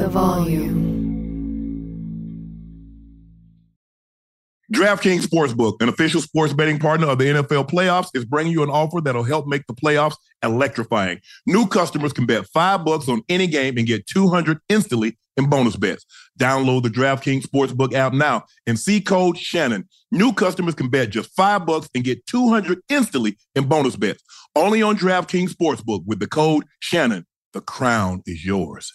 the volume. DraftKings Sportsbook, an official sports betting partner of the NFL playoffs, is bringing you an offer that'll help make the playoffs electrifying. New customers can bet $5 on any game and get $200 instantly in bonus bets. Download the DraftKings Sportsbook app now and see code Shannon. New customers can bet just $5 and get $200 instantly in bonus bets. Only on DraftKings Sportsbook with the code Shannon. The crown is yours.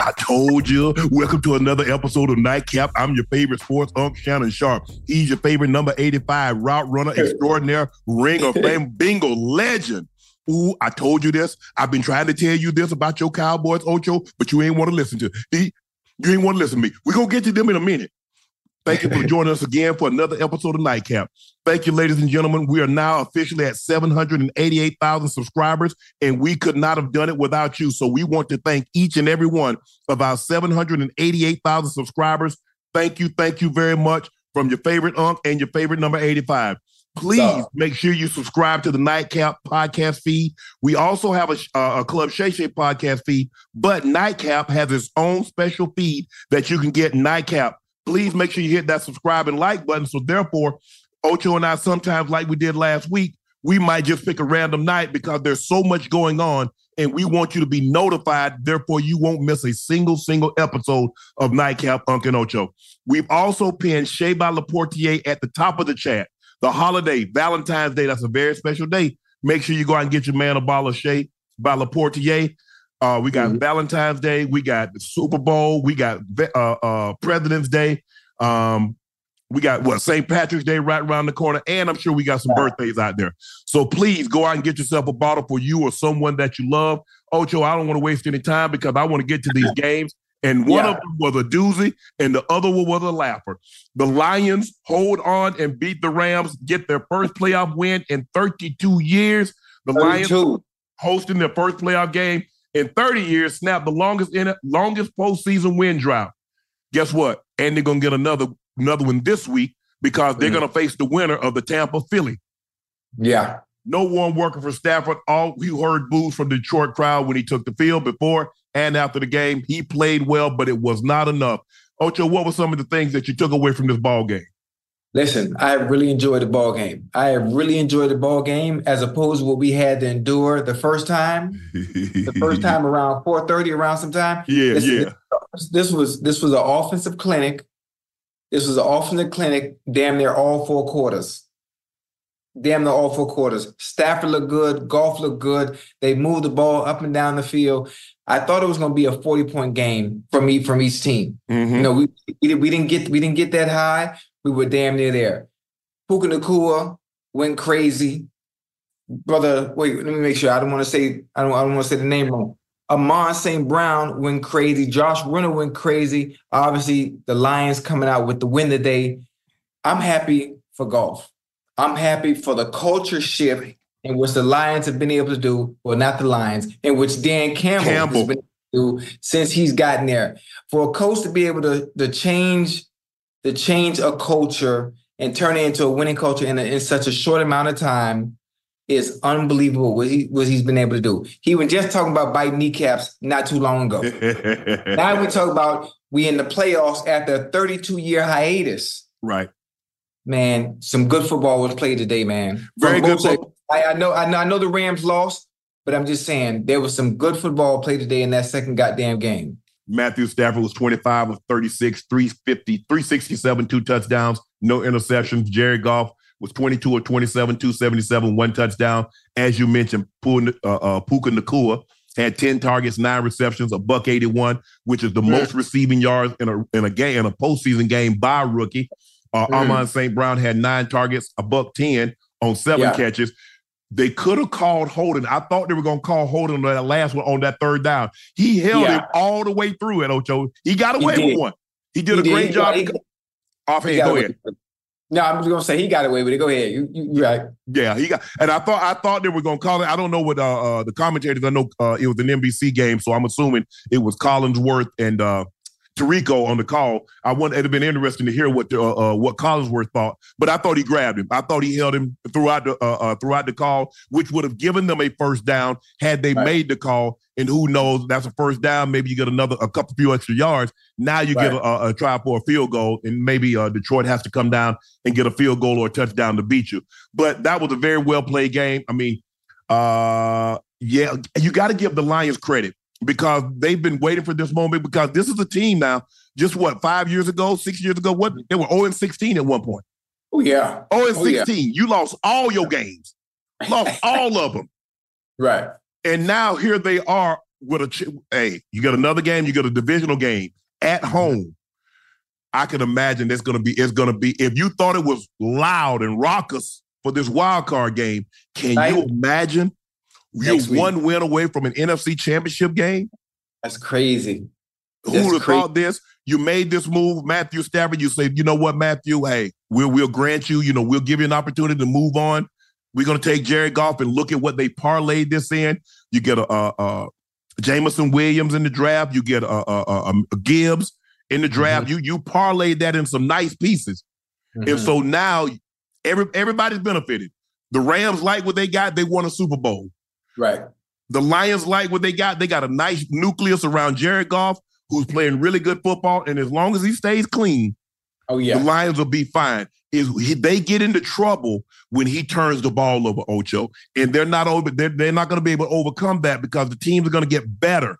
I told you. Welcome to another episode of Nightcap. I'm your favorite sports unk, Shannon Sharp. He's your favorite number 85 route runner extraordinaire, ring of fame, bingo legend. Ooh, I told you this. I've been trying to tell you this about your Cowboys, Ocho, but you ain't want to listen to me. You ain't want to listen to me. We're going to get to them in a minute. Thank you for joining us again for another episode of Nightcap. Thank you, ladies and gentlemen. We are now officially at 788,000 subscribers, and we could not have done it without you. So we want to thank each and every one of our 788,000 subscribers. Thank you very much from your favorite unk and your favorite number 85. Please make sure you subscribe to the Nightcap podcast feed. We also have a Club Shay Shay podcast feed, but Nightcap has its own special feed that you can get in Nightcap. Please make sure you hit that subscribe and like button. So therefore, Ocho and I sometimes, like we did last week, we might just pick a random night because there's so much going on and we want you to be notified. Therefore, you won't miss a single episode of Nightcap, Unk and Ocho. We've also pinned Shay by Le Portier at the top of the chat. The holiday, Valentine's Day, that's a very special day. Make sure you go out and get your man a bottle of Shay by Le Portier. We got Valentine's Day. We got the Super Bowl. We got President's Day. We got St. Patrick's Day right around the corner. And I'm sure we got some birthdays out there. So please go out and get yourself a bottle for you or someone that you love. Ocho, I don't want to waste any time because I want to get to these games. And one of them was a doozy and the other one was a laugher. The Lions hold on and beat the Rams, get their first playoff win in 32 years. The 32. Lions hosting their first playoff game in 30 years, snap the longest postseason win drought. Guess what? And they're going to get another one this week because they're going to face the winner of the Tampa Philly. Yeah. No one working for Stafford. All you heard boos from the Detroit crowd when he took the field before and after the game. He played well, but it was not enough. Ocho, what were some of the things that you took away from this ball game? Listen, I really enjoyed the ball game. As opposed to what we had to endure the first time. The first time around 4:30, around sometime. Yeah, This was an offensive clinic. Damn near all four quarters. Stafford looked good. Goff looked good. They moved the ball up and down the field. I thought it was going to be a 40-point game from each team. Mm-hmm. You know, we didn't get that high. We were damn near there. Puka Nacua went crazy. Brother, wait, let me make sure. I don't want to say the name wrong. Amon St. Brown went crazy. Josh Reynolds went crazy. Obviously, the Lions coming out with the win today. I'm happy for Goff. I'm happy for the culture shift in which the Lions have been able to do, well, not the Lions, in which Dan Campbell has been able to do since he's gotten there. For a coach to be able to change a culture and turn it into a winning culture in such a short amount of time is unbelievable what he's been able to do. He was just talking about biting kneecaps not too long ago. Now we talk about we in the playoffs after a 32-year hiatus. Right. Man, some good football was played today, man. Very good football. I know the Rams lost, but I'm just saying there was some good football played today in that second goddamn game. Matthew Stafford was 25 of 36, 350, 367, 2 touchdowns, no interceptions. Jared Goff was 22 of 27, 277, 1 touchdown. As you mentioned, Puka Nacua had 10 targets, 9 receptions, a buck 81, which is the most receiving yards in a game, in a postseason game by a rookie. Amon St. Brown had 9 targets, a buck 10 on 7 catches. They could have called holding. I thought they were going to call holding on that last one on that third down. He held him all the way through at Ocho. He got away with one. He did a great job. Offhand, go ahead. No, I'm just going to say he got away with it. Go ahead. You're right. Yeah, he got. And I thought they were going to call it. I don't know what the commentators. I know it was an NBC game, so I'm assuming it was Collinsworth and Tirico on the call. It'd have been interesting to hear what Collinsworth thought, but I thought he grabbed him. I thought he held him throughout the call, which would have given them a first down had they made the call. And who knows? That's a first down. Maybe you get a few extra yards. Now you get a try for a field goal, and maybe Detroit has to come down and get a field goal or a touchdown to beat you. But that was a very well played game. I mean, you got to give the Lions credit, because they've been waiting for this moment, because this is a team now, just what, 5 years ago, 6 years ago, what? They were 0-16 at one point. Oh, yeah. 0-16. Yeah. You lost all your games. Lost all of them. Right. And now here they are with you got another game, you got a divisional game at home. I can imagine it's going to be, if you thought it was loud and raucous for this wild card game, can you imagine? You're one win away from an NFC championship game? That's crazy. Who would have thought this? You made this move, Matthew Stafford. You say, you know what, Matthew? Hey, we'll grant you, we'll give you an opportunity to move on. We're going to take Jared Goff and look at what they parlayed this in. You get a Jameson Williams in the draft. You get a Gibbs in the draft. Mm-hmm. You parlayed that in some nice pieces. Mm-hmm. And so now everybody's benefited. The Rams like what they got. They won a Super Bowl. Right. The Lions like what they got. They got a nice nucleus around Jared Goff, who's playing really good football. And as long as he stays clean, the Lions will be fine. They get into trouble when he turns the ball over, Ocho. And they're not going to be able to overcome that, because the teams are going to get better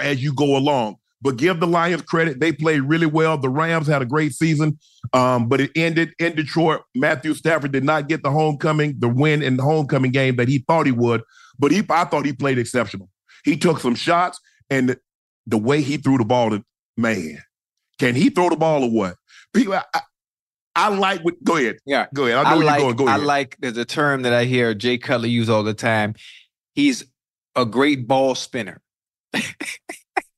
as you go along. But give the Lions credit. They played really well. The Rams had a great season, but it ended in Detroit. Matthew Stafford did not get the win in the homecoming game that he thought he would, but I thought he played exceptional. He took some shots, and the way he threw the ball, man, can he throw the ball or what? People, I like what – go ahead. Yeah. Go ahead. I know where you're going. Go ahead. There's a term that I hear Jay Cutler use all the time. He's a great ball spinner.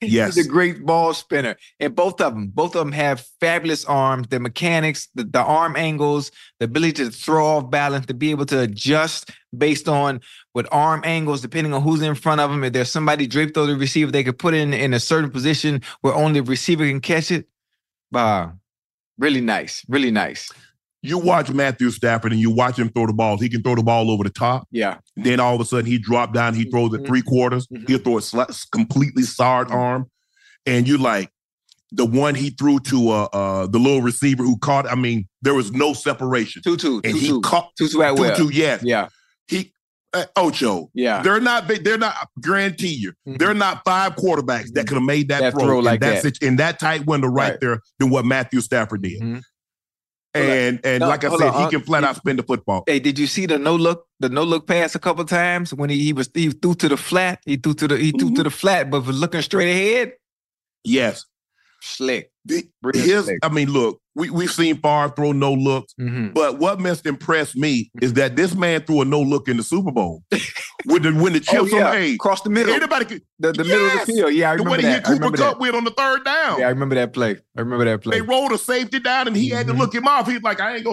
Yes. He's a great ball spinner. And both of them have fabulous arms, the mechanics, the arm angles, the ability to throw off balance, to be able to adjust based on what arm angles, depending on who's in front of them. If there's somebody draped over the receiver, they could put it in a certain position where only the receiver can catch it. Wow. Really nice. Really nice. You watch Matthew Stafford and you watch him throw the ball. He can throw the ball over the top. Yeah. Then all of a sudden he dropped down. He throws it three quarters. Mm-hmm. He'll throw a completely sawed arm. And you like the one he threw to the little receiver who caught. I mean, there was no separation. Tutu. And he caught Tutu at will. Tutu, yes. Yeah. He Ocho. Yeah. They're not. Guarantee you, they're not five quarterbacks that could have made that throw like that in that tight window right there than what Matthew Stafford did. Mm-hmm. And like I said, he can flat out spin the football. Hey, did you see the no look pass a couple times when he threw to the flat? He threw to the flat, but was looking straight ahead. Yes, Slick. I mean, look, we've seen Favre throw no looks, but what must impress me is that this man threw a no look in the Super Bowl with the when the chips on made across the middle. Anybody could, the middle of the field. Yeah, I remember that. The one he hit Cooper Kupp with on the third down. Yeah, I remember that play. They rolled a safety down, and he had to look him off. He's like, I ain't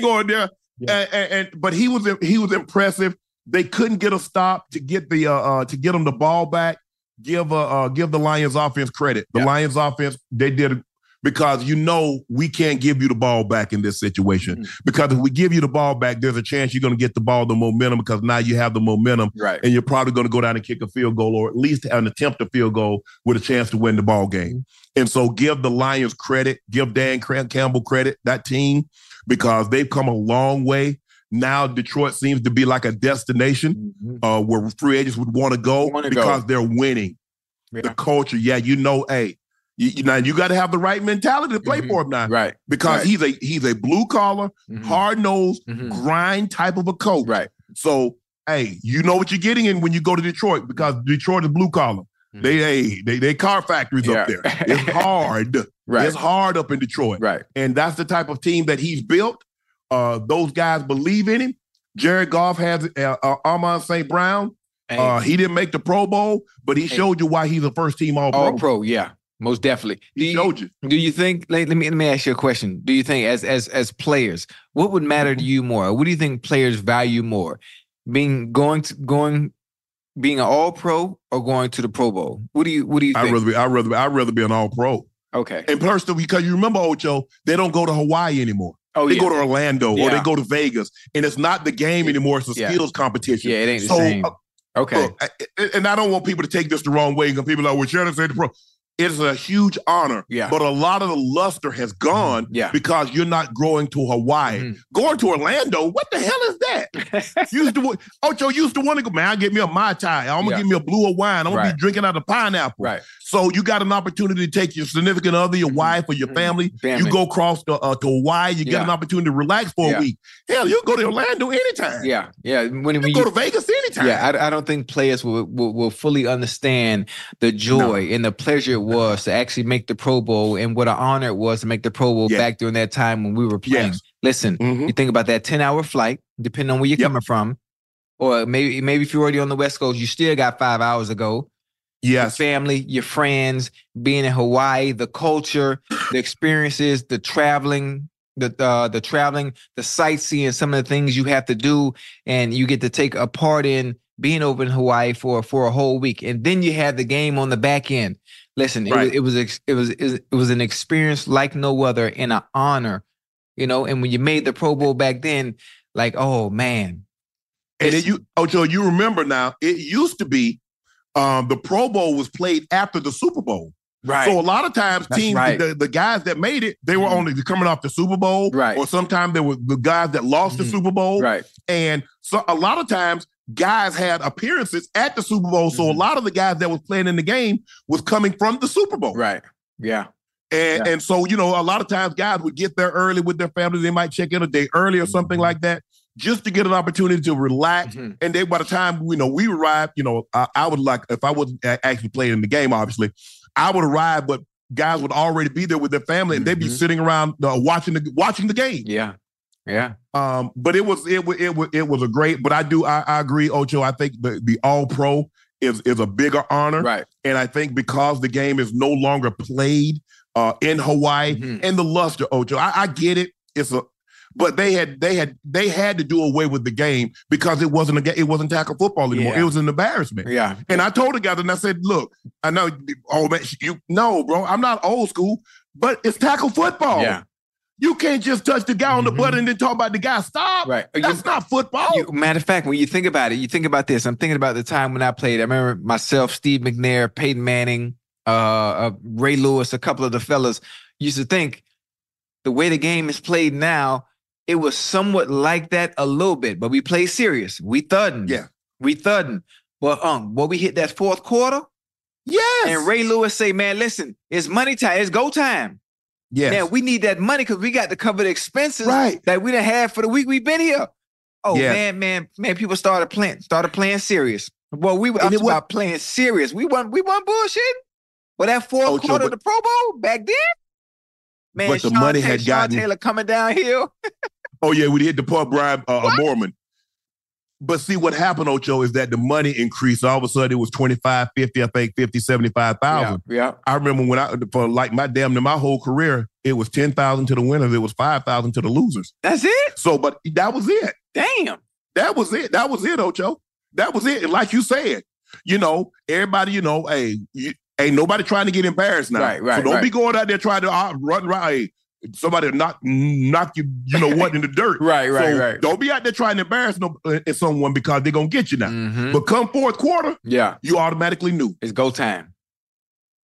going there. Yeah. But he was impressive. They couldn't get a stop to get the to get him the ball back. Give the Lions offense credit. The Lions offense, they did it because, you know, we can't give you the ball back in this situation. Because if we give you the ball back, there's a chance you're going to get the ball, the momentum, because now you have the momentum. Right. And you're probably going to go down and kick a field goal, or at least an attempt at field goal with a chance to win the ball game. And so give the Lions credit. Give Dan Campbell credit, that team, because they've come a long way. Now Detroit seems to be like a destination where free agents would want to go because they're winning. Yeah. The culture, you know, hey, you know, you got to have the right mentality to play for him now, right? Because he's a blue collar, hard nosed, grind type of a coach, right? So hey, you know what you're getting in when you go to Detroit, because Detroit is blue collar. They car factories up there. It's hard, right? It's hard up in Detroit, right? And that's the type of team that he's built. Those guys believe in him. Jared Goff has Amon St. Brown. He didn't make the Pro Bowl, but he showed you why he's a first-team All-Pro. All-Pro, yeah, most definitely. Do you think? Let me ask you a question. Do you think, as players, what would matter to you more? What do you think players value more, being an All-Pro or going to the Pro Bowl? What do you think? I'd rather be an All-Pro. Okay. And plus, because you remember, Ocho, they don't go to Hawaii anymore. Oh, they go to Orlando or they go to Vegas, and it's not the game anymore. It's a skills competition. Yeah, it ain't the same. And I don't want people to take this the wrong way, because people are like, well, Shannon said the Pro. It's a huge honor, but a lot of the luster has gone because you're not going to Hawaii. Going to Orlando, what the hell is that? Ocho used to want to go, man, I'll get me a Mai Tai. I'm going to give me a blue wine. I'm going to be drinking out of pineapple. Right. So you got an opportunity to take your significant other, your wife, or your family. You go across to Hawaii. You get an opportunity to relax for a week. Hell, you go to Orlando anytime. Yeah, yeah. When you go to Vegas anytime. Yeah, I don't think players will fully understand the joy and the pleasure was to actually make the Pro Bowl, and what an honor it was to make the Pro Bowl back during that time when we were playing. Yes. Listen, you think about that 10-hour flight, depending on where you're coming from, or maybe if you're already on the West Coast, you still got 5 hours to go. Yes. Your family, your friends, being in Hawaii, the culture, the experiences, the traveling, the sightseeing, some of the things you have to do, and you get to take a part in being over in Hawaii for a whole week, and then you have the game on the back end. Listen, it was an experience like no other, and an honor, you know. And when you made the Pro Bowl back then, like, oh man. And then Ocho, you remember now? It used to be the Pro Bowl was played after the Super Bowl, right? So a lot of times, the guys that made it, they were only coming off the Super Bowl, right? Or sometimes there were the guys that lost the Super Bowl, right? And so a lot of times, guys had appearances at the Super Bowl, so a lot of the guys that was playing in the game was coming from the Super Bowl. Right. Yeah. And so, you know, a lot of times guys would get there early with their family. They might check in a day early or something like that, just to get an opportunity to relax. And then by the time, you know, we arrived, you know, I would like, if I wasn't actually playing in the game, obviously, I would arrive, but guys would already be there with their family, and they'd be sitting around watching the game. Yeah. Yeah. But it was a great, but I agree, Ocho. I think the All-Pro is a bigger honor. Right. And I think because the game is no longer played in Hawaii and the luster, Ocho. I get it. But they had to do away with the game because it wasn't tackle football anymore. Yeah. It was an embarrassment. Yeah. And I told the guys, and I said, look, I know, oh man, no, bro, I'm not old school, but it's tackle football. Yeah. You can't just touch the guy on the butt and then talk about the guy. Stop. Right. That's not football. Matter of fact, when you think about it, you think about this. I'm thinking about the time when I played. I remember myself, Steve McNair, Peyton Manning, Ray Lewis, a couple of the fellas used to think the way the game is played now, it was somewhat like that a little bit, but we played serious. We thudding. Yeah. We thudding. But when we hit that fourth quarter, yes. And Ray Lewis say, man, listen, it's money time. It's go time. Yes. Now, we need that money because we got to cover the expenses that we done had for the week we've been here. Oh, yes. man, people started playing serious. Well, we were playing serious. We weren't bullshitting. But that fourth quarter of the Pro Bowl back then, man, but the money had gotten Taylor coming downhill. Oh yeah, we did deport Brian a Mormon. But see, what happened, Ocho, is that the money increased. All of a sudden, it was 25, 50, I think, 50, 75,000. Yeah. I remember when I, for like my damn near my whole career, it was 10,000 to the winners. It was 5,000 to the losers. That's it? So, but that was it. Damn. That was it. That was it, Ocho. That was it. And like you said, you know, everybody, you know, hey, ain't nobody trying to get embarrassed now. Right, so don't be going out there trying to run right. Somebody knock you know what, in the dirt. Right. Don't be out there trying to embarrass someone because they're going to get you now. Mm-hmm. But come fourth quarter, you automatically knew. It's go time.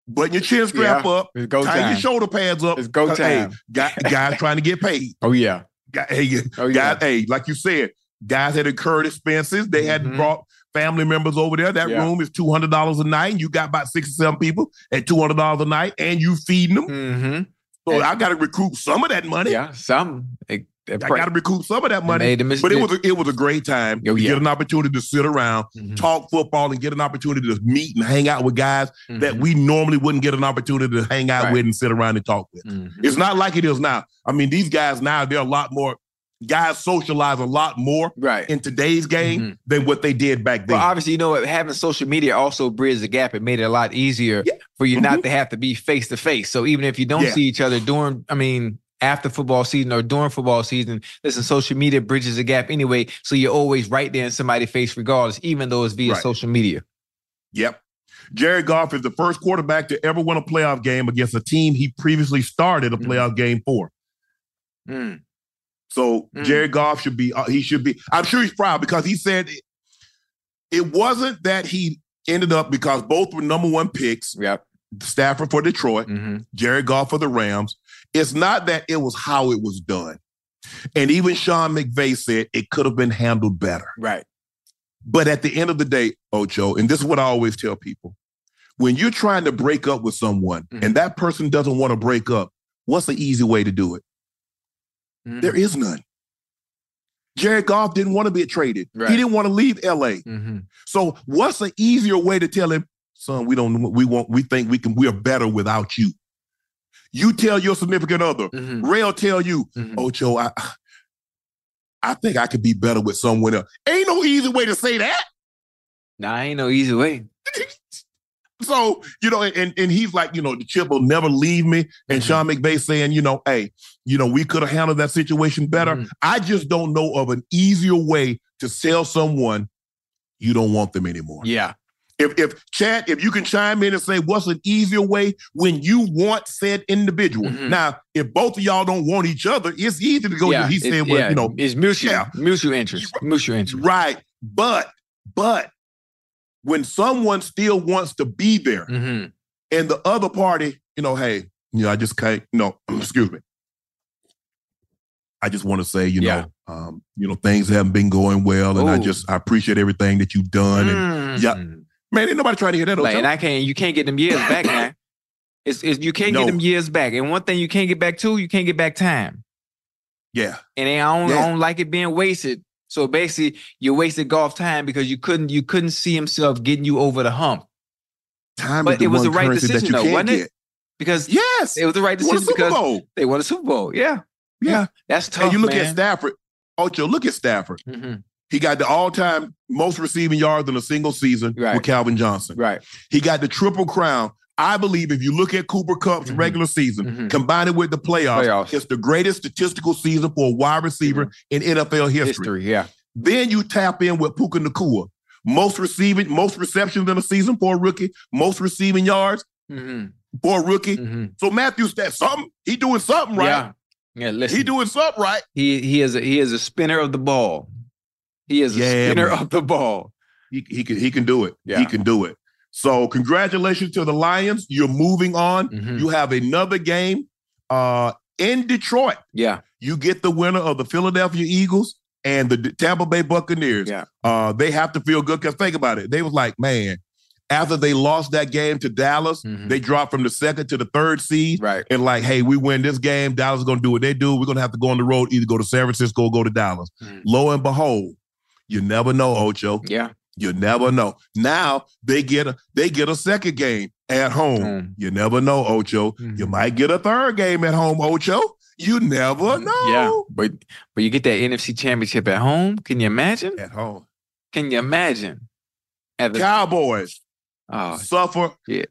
Button your chin strap up. It's go time. Tie your shoulder pads up. It's go time. Hey, guys trying to get paid. Oh, yeah. Guys, hey, like you said, guys had incurred expenses. They had brought family members over there. That room is $200 a night. And you got about 6 or 7 people at $200 a night, and you feeding them. Mm-hmm. So I got to recoup some of that money. Yeah, some. I got to recoup some of that money. But it was a great time. Oh, yeah. You get an opportunity to sit around, talk football, and get an opportunity to meet and hang out with guys that we normally wouldn't get an opportunity to hang out with and sit around and talk with. Mm-hmm. It's not like it is now. I mean, these guys now, they're a lot more. Guys socialize a lot more in today's game than what they did back then. Well, obviously, you know, having social media also bridged the gap. It made it a lot easier for you not to have to be face-to-face. So even if you don't see each other after football season or during football season, listen, social media bridges the gap anyway. So you're always right there in somebody's face regardless, even though it's via social media. Yep. Jared Goff is the first quarterback to ever win a playoff game against a team he previously started a playoff game for. So Jared Goff should be, he should be, I'm sure he's proud because he said it wasn't that he ended up because both were #1 picks, Stafford for Detroit, Jared Goff for the Rams. It's not that it was how it was done. And even Sean McVay said it could have been handled better. Right. But at the end of the day, Ocho, and this is what I always tell people, when you're trying to break up with someone and that person doesn't want to break up, what's the easy way to do it? There is none. Jared Goff didn't want to be traded. Right. He didn't want to leave LA. So what's an easier way to tell him, son, we think we are better without you? You tell your significant other. Ray'll tell you, Ocho, I think I could be better with someone else. Ain't no easy way to say that. Nah, ain't no easy way. So, you know, and he's like, you know, the chip will never leave me. And Sean McVay saying, you know, hey, you know, we could have handled that situation better. I just don't know of an easier way to sell someone you don't want them anymore. Yeah. If Chad, if you can chime in and say, what's an easier way when you want said individual? Now, if both of y'all don't want each other, it's easy to go. Yeah, he said, you know, it's mutual, mutual interest, Right. But. When someone still wants to be there and the other party, you know, hey, you know, I just can't, no, excuse me. I just want to say, you know, you know, things haven't been going well and I appreciate everything that you've done. And man, ain't nobody trying to hear that. Like, and you can't get them years back, man. You can't get them years back. And one thing you can't get back to, you can't get back time. Yeah. And I don't like it being wasted. So basically, you wasted Goff time because you couldn't see himself getting you over the hump. But it was the right decision, though, wasn't it? Because it was the right decision because they won a Super Bowl. Yeah. That's tough. And you look at Stafford. Ocho, look at Stafford. He got the all-time most receiving yards in a single season with Calvin Johnson. Right. He got the triple crown. I believe if you look at Cooper Kupp's regular season, combined with the playoffs, it's the greatest statistical season for a wide receiver in NFL history. Then you tap in with Puka Nacua, most receptions in a season for a rookie, most receiving yards for a rookie. So Matthew Stafford, he doing something right. Yeah, listen. He doing something right. He is a spinner of the ball. He is a spinner of the ball. He can do it. Yeah. He can do it. So congratulations to the Lions. You're moving on. You have another game in Detroit. Yeah. You get the winner of the Philadelphia Eagles and the Tampa Bay Buccaneers. Yeah. They have to feel good because think about it. They was like, man, after they lost that game to Dallas, they dropped from the second to the third seed. Right. And like, hey, we win this game. Dallas is going to do what they do. We're going to have to go on the road, either go to San Francisco or go to Dallas. Lo and behold, you never know, Ocho. Yeah. You never know. Now they get a second game at home. You never know, Ocho. You might get a third game at home, Ocho. You never know. Yeah, but you get that NFC Championship at home. Can you imagine? At home. Can you imagine? Cowboys suffer. Yeah.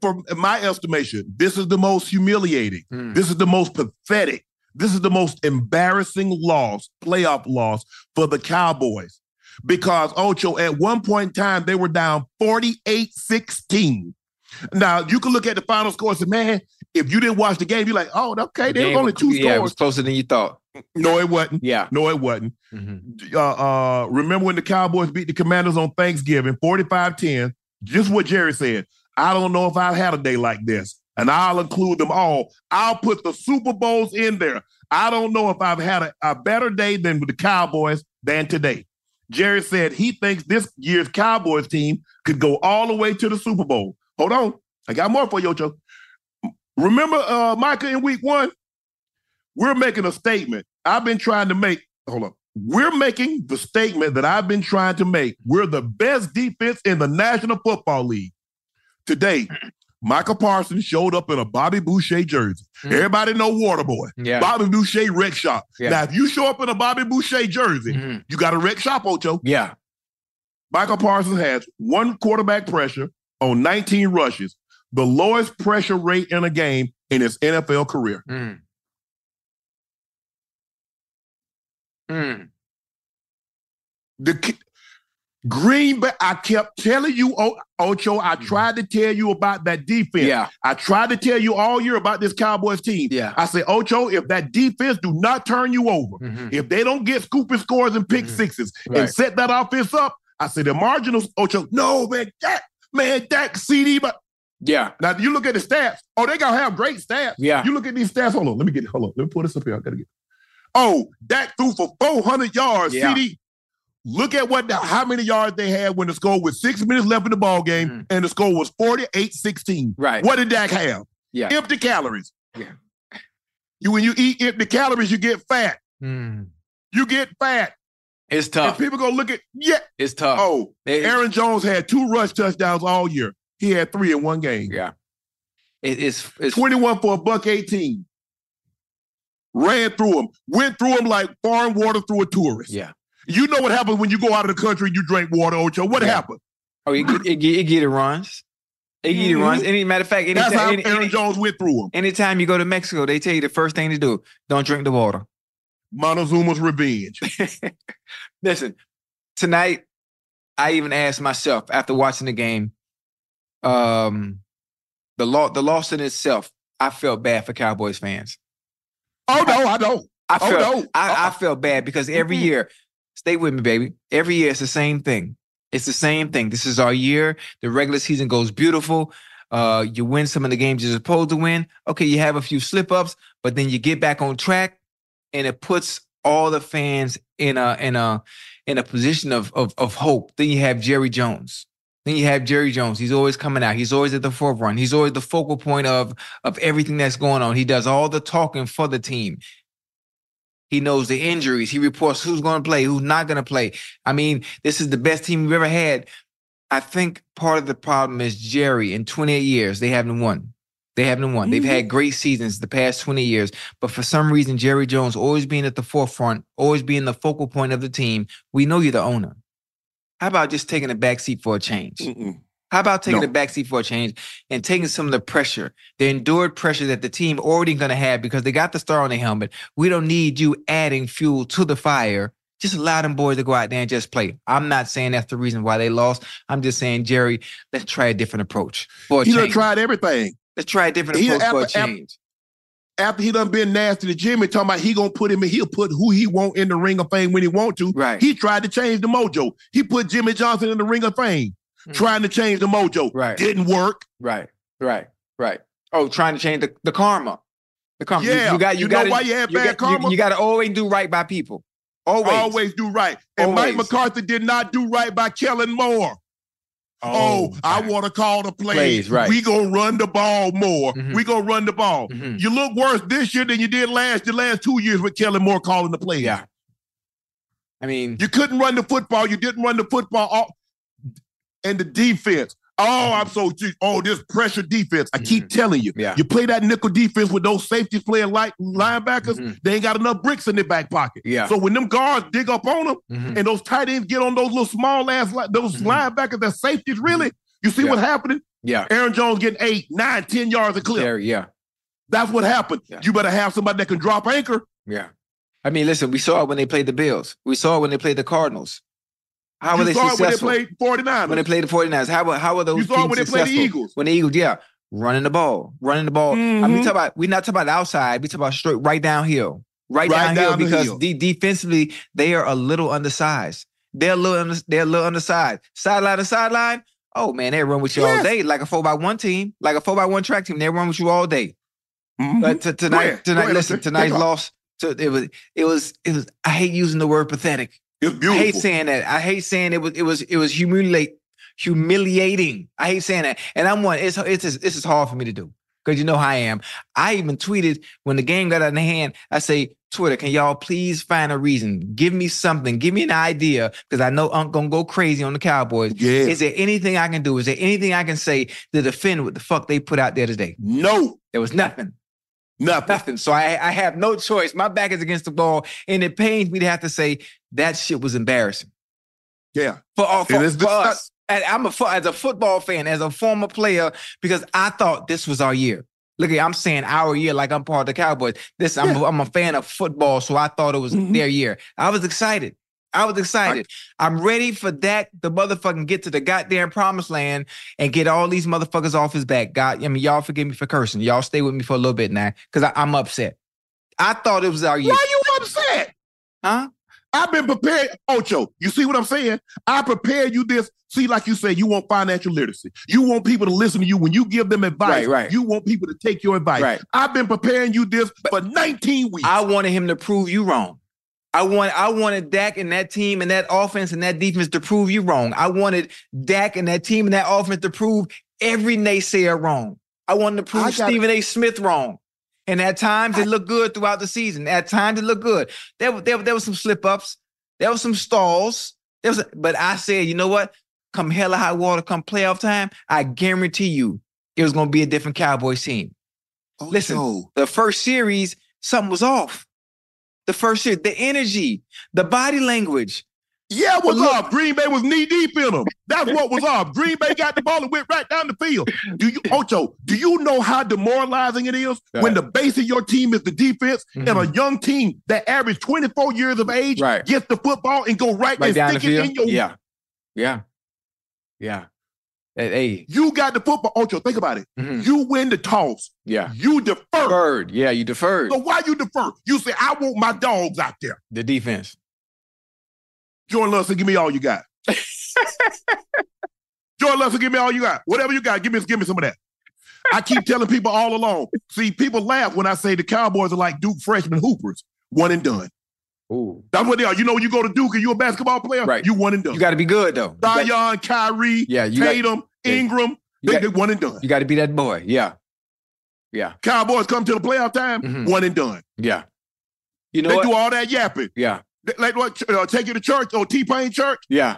From my estimation, this is the most humiliating. This is the most pathetic. This is the most embarrassing loss, playoff loss for the Cowboys. Because, Ocho, at one point in time, they were down 48-16. Now, you can look at the final score and say, man, if you didn't watch the game, you're like, oh, okay, there was only two scores. Yeah, it was closer than you thought. No, it wasn't. Yeah. No, it wasn't. Remember when the Cowboys beat the Commanders on Thanksgiving, 45-10, just what Jerry said. I don't know if I've had a day like this, and I'll include them all. I'll put the Super Bowls in there. I don't know if I've had a better day than with the Cowboys than today. Jerry said he thinks this year's Cowboys team could go all the way to the Super Bowl. Hold on. I got more for you, Ocho. Remember, Micah, in week one? We're making a statement. We're making the statement that I've been trying to make. We're the best defense in the National Football League. Today, Michael Parsons showed up in a Bobby Boucher jersey. Everybody know Waterboy. Yeah. Bobby Boucher wreck shop. Yeah. Now, if you show up in a Bobby Boucher jersey, you got a wreck shop, Ocho. Yeah. Michael Parsons has one quarterback pressure on 19 rushes, the lowest pressure rate in a game in his NFL career. Green Bay, I kept telling you, Ocho, I tried to tell you about that defense. Yeah. I tried to tell you all year about this Cowboys team. Yeah. I said, Ocho, if that defense do not turn you over, if they don't get scooping scores and pick sixes and set that offense up, I said, the marginals, Ocho, no, man, Dak, CeeDee, but yeah. Now, you look at the stats. Oh, they got to have great stats. Yeah. You look at these stats. Hold on, let me pull this up here. I got to get it. Oh, Dak threw for 400 yards, CeeDee. Look at how many yards they had when the score was 6 minutes left in the ball game, and the score was 48-16. Right. What did Dak have? Yeah. Empty calories. Yeah. When you eat empty calories, you get fat. You get fat. It's tough. And people go look at, it's tough. Oh, Aaron Jones had two rush touchdowns all year. He had three in one game. Yeah. It's 21 for a $118. Ran through them. Went through them like foreign water through a tourist. Yeah. You know what happens when you go out of the country and you drink water, Ocho. What happened? Oh, it runs. It runs. Any matter of fact, that's how Aaron Jones went through them. Anytime you go to Mexico, they tell you the first thing to do, don't drink the water. Montezuma's revenge. Listen, tonight, I even asked myself after watching the game, the loss in itself, I felt bad for Cowboys fans. Oh, no, I don't. I felt bad because every year, stay with me, baby. Every year, it's the same thing. It's the same thing. This is our year. The regular season goes beautiful. You win some of the games you're supposed to win. Okay, you have a few slip-ups, but then you get back on track, and it puts all the fans in a position of hope. Then you have Jerry Jones. He's always coming out. He's always at the forefront. He's always the focal point of everything that's going on. He does all the talking for the team. He knows the injuries. He reports who's going to play, who's not going to play. I mean, this is the best team we've ever had. I think part of the problem is Jerry. In 28 years, they haven't won. They've had great seasons the past 20 years. But for some reason, Jerry Jones always being at the forefront, always being the focal point of the team. We know you're the owner. How about just taking a backseat for a change? How about taking the backseat for a change and taking some of the pressure, the endured pressure that the team already going to have because they got the star on their helmet. We don't need you adding fuel to the fire. Just allow them boys to go out there and just play. I'm not saying that's the reason why they lost. I'm just saying, Jerry, let's try a different approach for a change. He done tried everything. Let's try a different approach for a change. After he done been nasty to Jimmy, talking about he gonna put him in, he'll put who he want in the Ring of Fame when he want to. Right. He tried to change the mojo. He put Jimmy Johnson in the Ring of Fame. Trying to change the mojo. Right. Didn't work. Right. Oh, trying to change the karma. Yeah. You know why you have bad karma? You got to always do right by people. Always do right. And Mike McCarthy did not do right by Kellen Moore. I want to call the plays. Right. We going to run the ball more. We going to run the ball. You look worse this year than you did the last 2 years with Kellen Moore calling the plays. Yeah. I mean. You couldn't run the football. You didn't run the football. and the defense. Oh, I'm so – oh, this pressure defense. I keep telling you. Yeah. You play that nickel defense with those safeties playing like linebackers, they ain't got enough bricks in their back pocket. Yeah. So when them guards dig up on them and those tight ends get on those little small-ass – those linebackers, that safeties really, you see what's happening? Yeah. Aaron Jones getting 8, 9, 10 yards a clip. There, that's what happened. Yeah. You better have somebody that can drop anchor. Yeah. I mean, listen, we saw it when they played the Bills. We saw it when they played the Cardinals. How were they successful? When they played 49ers. When they played the 49ers. How were those teams successful? You saw when they played the Eagles. When the Eagles, running the ball. I mean, we're not talking about outside. We're talking about straight right downhill. Right downhill because defensively, they are a little undersized. They're a little undersized. Sideline to sideline, oh, man, they run with you all day. Like a 4x1 team. Like a 4x1 track team. They run with you all day. But tonight, listen, tonight's loss, it was, I hate using the word pathetic. It's beautiful. I hate saying that. I hate saying it was humiliating. I hate saying that. And I'm one, it's hard for me to do because you know how I am. I even tweeted when the game got out of hand, I say, Twitter, can y'all please find a reason? Give me something. Give me an idea because I know I'm going to go crazy on the Cowboys. Yeah. Is there anything I can do? Is there anything I can say to defend what the fuck they put out there today? No. There was nothing. Nothing. So I have no choice. My back is against the wall, and it pains me to have to say that shit was embarrassing. Yeah. For us. As a football fan, as a former player, because I thought this was our year. Look, I'm saying our year like I'm part of the Cowboys. This I'm a fan of football, so I thought it was their year. I was excited. I'm ready for Dak to motherfucking get to the goddamn promised land and get all these motherfuckers off his back. God, I mean, y'all forgive me for cursing. Y'all stay with me for a little bit now because I'm upset. I thought it was our year. Why are you upset? Huh? I've been prepared, Ocho. You see what I'm saying? I prepared you this. See, like you said, you want financial literacy. You want people to listen to you when you give them advice. Right. You want people to take your advice. Right. I've been preparing you this for 19 weeks. I wanted him to prove you wrong. I wanted Dak and that team and that offense and that defense to prove you wrong. I wanted Dak and that team and that offense to prove every naysayer wrong. I wanted to prove Stephen A. Smith wrong. And at times it looked good throughout the season. At times it looked good. There were some slip-ups. There were some stalls. But I said, you know what? Come hell or high water, come playoff time, I guarantee you it was going to be a different Cowboys team. Oh, listen, no. The first series, something was off. The first series, the energy, the body language. Yeah, it was off. Green Bay was knee-deep in them. That's what was off. Green Bay got the ball and went right down the field. Do you know how demoralizing it is when the base of your team is the defense and a young team that average 24 years of age gets the football and go right and stick it in your... Yeah. Hey. You got the football. Ocho, think about it. You win the toss. Yeah. You deferred. Yeah, you deferred. So why you defer? You say, I want my dogs out there. The defense. Jordan Love said, give me all you got. Jordan Love said, give me all you got. Whatever you got, give me some of that. I keep telling people all along. See, people laugh when I say the Cowboys are like Duke freshman hoopers. One and done. Ooh. That's what they are. You know, when you go to Duke and you're a basketball player, you one and done. You got to be good, though. Zion, Kyrie, Tatum, Ingram, they one and done. You got to be that boy. Yeah. Cowboys come to the playoff time, one and done. Yeah. You know They do all that yapping. Yeah. Like what? Take you to church or T-Pain church? Yeah.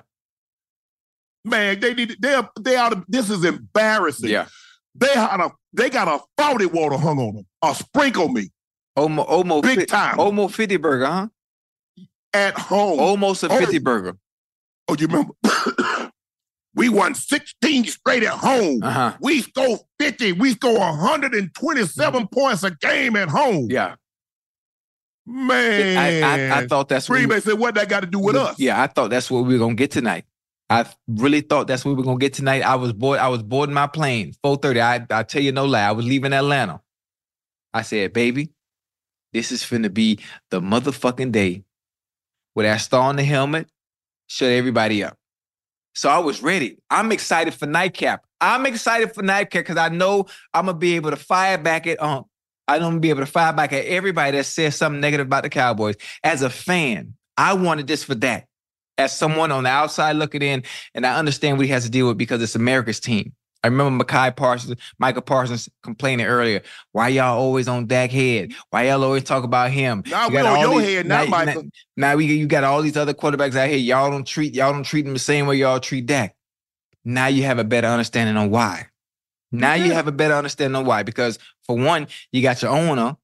Man, this is embarrassing. Yeah. They got a faulty water hung on them. A sprinkle me. Big time. Almost 50 burger, huh? At home. Almost a 50 burger. Oh, you remember? We won 16 straight at home. Uh-huh. We scored 50. We scored 127 points a game at home. Yeah. Man. I thought that's what... Green Bay said, what that got to do with us? Yeah, I thought that's what we were going to get tonight. I really thought that's what we were going to get tonight. I was boarding my plane, 4:30. I tell you no lie. I was leaving Atlanta. I said, baby, this is finna be the motherfucking day where that star on the helmet shut everybody up. So I was ready. I'm excited for Nightcap. Because I know I'm going to be able to fire back at I'm going to be able to fire back at everybody that says something negative about the Cowboys. As a fan, I wanted this for that. As someone on the outside looking in, and I understand what he has to deal with because it's America's team. I remember Micah Parsons complaining earlier. Why y'all always on Dak head? Why y'all always talk about him? Now we on your head, not Micah. Now you got all these other quarterbacks out here. Y'all don't treat him the same way y'all treat Dak. now you have a better understanding on why. Now you have a better understanding on why. Because for one, you got your owner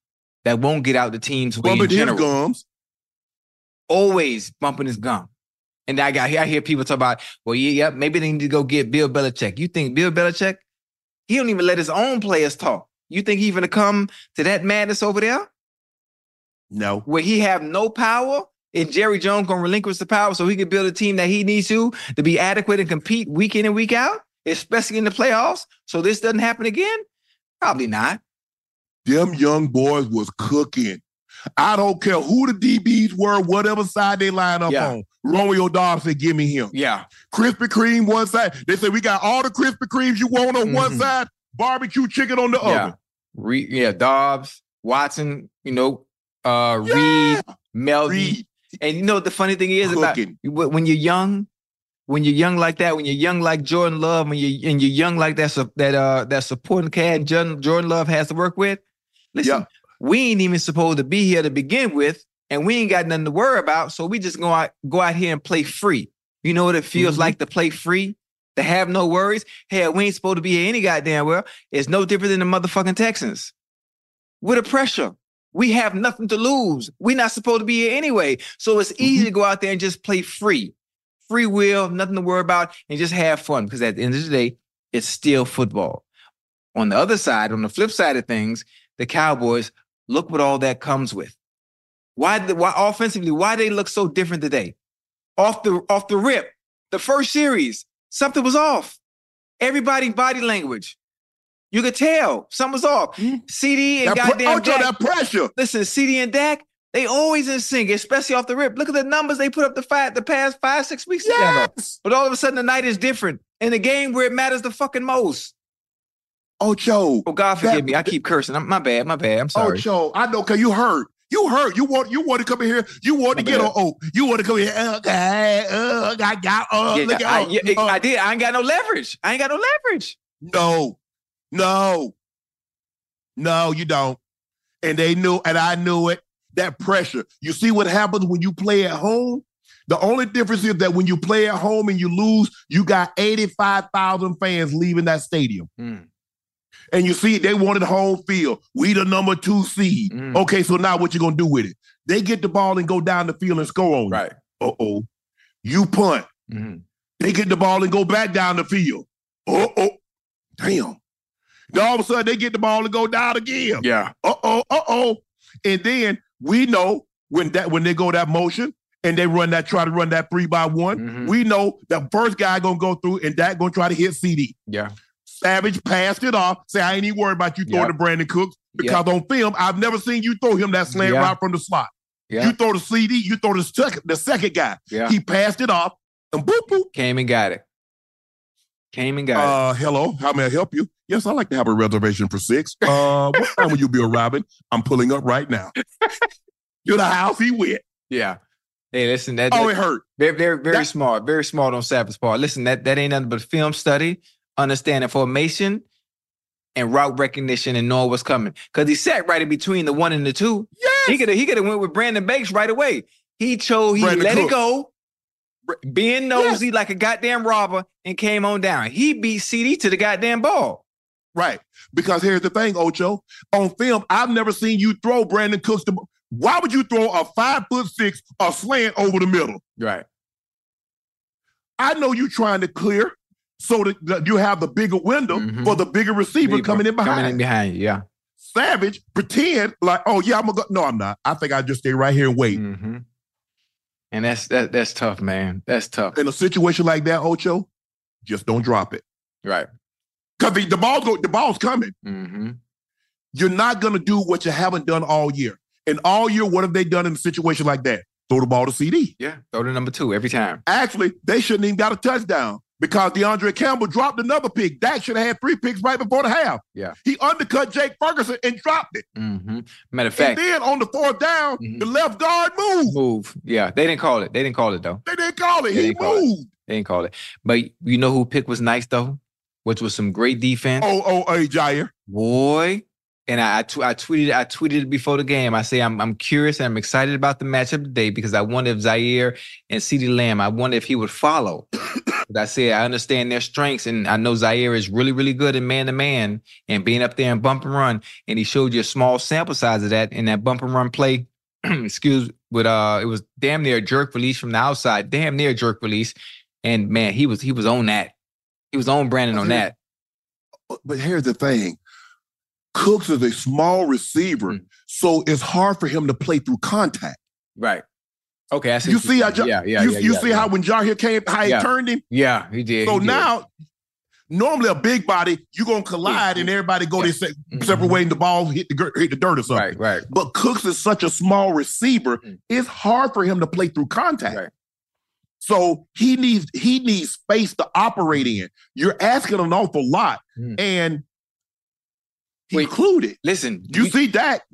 that won't get out the team's way in general. Bumping his gums. Always bumping his gum. And I hear people talk about, well, yeah, maybe they need to go get Bill Belichick. You think Bill Belichick, he don't even let his own players talk. You think he even come to that madness over there? No. Where he have no power and Jerry Jones going to relinquish the power so he can build a team that he needs to be adequate and compete week in and week out, especially in the playoffs, so this doesn't happen again? Probably not. Them young boys was cooking. I don't care who the DBs were, whatever side they line up on. Romeo Dobbs said, give me him. Yeah. Krispy Kreme one side. They said, we got all the Krispy Kremes you want on one side, barbecue chicken on the other. Yeah, Dobbs, Watson, you know, Reed, Melvin. And you know what the funny thing is about when you're young like that, when you're young like Jordan Love, when you're young like that supporting cast Jordan Love has to work with. Listen, we ain't even supposed to be here to begin with, and we ain't got nothing to worry about. So we just go out here and play free. You know what it feels like to play free, to have no worries. Hell, we ain't supposed to be here any goddamn well. It's no different than the motherfucking Texans. With a pressure. We have nothing to lose. We're not supposed to be here anyway. So it's easy to go out there and just play free. Free will, nothing to worry about, and just have fun. Because at the end of the day, it's still football. On the other side, on the flip side of things, the Cowboys, look what all that comes with. Why offensively they look so different today? Off the rip, the first series, something was off. Everybody body language. You could tell something was off. CeeDee and goddamn Dak. That pressure. Listen, CeeDee and Dak, they always in sync, especially off the rip. Look at the numbers they put up the past 5-6 weeks together. But all of a sudden, the night is different. In the game where it matters the fucking most. Ocho. Oh, God forgive me. I keep cursing. My bad. I'm sorry. Ocho, I know because you hurt. You want to come in here. You want to get on Oak. You want to come in here. I did. I ain't got no leverage. No, you don't. And they knew, and I knew it, that pressure. You see what happens when you play at home? The only difference is that when you play at home and you lose, you got 85,000 fans leaving that stadium. And you see, they wanted home field. We the number 2 seed. Okay, so now what you going to do with it? They get the ball and go down the field and score on you. Right. Uh-oh. You punt. They get the ball and go back down the field. Uh-oh. Damn. Then all of a sudden, they get the ball and go down again. Yeah. Uh-oh. And then we know when they go that motion and they try to run that 3-by-1, we know the first guy going to go through and that going to try to hit CeeDee. Yeah. Savage passed it off. Say, I ain't even worried about you throwing to Brandon Cooks because on film, I've never seen you throw him that slant route from the slot. Yeah. You throw to CeeDee, you throw the second guy. Yeah. He passed it off and boop, boop. Came and got it. Hello, how may I help you? Yes, I'd like to have a reservation for 6. What time will you be arriving? I'm pulling up right now. You're the house he went. Yeah. Hey, listen, it hurt. Very smart. Very smart on Savage's part. Listen, that ain't nothing but film study, understanding formation, and route recognition and knowing what's coming. Because he sat right in between the 1 and the 2. Yes! He could have went with Brandon Bakes right away. He let it go. Being nosy like a goddamn robber and came on down. He beat CeeDee to the goddamn ball. Right. Because here's the thing, Ocho. On film, I've never seen you throw Brandon Cooks. Why would you throw a 5'6" a slant over the middle? Right. I know you're trying to clear so that you have the bigger window for the bigger receiver coming in behind. Yeah. Savage pretend like, oh, yeah, I'm going to go. No, I'm not. I think I just stay right here and wait. And that's tough, man. That's tough. In a situation like that, Ocho, just don't drop it. Right. Because the ball's coming. You're not going to do what you haven't done all year. And all year, what have they done in a situation like that? Throw the ball to CeeDee. Yeah, throw the number 2 every time. Actually, they shouldn't even got a touchdown because DeAndre Campbell dropped another pick. Dak should have had 3 picks right before the half. Yeah. He undercut Jake Ferguson and dropped it. Matter of fact. And then on the 4th down, the left guard moved. Yeah, they didn't call it. They didn't call it. He moved. They didn't call it. But you know who pick was nice, though? Which was some great defense. Jaire. Boy. And I tweeted before the game. I say I'm curious and I'm excited about the matchup today because I wonder if Jaire and CeeDee Lamb, I wonder if he would follow But I said, I understand their strengths, and I know Jaire is really, really good in man-to-man and being up there in bump and run, and he showed you a small sample size of that in that bump and run play. It was damn near a jerk release from the outside, and man, he was on that. He was on Brandon on that. But here's the thing. Cooks is a small receiver, so it's hard for him to play through contact. Right. Okay, I see. You see, how when Jaire came, how he turned him? Yeah, he did. So now, normally a big body, you're going to collide and everybody go separate way and the ball hit the dirt or something. Right, right. But Cooks is such a small receiver, it's hard for him to play through contact. Right. So he needs space to operate in. You're asking an awful lot, and he included. Listen, see Dak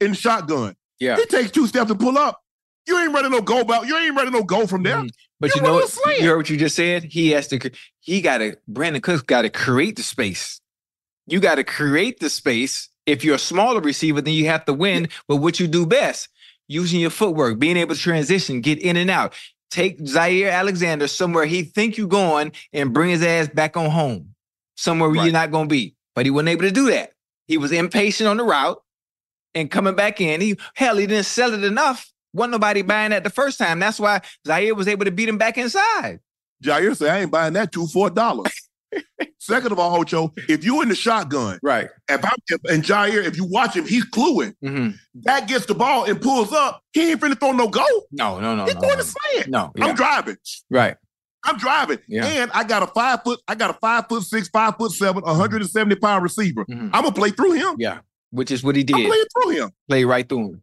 in shotgun. Yeah, he takes two steps to pull up. You ain't running no go about. You ain't running no go from there. But you know what? You heard what you just said. Brandon Cooks got to create the space. You got to create the space. If you're a smaller receiver, then you have to win with what you do best: using your footwork, being able to transition, get in and out. Take Jaire Alexander somewhere he think you going and bring his ass back on home, somewhere where you're not going to be. But he wasn't able to do that. He was impatient on the route and coming back in. He didn't sell it enough. Wasn't nobody buying that the first time. That's why Jaire was able to beat him back inside. Jaire said, I ain't buying that $2 for $1. Second of all, Hocho, if you in the shotgun, and Jaire, if you watch him, he's cluing. That gets the ball and pulls up. He ain't finna throw no goal. No. He's going to slant. No, yeah. I'm driving. Yeah. And I got a 5'6", 5'7", 170-pound receiver. I'm gonna play through him. Yeah, which is what he did. I'm playing through him. Play right through him.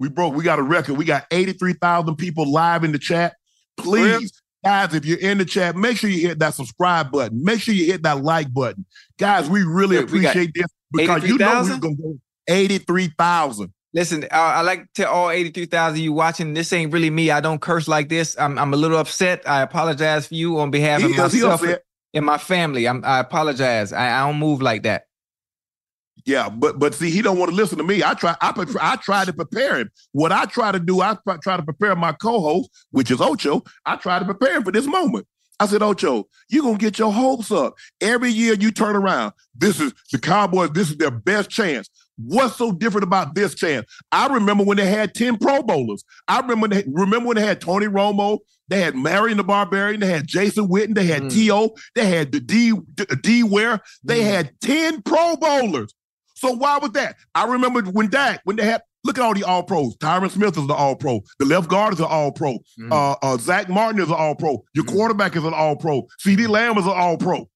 We got a record. We got 83,000 people live in the chat. Please, guys, if you're in the chat, make sure you hit that subscribe button. Make sure you hit that like button. Guys, we really appreciate this because you know we're going to go. 83,000. Listen, I like to all 83,000 of you watching. This ain't really me. I don't curse like this. I'm a little upset. I apologize for you on behalf of myself and my family. I apologize. I don't move like that. Yeah, but see, he don't want to listen to me. I try to prepare him. What I try to do, I try to prepare my co-host, which is Ocho. I try to prepare him for this moment. I said, Ocho, you're going to get your hopes up. Every year you turn around. This is the Cowboys. This is their best chance. What's so different about this chance? I remember when they had 10 Pro Bowlers. I remember when they had Tony Romo. They had Marion the Barbarian. They had Jason Witten. They had T.O. They had the D. Ware. They had 10 Pro Bowlers. So why was that? I remember when Dak, when they had, look at all the all-pros. Tyron Smith is an all-pro. The left guard is an all-pro. Zach Martin is an all-pro. Your quarterback is an all-pro. CeeDee Lamb is an all-pro.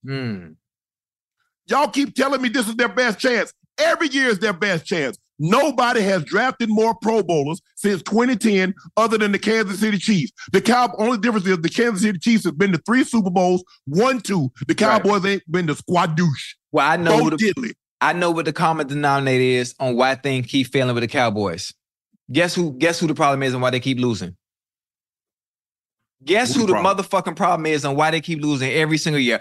Y'all keep telling me this is their best chance. Every year is their best chance. Nobody has drafted more Pro Bowlers since 2010 other than the Kansas City Chiefs. The only difference is the Kansas City Chiefs have been to 3 Super Bowls, 1-2. The Cowboys ain't been to squad douche. Well, I know what the common denominator is on why things keep failing with the Cowboys. Guess who the problem is and why they keep losing? Guess who the motherfucking problem is and why they keep losing every single year?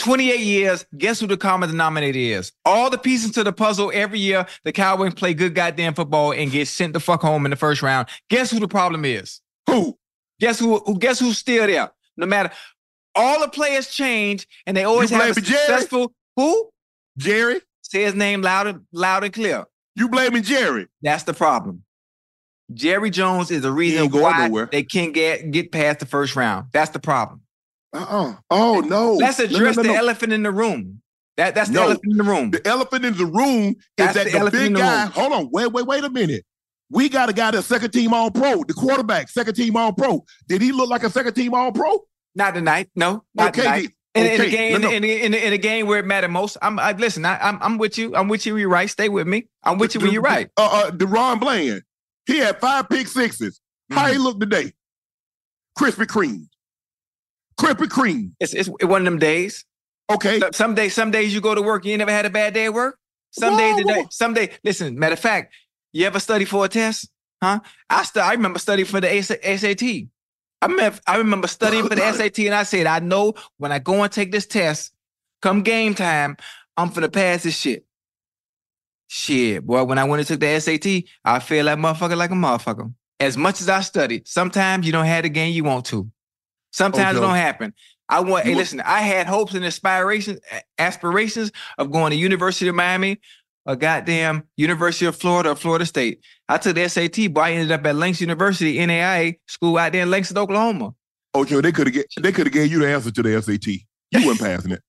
28 years, guess who the common denominator is? All the pieces to the puzzle every year, the Cowboys play good goddamn football and get sent the fuck home in the first round. Guess who the problem is? Who? Guess who's still there? No matter. All the players change and they always have a successful... Who? Jerry. Say his name loud and clear. You blaming Jerry. That's the problem. Jerry Jones is the reason why they can't get past the first round. That's the problem. Oh, no. Let's address the elephant in the room. That's the elephant in the room. The elephant in the room is that the big guy. Hold on. Wait a minute. We got a guy that's second team all pro. The quarterback, second team all pro. Did he look like a second team all pro? Not tonight. No. Not tonight. In a game where it mattered most, listen. I'm with you. I'm with you. You're right. Stay with me. I'm with you when you're right. DeRon Bland, he had 5 pick sixes. How he looked today? Krispy Kreme. It's one of them days. Okay. Some days you go to work. You ain't never had a bad day at work. Some day. Listen. Matter of fact, you ever study for a test? Huh? I remember studying for the SAT. I remember studying for the SAT, and I said, I know when I go and take this test, come game time, I'm finna pass this shit. Shit, boy, when I went and took the SAT, I feel like a motherfucker. As much as I studied, sometimes you don't have the game you want to. Sometimes it don't happen. I had hopes and aspirations of going to University of Miami, a goddamn University of Florida or Florida State. I took the SAT, but I ended up at Lanx University, NAIA school out there in Lanx, Oklahoma. Ocho, they could have gave you the answer to the SAT. You weren't passing it.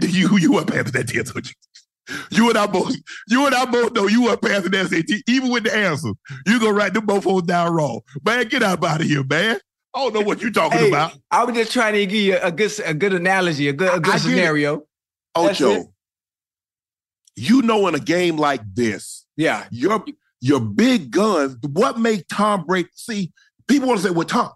You weren't passing that test, Ocho. You and I both know you weren't passing the SAT, even with the answer. You gonna write them both holes down wrong, man. Get out of here, man. I don't know what you're talking about. I was just trying to give you a good analogy, a good scenario. Ocho. You know, in a game like this, your big guns, what made Tom Brady? See, people want to say, well,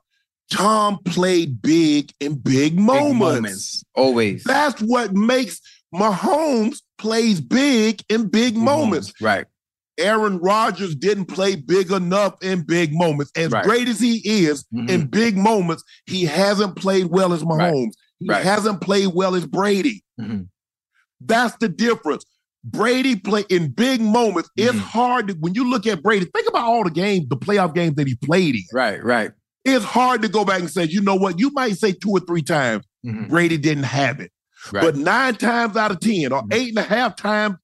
Tom played big in big moments. Always. That's what makes Mahomes plays big in big moments. Right. Aaron Rodgers didn't play big enough in big moments. As great as he is in big moments, he hasn't played well as Mahomes. He hasn't played well as Brady. That's the difference. Brady play in big moments. It's hard to, when you look at Brady, think about all the games, the playoff games that he played in. Right. It's hard to go back and say, you know what? You might say 2 or 3 times Brady didn't have it. Right. But 9 times out of 10 or 8.5 times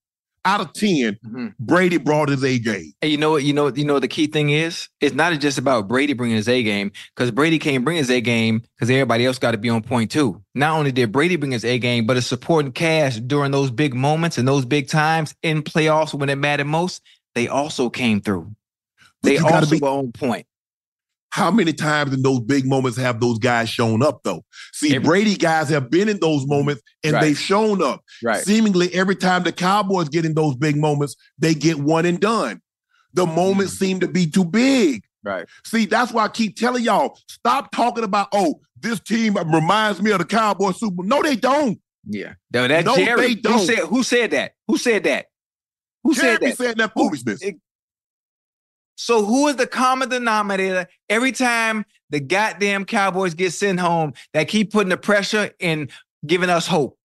out of 10, Brady brought his A game. And you know what the key thing is? It's not just about Brady bringing his A game, because Brady can't bring his A game because everybody else got to be on point too. Not only did Brady bring his A game, but his supporting cast during those big moments and those big times in playoffs when it mattered most, they also came through. They also were on point. How many times in those big moments have those guys shown up, though? See, Brady guys have been in those moments, and they've shown up. Right. Seemingly, every time the Cowboys get in those big moments, they get one and done. The moments seem to be too big. Right. See, that's why I keep telling y'all, stop talking about, this team reminds me of the Cowboys Super Bowl. No, they don't. Yeah. No, they don't. Who said that? Who Jared said that? Saying that foolishness. So who is the common denominator every time the goddamn Cowboys get sent home that keep putting the pressure and giving us hope?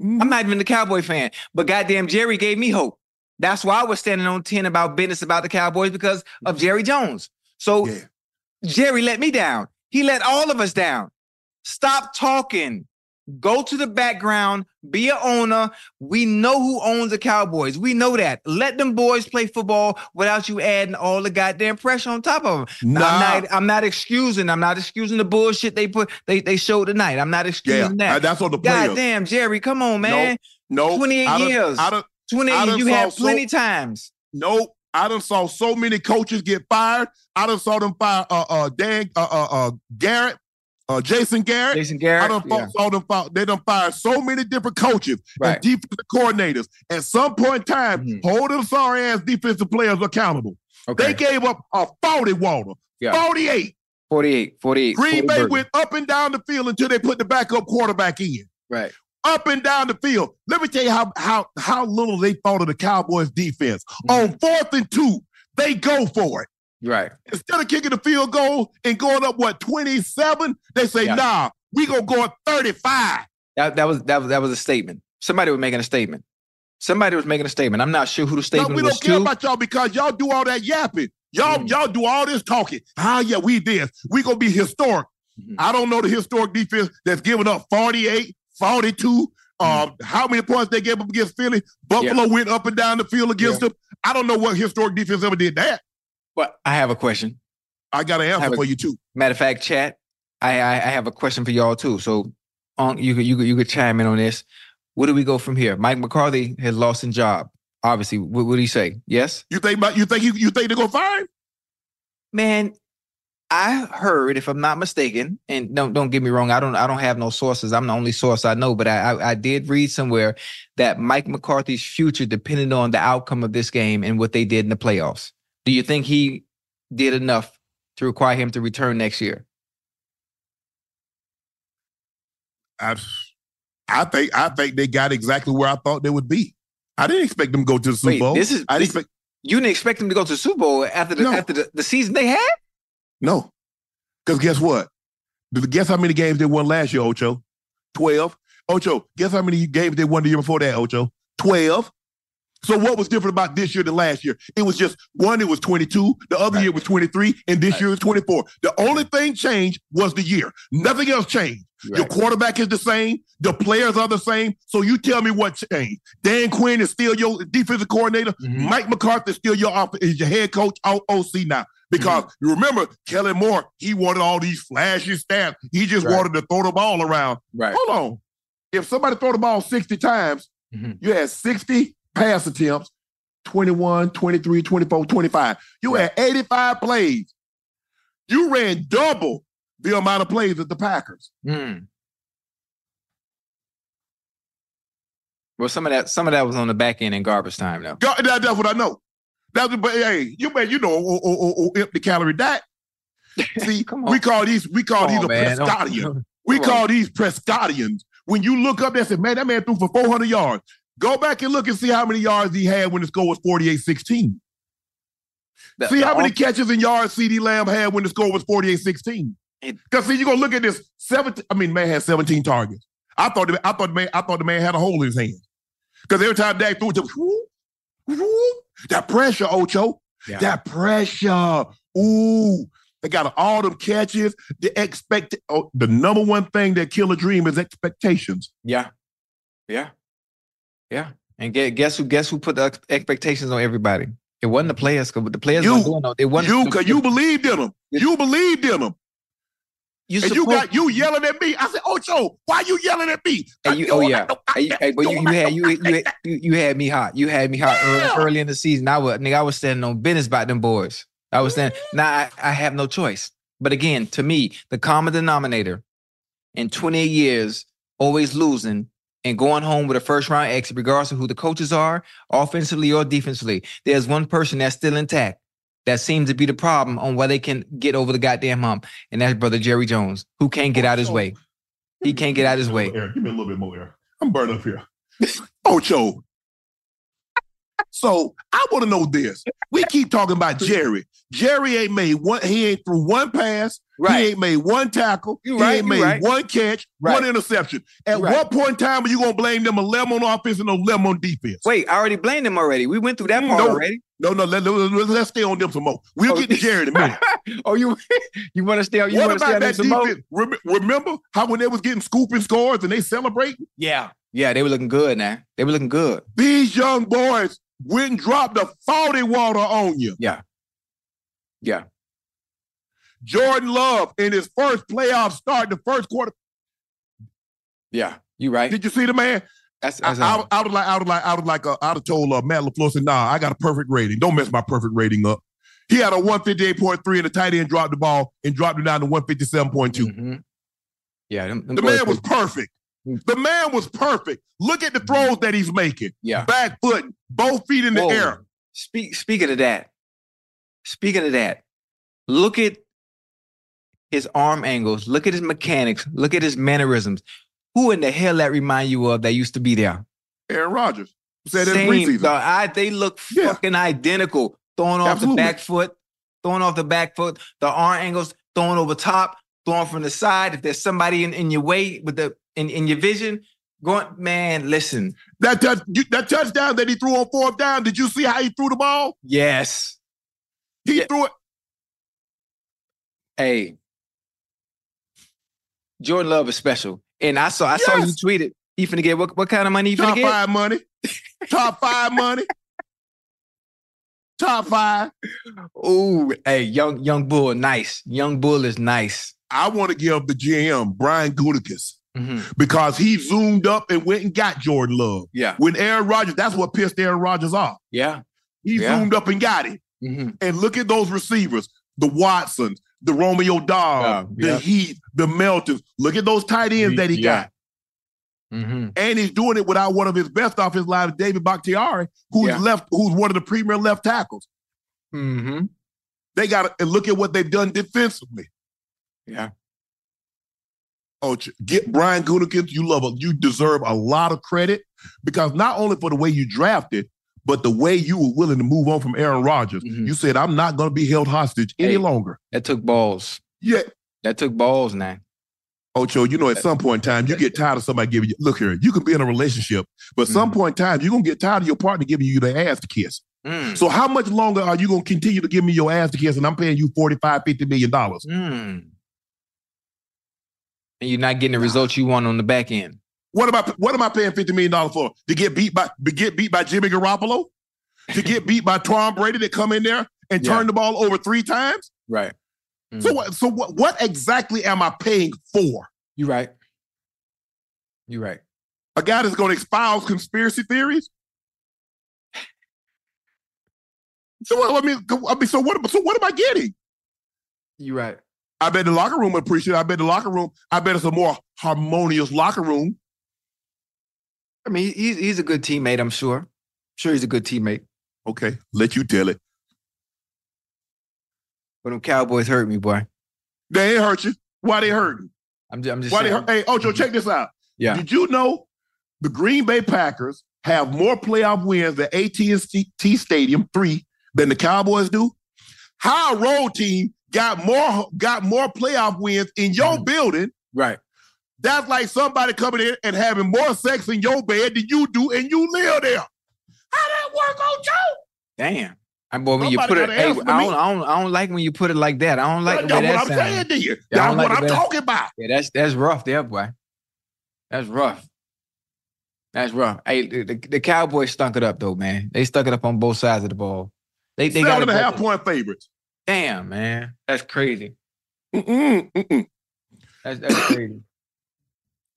I'm not even a Cowboy fan, but goddamn Jerry gave me hope. That's why I was standing on 10 about business about the Cowboys because of Jerry Jones. So yeah. Jerry let me down. He let all of us down. Stop talking. Go to the background. Be an owner. We know who owns the Cowboys. We know that. Let them boys play football without you adding all the goddamn pressure on top of them. Nah. I'm not excusing the bullshit they showed tonight. I'm not excusing that. That's on the players. Goddamn, Jerry, come on, man. Nope. 28 years. You had plenty times. Nope. I done saw so many coaches get fired. I done saw them fire Jason Garrett. Jason Garrett. I done saw them fire. They done fired so many different coaches and defensive coordinators. At some point in time, hold them sorry ass defensive players accountable. Okay. They gave up a 40 water. Yeah. 48. Green Bay went up and down the field until they put the backup quarterback in. Right. Up and down the field. Let me tell you how little they thought of the Cowboys defense. Mm-hmm. On 4th and 2, they go for it. Right. Instead of kicking the field goal and going up, 27? They say, nah, we gonna go at 35. That was a statement. Somebody was making a statement. I'm not sure who the statement was. No, we don't care about y'all because y'all do all that yapping. Y'all do all this talking. We this. We gonna be historic. Mm-hmm. I don't know the historic defense that's giving up 48. 42. How many points they gave up against Philly? Buffalo went up and down the field against them. I don't know what historic defense ever did that. But I have a question. I got an answer for you too. Matter of fact, chat. I have a question for y'all too. So, you could chime in on this. Where do we go from here? Mike McCarthy has lost his job. Obviously, what did he say? Yes. You think they're gonna fire him? Man. I heard, if I'm not mistaken, and don't get me wrong, I don't have no sources. I'm the only source I know, but I did read somewhere that Mike McCarthy's future depended on the outcome of this game and what they did in the playoffs. Do you think he did enough to require him to return next year? I think they got exactly where I thought they would be. I didn't expect them to go to the Super Bowl. You didn't expect them to go to the Super Bowl after the season they had? No, because guess what? Guess how many games they won last year, Ocho? 12. Ocho, guess how many games they won the year before that, Ocho? 12. So what was different about this year than last year? It was just one, it was 22, the other year was 23, and this year was 24. The only thing changed was the year. Nothing else changed. Right. Your quarterback is the same. The players are the same. So you tell me what changed. Dan Quinn is still your defensive coordinator. Mm-hmm. Mike McCarthy is still your head coach, OC now. Because you remember, Kellen Moore, he wanted all these flashy stats. He just wanted to throw the ball around. Right. Hold on. If somebody throw the ball 60 times, you had 60 pass attempts, 21, 23, 24, 25. You had 85 plays. You ran double the amount of plays at the Packers. Mm. Well, some of that was on the back end in garbage time, though. That's what I know. But hey, you know, empty calorie diet. See, we call these Prescottian. We call these Prescottians. When you look up there and say, man, that man threw for 400 yards. Go back and look and see how many yards he had when the score was 48-16. See how many catches and yards CeeDee Lamb had when the score was 48-16. Because see, you're gonna look at this. Man had 17 targets. I thought the man had a hole in his hand. Because every time Dak threw it that pressure, Ocho. Yeah. That pressure. Ooh, they got all them catches. The number one thing that kill a dream is expectations. Yeah. And guess who put the expectations on everybody? It wasn't the players, because the players weren't doing it. It wasn't you, because you believed in them. You believed in them. You yelling at me. I said, Ocho, why you yelling at me? You had me hot. You had me hot early in the season. I was standing on business about them boys. I was standing. Now I have no choice. But again, to me, the common denominator in 28 years, always losing and going home with a first round exit, regardless of who the coaches are, offensively or defensively, there's one person that's still intact. That seems to be the problem on where they can get over the goddamn hump. And that's brother Jerry Jones, who can't get out his way. He can't get out his way. Give me a little bit more air. I'm burned up here. Ocho. So I want to know this. We keep talking about Jerry. Jerry ain't made one. He ain't threw one pass. Right. He ain't made one tackle. He ain't made one catch, one interception. At what point in time are you going to blame them 11 on offense and 11 on defense? Wait, I already blamed them already. We went through that part already. No. Let's stay on them some more. We'll get to Jerry in a minute. You want to stay on? What about that defense? Remember how when they was getting scooping scores and they celebrating? Yeah, they were looking good, man. They were looking good. These young boys went and dropped the 40 water on you. Yeah. Jordan Love in his first playoff start, the first quarter. Yeah, you right. Did you see the man? I would have told Matt LaFleur, said, nah, I got a perfect rating. Don't mess my perfect rating up. He had a 158.3 and the tight end dropped the ball and dropped it down to 157.2. Mm-hmm. Yeah. The man was perfect. The man was perfect. Look at the throws that he's making. Yeah. Back foot, both feet in the air. Speaking of that, look at his arm angles. Look at his mechanics. Look at his mannerisms. Who in the hell that remind you of that used to be there? Aaron Rodgers. Said in preseason. They look fucking identical. Throwing off the back foot. The arm angles. Throwing over top. Throwing from the side. If there's somebody in your way with the... In your vision, going, man, listen. That touchdown that he threw on fourth down, did you see how he threw the ball? Yes. He threw it. Hey, Jordan Love is special. And I saw you tweet it. You finna get what kind of money you finna get? Top five money. Top five. Ooh, hey, young bull, nice. Young bull is nice. I want to give the GM, Brian Gutekunst. Mm-hmm. Because he zoomed up and went and got Jordan Love. Yeah. When Aaron Rodgers, that's what pissed Aaron Rodgers off. Yeah. He zoomed up and got it. Mm-hmm. And look at those receivers, the Watsons, the Romeo Doubs, the Heath, the Meltons. Look at those tight ends that he got. Mm-hmm. And he's doing it without one of his best off his line, David Bakhtiari, who's one of the premier left tackles. Mm-hmm. They got to look at what they've done defensively. Yeah. Oh, get Brian Gutekunst. You deserve a lot of credit because not only for the way you drafted, but the way you were willing to move on from Aaron Rodgers. Mm-hmm. You said, I'm not going to be held hostage any longer. That took balls. Yeah. That took balls, man. Ocho, at some point in time, you get tired of somebody giving you, look here, you could be in a relationship, but some point in time, you're going to get tired of your partner giving you the ass to kiss. Mm. So how much longer are you going to continue to give me your ass to kiss and I'm paying you $45, $50 million? Mm. And you're not getting the results you want on the back end. What am I paying $50 million for? To get beat by Jimmy Garoppolo? To get beat by Tom Brady that come in there and turn the ball over three times? Right. Mm-hmm. So what exactly am I paying for? You're right. A guy that's going to espouse conspiracy theories? So what am I getting? You're right. I bet the locker room appreciate it. I bet it's a more harmonious locker room. I mean, he's a good teammate, I'm sure. Okay, let you tell it. But them Cowboys hurt me, boy. They ain't hurt you. Why they hurting? I'm just why saying. Hey, Ocho, check this out. Yeah. Did you know the Green Bay Packers have more playoff wins at AT&T Stadium 3 than the Cowboys do? How a road team got more playoff wins in your building. Right. That's like somebody coming in and having more sex in your bed than you do, and you live there. How that work, Ocho? Damn. I don't like when you put it like that. I don't like the way that sounds. That's what I'm saying to you. That's what I'm talking about. Yeah, that's rough there, boy. That's rough. Hey, the Cowboys stunk it up, though, man. They stuck it up on both sides of the ball. They got 7.5-point favorites. Damn, man. That's crazy. That's crazy.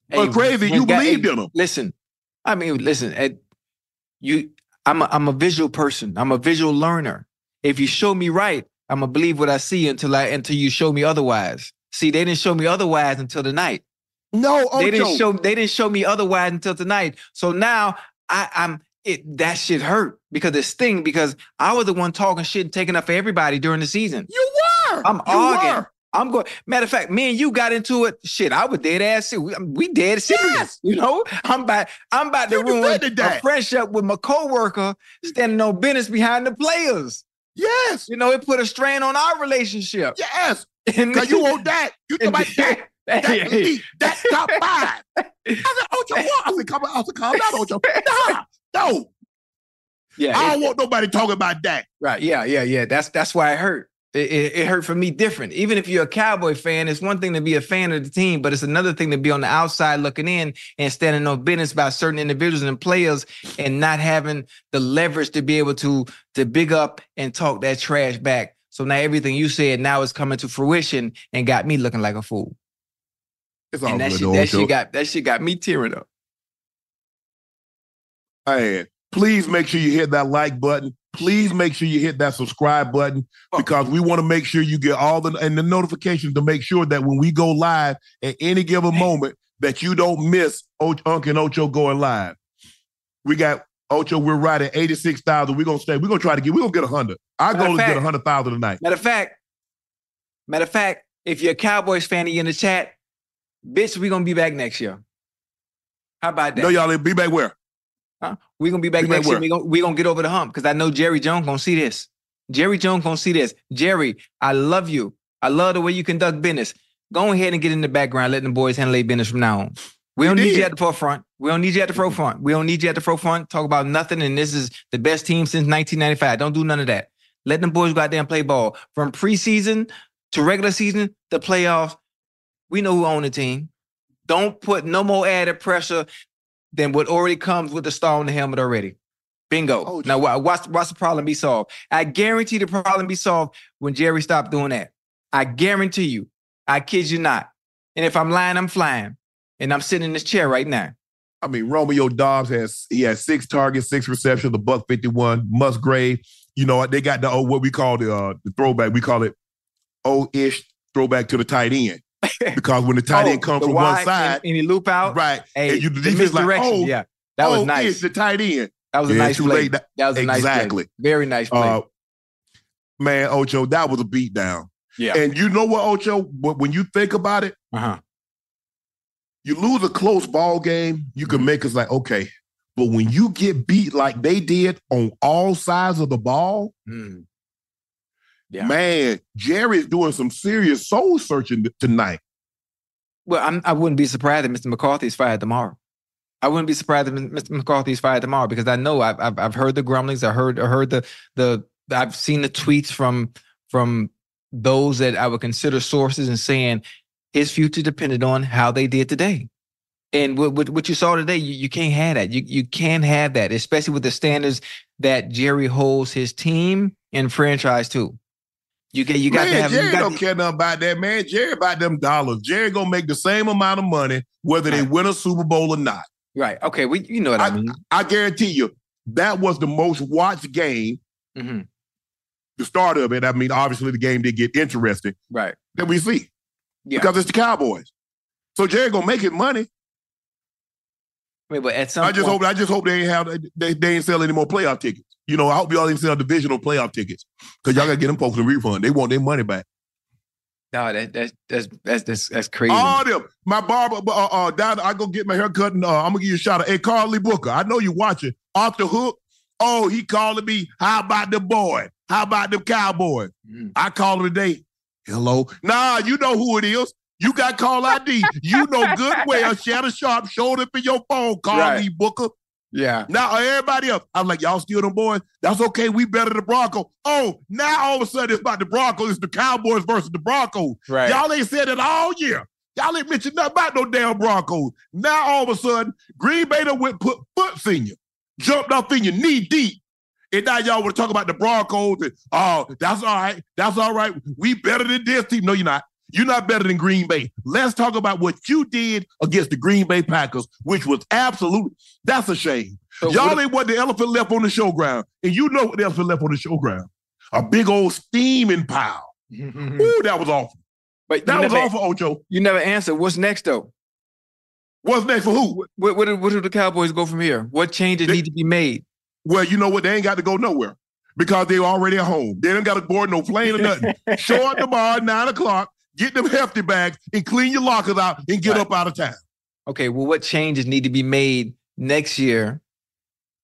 But hey, crazy, you believed in them. Listen, Ed, I'm a visual person. I'm a visual learner. If you show me right, I'm going to believe what I see until you show me otherwise. See, they didn't show me otherwise until tonight. No, Ocho. They didn't show me otherwise until tonight. So now that shit hurt because it sting because I was the one talking shit and taking up for everybody during the season. You were. I'm arguing. I'm going. Matter of fact, me and you got into it. Shit, I was dead ass. We dead serious. Yes. You know, I'm about to ruin a friendship with my coworker standing on business behind the players. Yes. You know, it put a strain on our relationship. Yes. Because you owe Dak. You talking about Dak. That's me. That's top five. I said, oh, your what? I said, come out on your. Nah, no. Yeah. I don't want nobody talking about Dak. Right. Yeah. That's why it hurt. It hurt for me different. Even if you're a Cowboy fan, it's one thing to be a fan of the team, but it's another thing to be on the outside looking in and standing on business by certain individuals and players and not having the leverage to be able to big up and talk that trash back. So now everything you said now is coming to fruition and got me looking like a fool. It's all good, that shit got me tearing up. Hey, please make sure you hit that like button. Please make sure you hit that subscribe button because we want to make sure you get all the notifications to make sure that when we go live at any given moment that you don't miss Unc and Ocho going live. We got Ocho, we're right at 86,000. We're going to stay. We're going to try to get, we're going to get 100. Our goal is to get 100,000 tonight. Matter of fact, if you're a Cowboys fan and you're in the chat, bitch, we're going to be back next year. How about that? No, y'all, be back where? Huh? We're going to be back next year. We're going to get over the hump because I know Jerry Jones going to see this. Jerry, I love you. I love the way you conduct business. Go ahead and get in the background, letting the boys handle their business from now on. We don't need you at the forefront. Talk about nothing, and this is the best team since 1995. Don't do none of that. Let them boys go out there and play ball. From preseason to regular season to playoffs, we know who own the team. Don't put no more added pressure than what already comes with the star on the helmet already. Bingo. Oh, now, watch the problem be solved. I guarantee the problem be solved when Jerry stopped doing that. I guarantee you. I kid you not. And if I'm lying, I'm flying. And I'm sitting in this chair right now. I mean, Romeo Doubs has 6 targets, 6 receptions, 151, Musgrave. You know, they got the throwback. We call it O-ish throwback to the tight end. Because when the tight end comes from one side. And he loop out. Right. Hey, and you defense like, oh, yeah, that was nice. The tight end. That was a nice play. That was a nice play. Very nice play. Man, Ocho, that was a beatdown. Yeah. And you know what, Ocho? When you think about it. Uh-huh. You lose a close ball game, you can make us like, okay. But when you get beat like they did on all sides of the ball, man, Jerry's doing some serious soul searching tonight. Well, I wouldn't be surprised if Mr. McCarthy's fired tomorrow. Because I know I've heard the grumblings. I've seen the tweets from those that I would consider sources and saying, his future depended on how they did today. And what you saw today, you can't have that. You can't have that, especially with the standards that Jerry holds his team and franchise to. Jerry don't care nothing about that, man. Jerry about them dollars. Jerry going to make the same amount of money whether they win a Super Bowl or not. Right. Okay, you know what I mean. I guarantee you, that was the most watched game. Mm-hmm. The start of it, I mean, obviously the game did get interesting. Right. That we see. Yeah. Because it's the Cowboys, so Jerry gonna make his money. Wait, but at some point, I just hope they ain't sell any more playoff tickets. You know, I hope y'all ain't sell divisional playoff tickets because y'all gotta get them folks a refund. They want their money back. No, that's crazy. All them, my barber, down. I go get my hair cut and I'm gonna give you a shout out. Hey, Carly Booker, I know you watching. Off the hook. Oh, he calling me. How about the boy? How about the Cowboys? Mm. I call him today. Hello? Nah, you know who it is. You got call ID. You know good well. Shannon Sharp showed up in your phone. Call me, Booker. Yeah. Now, everybody else, I'm like, y'all steal them boys? That's okay. We better than the Broncos. Oh, now all of a sudden it's about the Broncos. It's the Cowboys versus the Broncos. Right. Y'all ain't said it all year. Y'all ain't mentioned nothing about no damn Broncos. Now, all of a sudden, Green Bay done went put foots in you, jumped up in you knee deep. And now y'all want to talk about the Broncos. And, that's all right. That's all right. We better than this team. No, you're not. You're not better than Green Bay. Let's talk about what you did against the Green Bay Packers, which was absolute. That's a shame. So y'all ain't what the elephant left on the showground. And you know what the elephant left on the showground. A big old steaming pile. Ooh, that was awful. But that was awful, Ocho. You never answered. What's next, though? What's next for who? Where do the Cowboys go from here? What changes need to be made? Well, you know what? They ain't got to go nowhere because they already at home. They don't got to board no plane or nothing. Show up tomorrow, 9 o'clock. get them hefty bags and clean your lockers out and get up out of town. Okay, well, what changes need to be made next year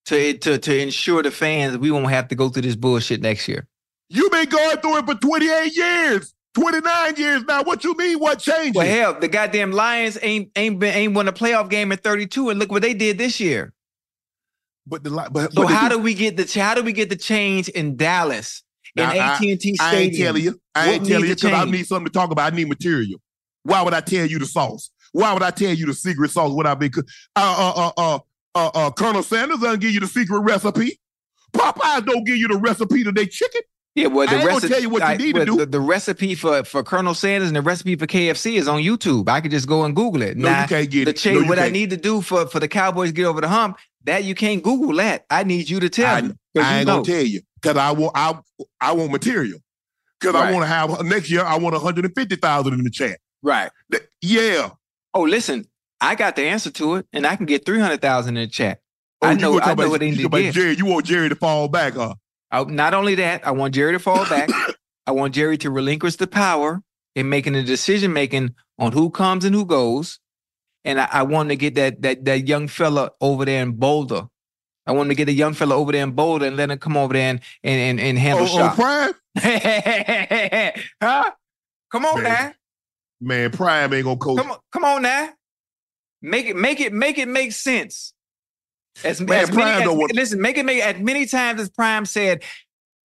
to ensure the fans we won't have to go through this bullshit next year? You've been going through it for 28 years, 29 years now. What you mean? What changes? Well, hell, the goddamn Lions ain't won a playoff game in 32, and look what they did this year. How do we get the change in Dallas? Now, in AT&T Stadium. I ain't telling you because I need something to talk about. I need material. Why would I tell you the sauce? Why would I tell you the secret sauce? What I've been cooking? Colonel Sanders doesn't give you the secret recipe. Popeyes don't give you the recipe to their chicken. Yeah, well, I ain't gonna tell you what you need to do. The recipe for Colonel Sanders and the recipe for KFC is on YouTube. I could just go and Google it. No, you can't get the change. No, what I need to do for the Cowboys to get over the hump, that you can't Google that. I need you to tell me. I ain't gonna tell you because I want material. Because I want to have next year. I want 150,000 in the chat. Right. Yeah. Oh, listen, I got the answer to it, and I can get 300,000 in the chat. Oh, I know what they need to get. Jerry, you want Jerry to fall back, huh? Not only that, I want Jerry to fall back. I want Jerry to relinquish the power in making the decision-making on who comes and who goes. And I want to get that young fella over there in Boulder. I want to get a young fella over there in Boulder and let him come over there and handle shop. Oh, Prime? Huh? Come on, man. Man, Prime ain't gonna coach. Come on now. Make it make sense. Make it as many times as Prime said,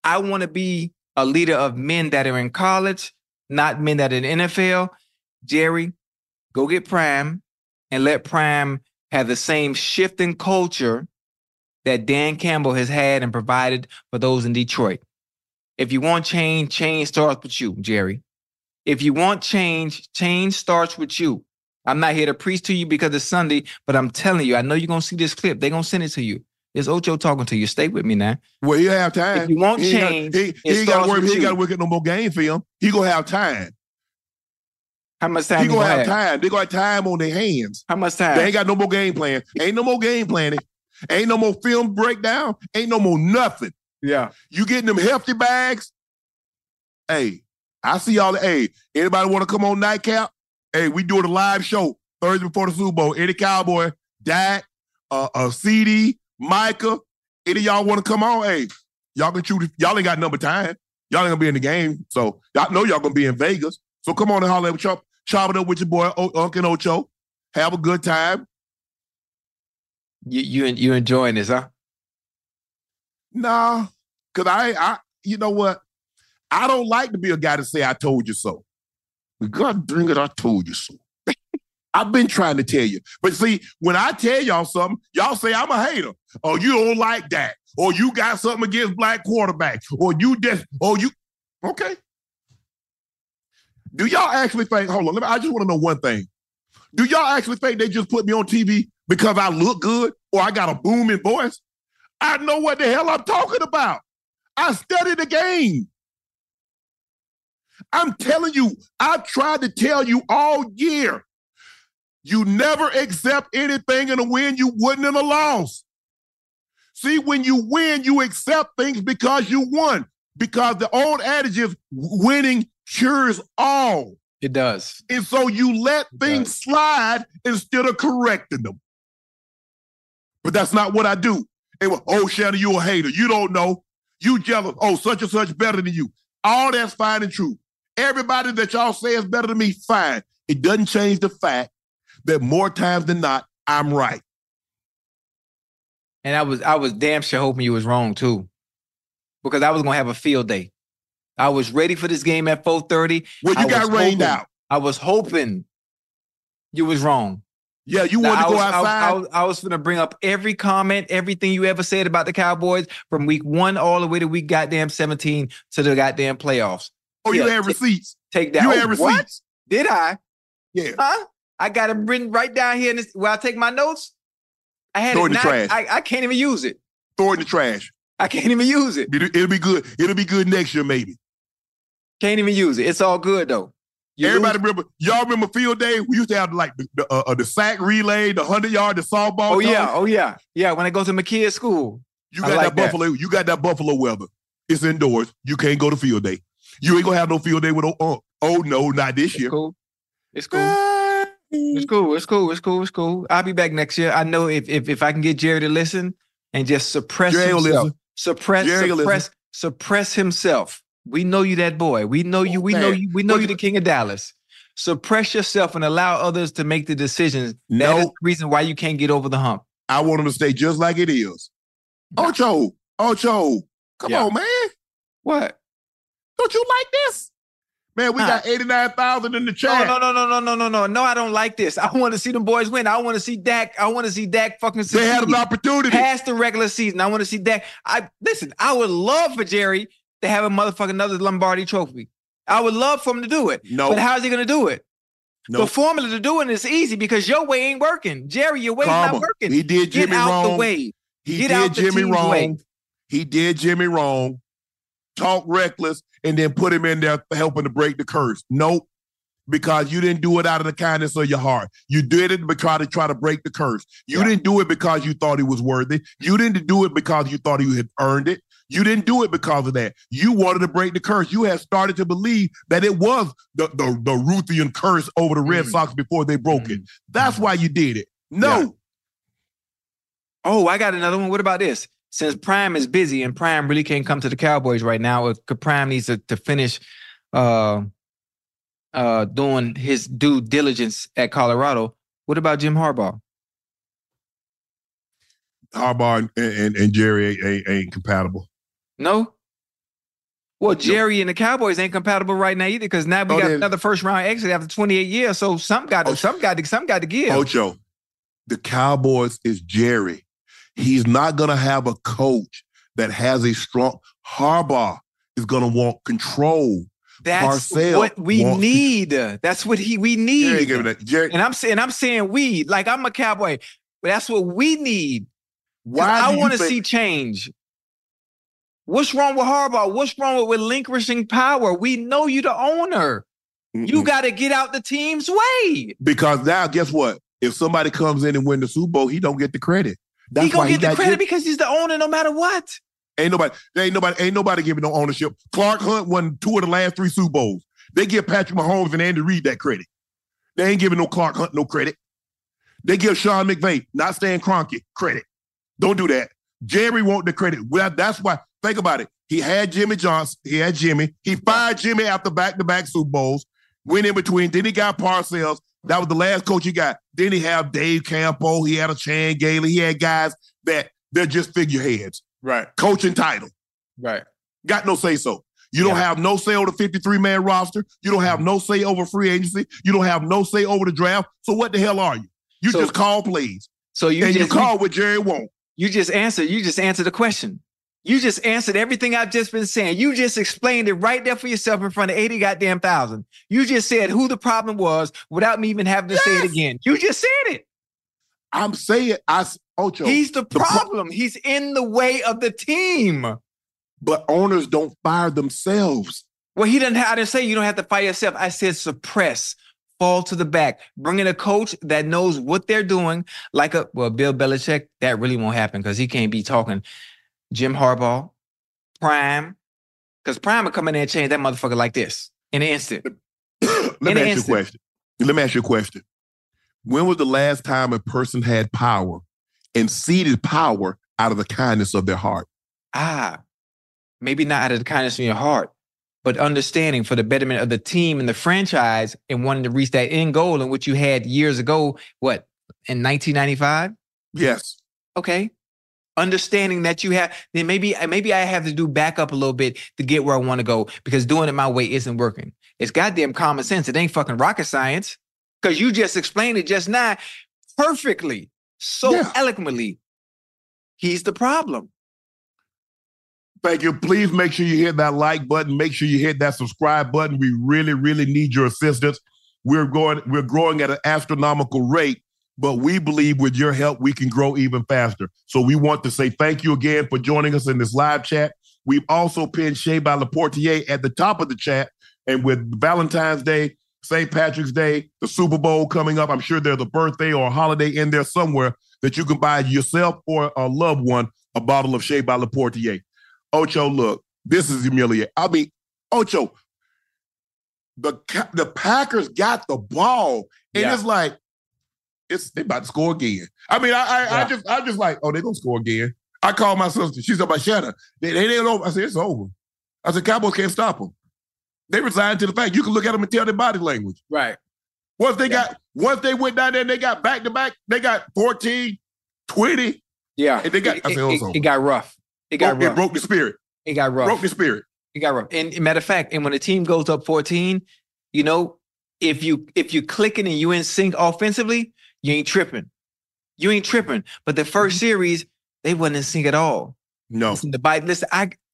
I want to be a leader of men that are in college, not men that are in the NFL. Jerry, go get Prime and let Prime have the same shift in culture that Dan Campbell has had and provided for those in Detroit. If you want change starts with you, Jerry. If you want change starts with you. I'm not here to preach to you because it's Sunday, but I'm telling you, I know you're going to see this clip. They're going to send it to you. It's Ocho talking to you. Stay with me now. Well, he'll have time. If you want change, he got to work at no more game film. He's going to have time. How much time? He's going to have time. They're going to have time on their hands. How much time? They ain't got no more game plan. Ain't no more game planning. Ain't no more film breakdown. Ain't no more nothing. Yeah. You getting them hefty bags? Hey, I see y'all. Hey, anybody want to come on Nightcap? Hey, we doing a live show Thursday before the Super Bowl. Any Cowboy, Dak, CeeDee, Micah, any of y'all want to come on? Hey, y'all can shoot. Y'all ain't got number time. Y'all ain't gonna be in the game, so y'all know y'all gonna be in Vegas. So come on and holler at chop, chop it up with your boy Uncle Ocho. Have a good time. You enjoying this, huh? Nah, cause I you know what? I don't like to be a guy to say I told you so. God dang it, I told you so. I've been trying to tell you. But see, when I tell y'all something, y'all say I'm a hater. Or you don't like that. Or you got something against black quarterbacks. Or you just, okay. Do y'all actually think, hold on, I just want to know one thing. Do y'all actually think they just put me on TV because I look good or I got a booming voice? I know what the hell I'm talking about. I studied the game. I'm telling you, I've tried to tell you all year, you never accept anything in a win you wouldn't in a loss. See, when you win, you accept things because you won, because the old adage is winning cures all. It does. And so you let things slide instead of correcting them. But that's not what I do. Oh, Shannon, you a hater. You don't know. You jealous. Oh, such and such better than you. All that's fine and true. Everybody that y'all say is better than me, fine. It doesn't change the fact that more times than not, I'm right. And I was damn sure hoping you was wrong, too, because I was going to have a field day. I was ready for this game at 4:30. Well, you got rained out. I was hoping you was wrong. Yeah, you wanted to go outside. I was going to bring up every comment, everything you ever said about the Cowboys from week 1 all the way to week goddamn 17 to the goddamn playoffs. Oh, yeah, you had receipts. Take that. You had receipts. What? Did I? Yeah. Huh? I got it written right down here where I take my notes. I had it. Trash. I can't even use it. Throw it in the trash. I can't even use it. It'll be good. It'll be good next year, maybe. Can't even use it. It's all good, though. Everybody remember? Y'all remember field day? We used to have like the sack relay, the 100-yard, the softball. Oh yeah. When I go to my kid's school, you got that Buffalo weather. It's indoors. You can't go to field day. You ain't gonna have no field day with no ump. Oh no, not this year. Cool. It's cool. It's cool. I'll be back next year. I know if I can get Jerry to listen and just suppress himself. Suppress himself. We know you that boy. We know you the king of Dallas. Suppress yourself and allow others to make the decisions. No. That is the reason why you can't get over the hump. I want him to stay just like it is. No. Ocho. Come on, man. What? Don't you like this? Man, we got 89,000 in the chat. No. No, I don't like this. I want to see them boys win. I want to see Dak. I want to see Dak fucking succeed. They had an opportunity. Past the regular season. I want to see Dak. I would love for Jerry to have a motherfucking another Lombardi trophy. I would love for him to do it. No. But how's he going to do it? No. The formula to doing it is easy because your way ain't working. Jerry, your way's not working. He did Jimmy wrong. Get out the way. He did Jimmy wrong. He did Jimmy wrong. Talk reckless, and then put him in there helping to break the curse. Nope. Because you didn't do it out of the kindness of your heart. You did it because to try to break the curse. You didn't do it because you thought he was worthy. You didn't do it because you thought he had earned it. You didn't do it because of that. You wanted to break the curse. You had started to believe that it was the Ruthian curse over the Red Sox before they broke it. That's why you did it. No. Yeah. Oh, I got another one. What about this? Since Prime is busy and Prime really can't come to the Cowboys right now, if Prime needs to finish doing his due diligence at Colorado, what about Jim Harbaugh? Harbaugh and Jerry ain't compatible. No? Well, Jerry and the Cowboys ain't compatible right now either because now we got another first-round exit after 28 years, so some got to give. Ocho, the Cowboys is Jerry. He's not going to have a coach that has a strong... Harbaugh is going to want control. That's Parcells what we need. That's what we need. Jerry. And I'm saying we. Like, I'm a Cowboy. But that's what we need. I want to see change. What's wrong with Harbaugh? What's wrong with relinquishing power? We know you're the owner. Mm-mm. You got to get out the team's way. Because now, guess what? If somebody comes in and wins the Super Bowl, he don't get the credit. That's he gonna get the credit because he's the owner no matter what. Ain't nobody giving no ownership. Clark Hunt won 2 of the last 3 Super Bowls. They give Patrick Mahomes and Andy Reid that credit. They ain't giving no Clark Hunt no credit. They give Sean McVay, not Stan Kroenke, credit. Don't do that. Jerry won't the credit. Well, that's why, think about it. He had Jimmy Johnson. He had Jimmy. He fired Jimmy after back-to-back Super Bowls, went in between. Then he got Parcells. That was the last coach he got. Then he had Dave Campo. He had a Chan Gailey. He had guys that they're just figureheads. Right. Coaching title. Right. Got no say-so. You don't have no say over the 53-man roster. You don't have no say over free agency. You don't have no say over the draft. So what the hell are you? You just call plays. So you call what Jerry won't. You just answered the question. You just answered everything I've just been saying. You just explained it right there for yourself in front of 80 goddamn thousand. You just said who the problem was without me even having to say it again. You just said it. I'm saying, Ocho. He's the problem. He's in the way of the team. But owners don't fire themselves. Well, I didn't say you don't have to fire yourself. I said suppress. Fall to the back. Bring in a coach that knows what they're doing. Bill Belichick, that really won't happen because he can't be talking Jim Harbaugh, Prime, because Prime will come in there and change that motherfucker like this in an instant. Let me ask you a question. When was the last time a person had power and ceded power out of the kindness of their heart? Maybe not out of the kindness of your heart, but understanding for the betterment of the team and the franchise and wanting to reach that end goal in which you had years ago, in 1995? Yes. Okay. Understanding that you have, then maybe I have to do back up a little bit to get where I want to go because doing it my way isn't working. It's goddamn common sense. It ain't fucking rocket science because you just explained it just now perfectly, eloquently. He's the problem. Thank you. Please make sure you hit that like button. Make sure you hit that subscribe button. We really, really need your assistance. We're growing at an astronomical rate. But we believe with your help, we can grow even faster. So we want to say thank you again for joining us in this live chat. We've also pinned Shay by Le Portier at the top of the chat. And with Valentine's Day, St. Patrick's Day, the Super Bowl coming up, I'm sure there's a birthday or a holiday in there somewhere that you can buy yourself or a loved one a bottle of Shay by Le Portier. Ocho, look, this is humiliating. I mean, Ocho, the Packers got the ball, and it's like, they about to score again. I mean, I just like, oh, they're going to score again. I called my sister. She's up by Shanna. They ain't over. I said, it's over. I said, Cowboys can't stop them. They resigned to the fact. You can look at them and tell their body language. Right. Once they once they went down there and they got back-to-back, they got 14, 20. Yeah. And they got, it got rough. It broke the spirit. It got rough. Broke the spirit. It got rough. And matter of fact, and when a team goes up 14, you know, if you clicking and you in sync offensively, you ain't tripping. But the first series, they wasn't in sync at all. No. Listen,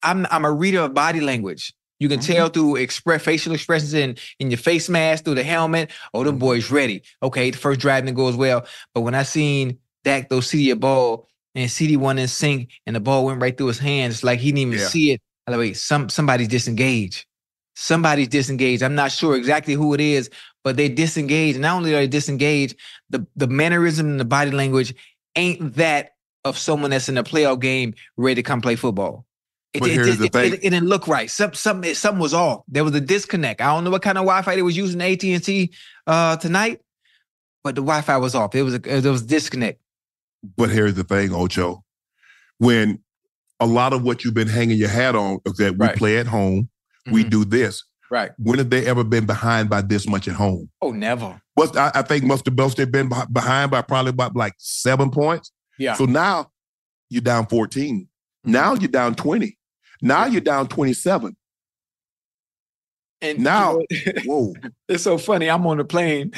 I'm a reader of body language. You can tell through facial expressions in your face mask, through the helmet. Oh, them boys ready. Okay, the first drive didn't go as well. But when I seen Dak throw CeeDee a ball and CeeDee won in sync and the ball went right through his hands, it's like he didn't even see it. I'm like, wait, somebody's disengaged. I'm not sure exactly who it is, but they disengaged. Not only are they disengaged, the mannerism and the body language ain't that of someone that's in a playoff game ready to come play football. It didn't look right. Something was off. There was a disconnect. I don't know what kind of Wi-Fi they was using at AT&T tonight, but the Wi-Fi was off. There was a disconnect. But here's the thing, Ocho. When a lot of what you've been hanging your hat on is that we play at home, we do this. Right. When have they ever been behind by this much at home? Oh, never. I think most they've been behind by probably about like 7 points. Yeah. So now you're down 14. Now you're down 20. Now you're down 27. And now, whoa. It's so funny. I'm on the plane.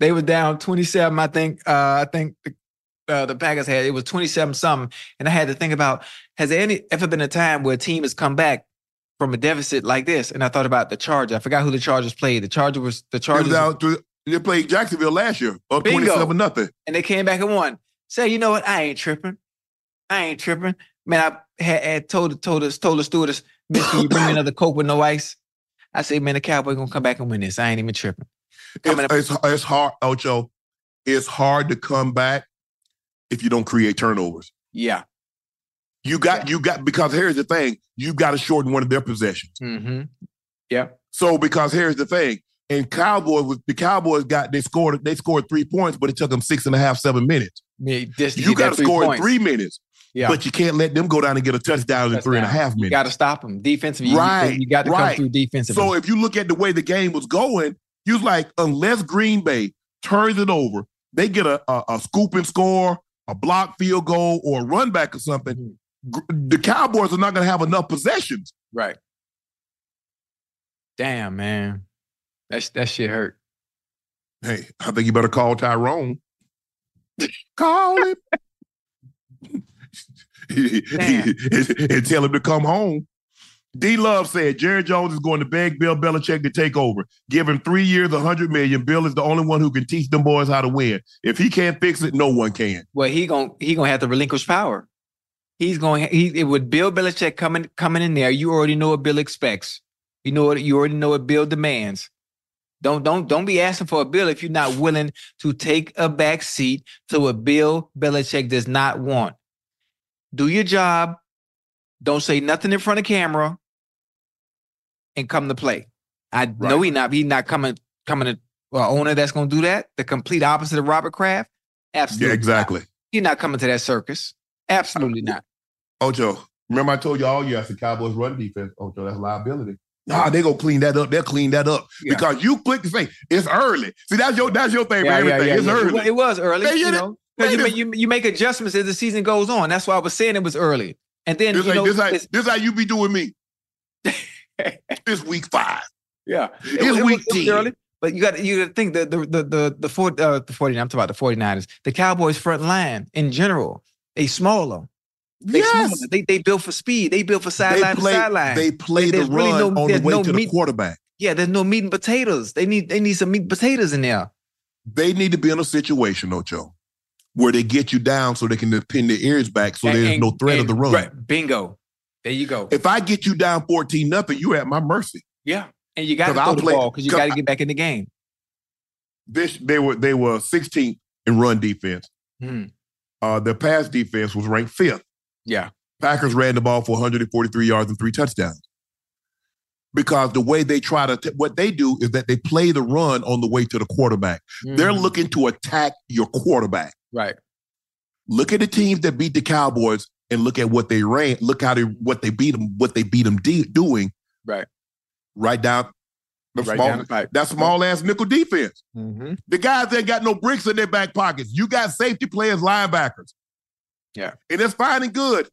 They were down 27. I think the Packers had, it was 27-something. And I had to think about, has there ever been a time where a team has come back from a deficit like this? And I thought about the Chargers. I forgot who the Chargers played. They played Jacksonville last year, up 27-0. And they came back and won. Say, you know what? I ain't tripping. Man, I had told the stewardess, miss, can you bring me another Coke with no ice? I say, man, the Cowboys going to come back and win this. I ain't even tripping. It's hard, Ocho. It's hard to come back if you don't create turnovers. Yeah. Because here's the thing, you've got to shorten one of their possessions. Mm-hmm. Yeah. So because here's the thing, and the Cowboys scored 3 points, but it took them 6.5, 7 minutes. You got to score in 3 minutes. Yeah. But you can't let them go down and get a touchdown in 3.5 minutes. You got to stop them defensively. Right. You got to come through defensively. So if you look at the way the game was going, you was like, unless Green Bay turns it over, they get a scoop and score, a block field goal, or a run back or something, the Cowboys are not going to have enough possessions. Right. Damn, man. That shit hurt. Hey, I think you better call Tyrone. Call him. And tell him to come home. D. Love said, Jerry Jones is going to beg Bill Belichick to take over. Give him 3 years, $100 million. Bill is the only one who can teach them boys how to win. If he can't fix it, no one can. Well, he gonna have to relinquish power. With Bill Belichick coming in there, you already know what Bill expects. You already know what Bill demands. Don't be asking for a Bill if you're not willing to take a back seat to what Bill Belichick does not want. Do your job. Don't say nothing in front of camera. And come to play. I know he's not coming to an owner that's going to do that. The complete opposite of Robert Kraft. Absolutely. Yeah, exactly. Not. He's not coming to that circus. Absolutely not. Ocho, remember I told you all year, I said Cowboys run defense. Ocho, that's liability. Nah, they're going to clean that up. They'll clean that up. Yeah. Because you click the thing. It's early. See, that's your thing for everything. It's early. It was early. Man, you make adjustments as the season goes on. That's why I was saying it was early. And then, this how you be doing me. It's week 5. Yeah. It's week 10. Early, but you gotta think that I'm talking about the 49ers. The Cowboys front line in general, they smaller. Smaller. They built for speed. They built for sideline to sideline. They play the run on the way to the quarterback. Yeah, there's no meat and potatoes. They need some meat and potatoes in there. They need to be in a situation, Ocho, where they get you down so they can pin their ears back so there's no threat of the run. Right, bingo. There you go. If I get you down 14-0, you're at my mercy. Yeah, and you got to throw the ball because you got to get back in the game. They were 16th in run defense. Mm. Their pass defense was ranked 5th. Yeah, Packers ran the ball for 143 yards and 3 touchdowns. because the way they try to, what they do is that they play the run on the way to the quarterback. Mm. They're looking to attack your quarterback. Right. Look at the teams that beat the Cowboys and look at what they ran. Look how they beat them doing. Right. Right down. That small-ass nickel defense. Mm-hmm. The guys that got no bricks in their back pockets. You got safety players, linebackers. Yeah. And it's fine and good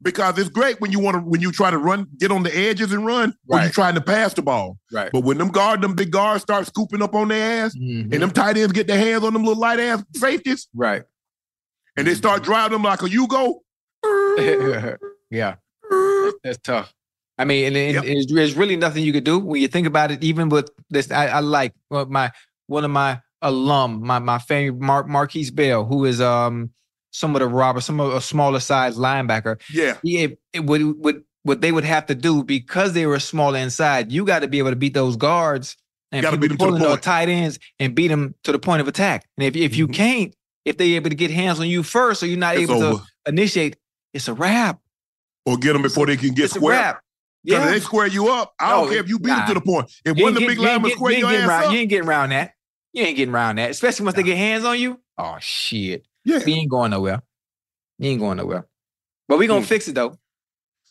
because it's great when you want to, when you try to run, get on the edges and run, when you're trying to pass the ball. Right. But when them big guards start scooping up on their ass and them tight ends get their hands on them little light-ass safeties. Right. And they start driving them like a Yugo. Yeah. That's tough. I mean, and there's really nothing you could do when you think about it. Even with this, I like one of my favorite Marquise Bell, who is somewhat of a robber, somewhat a smaller size linebacker. Yeah, what they would have to do because they were smaller inside. You got to be able to beat those guards and beat them pulling those tight ends and beat them to the point of attack. And if you can't, if they're able to get hands on you first, or you're not able to initiate, it's a wrap. Or get them before they can get square. Because if they square you up, I don't care if you beat them to the point. If one of the big linemen square your ass up. You ain't getting around that. Especially once they get hands on you. Oh, shit. Yeah. You ain't going nowhere. But we're going to fix it, though.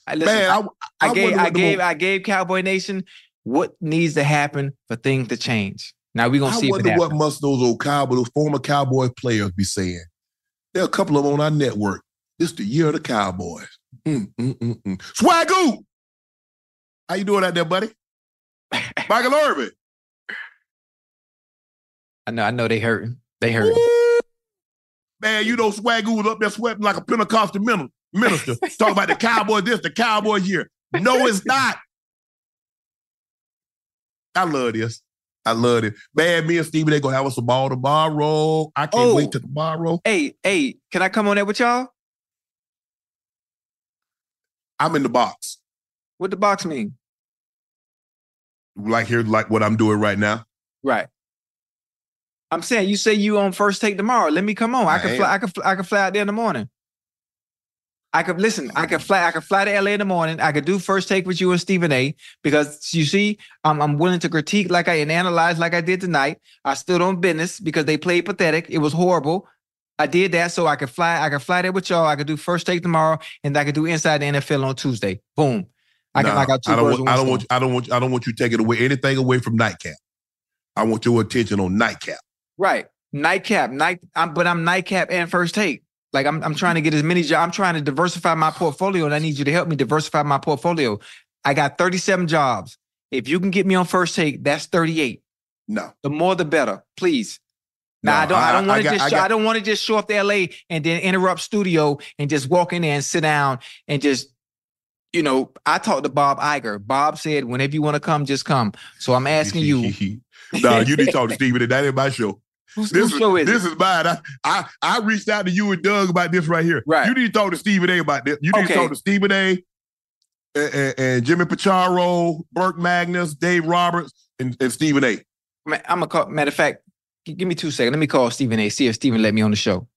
I gave Cowboy Nation what needs to happen for things to change. Now we're going to see what happens. I wonder what must those former Cowboy players be saying. There are a couple of them on our network. This the year of the Cowboys. Swagoo! How you doing out there, buddy? Michael Irvin. I know they hurting. Man, you know Swagoo was up there sweating like a Pentecostal minister. Talking about the Cowboys this, the Cowboys year. No, it's not. I love this. Man, me and Stevie, they gonna have us a ball tomorrow. I can't wait till tomorrow. Hey, can I come on there with y'all? I'm in the box. What the box mean? Like here, like what I'm doing right now. Right. I'm saying you say you on First Take tomorrow. Let me come on. I can fly out there in the morning. I could fly to LA in the morning. I could do First Take with you and Stephen A. Because you see, I'm willing to critique and analyze like I did tonight. I stood on business because they played pathetic. It was horrible. I did that so I could fly there with y'all. I could do First Take tomorrow, and I could do Inside the NFL on Tuesday. Boom. I don't want you taking away anything away from Nightcap. I want your attention on Nightcap. Right. I'm Nightcap and First Take. Like I'm trying to get as many jobs. I'm trying to diversify my portfolio, and I need you to help me diversify my portfolio. I got 37 jobs. If you can get me on First Take, that's 38. No. The more the better, please. Now I don't want to just show up to LA and then interrupt studio and just walk in there and sit down and just, you know, I talked to Bob Iger. Bob said, whenever you want to come, just come. So I'm asking you. No, you didn't talk to Stephen. That ain't my show. This is mine. I reached out to you and Doug about this right here. Right. You need to talk to Stephen A about this. You need to talk to Stephen A and Jimmy Pacharo, Burke Magnus, Dave Roberts, and Stephen A. Man, I'm going to call. Matter of fact, give me 2 seconds. Let me call Stephen A. See if Stephen let me on the show.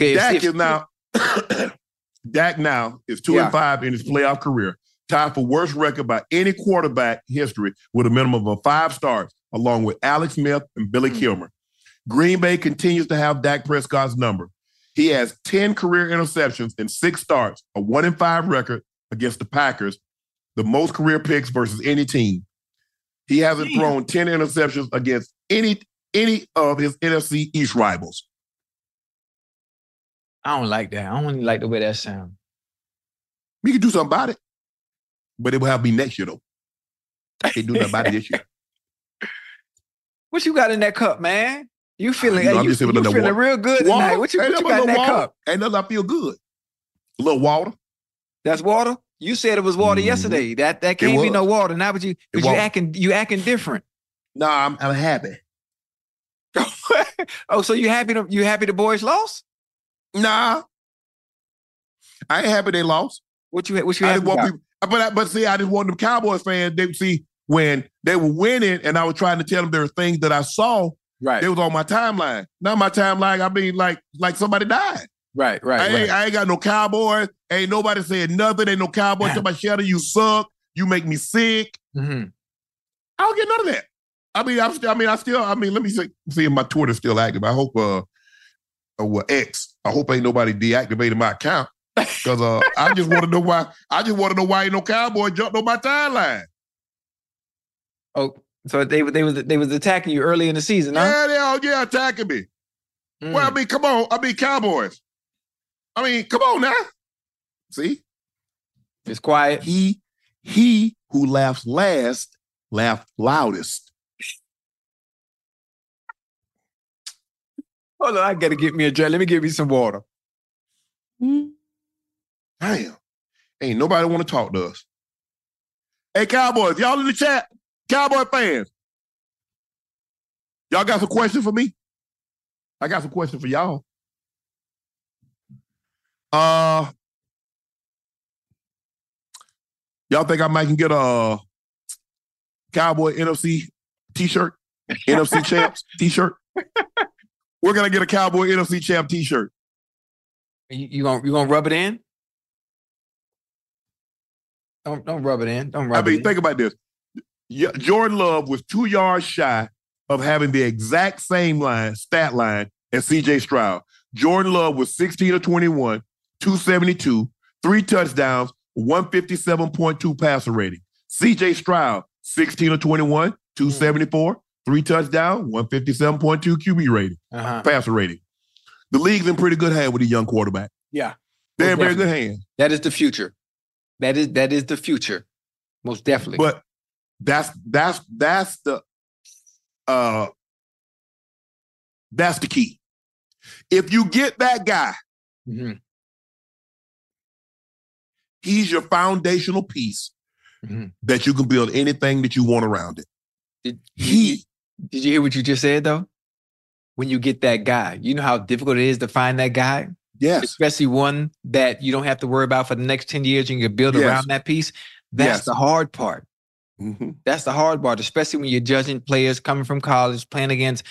Okay, Dak now is 2-5 in his playoff career, tied for worst record by any quarterback history with a minimum of 5 starts, along with Alex Smith and Billy Kilmer. Green Bay continues to have Dak Prescott's number. He has 10 career interceptions and 6 starts, a 1-5 record against the Packers, the most career picks versus any team. He hasn't thrown 10 interceptions against any of his NFC East rivals. I don't like that. I don't like the way that sounds. We can do something about it. But it will have me next year, though. I can't do nothing about it this year. What you got in that cup, man? You feeling, feeling real good tonight. What you got in that cup? Ain't nothing. I feel good. A little water. That's water? You said it was water yesterday. That can't be no water. Now, but you acting different. Nah, I'm happy. So you happy the boys lost? Nah, I ain't happy they lost. What you happy about? I just want them Cowboys fans. They see when they were winning, and I was trying to tell them there were things that I saw. Right, they was on my timeline. Now my timeline, I mean, like somebody died. Right. I ain't got no Cowboys. Ain't nobody said nothing. Ain't no Cowboys. Somebody shouted, "You suck. You make me sick." Mm-hmm. I don't get none of that. I mean, I mean, let me see if my Twitter's still active. I hope, X. I hope ain't nobody deactivated my account because I just want to know why. I just want to know why ain't no cowboy jumped on my timeline. Oh, so they was attacking you early in the season, huh? Yeah, they attacking me. Mm. Well, I mean, come on. I mean, Cowboys. I mean, come on now. See, it's quiet. He who laughs last laughed loudest. Hold on, I gotta get me a drink. Let me give you some water. Mm. Damn, ain't nobody want to talk to us. Hey, Cowboys, y'all in the chat, Cowboy fans, y'all got some questions for me? I got some questions for y'all. Y'all think I might can get a Cowboy NFC t-shirt, NFC champs t-shirt? We're gonna get a Cowboy NFC champ t-shirt. You gonna rub it in? Don't rub it in. Don't rub it in. I mean, think about this. Jordan Love was 2 yards shy of having the exact same stat line as CJ Stroud. Jordan Love was 16 of 21, 272, 3 touchdowns, 157.2 passer rating. CJ Stroud, 16 of 21, 274. 3 touchdowns, 157.2 QB rating, passer rating. The league's in pretty good hand with a young quarterback. Yeah. They're in very good hand. That is the future. That is the future, most definitely. But that's the key. If you get that guy, he's your foundational piece that you can build anything that you want around it. Did you hear what you just said, though? When you get that guy, you know how difficult it is to find that guy? Yes. Especially one that you don't have to worry about for the next 10 years and you can build around that piece. That's the hard part. Mm-hmm. That's the hard part, especially when you're judging players coming from college, playing against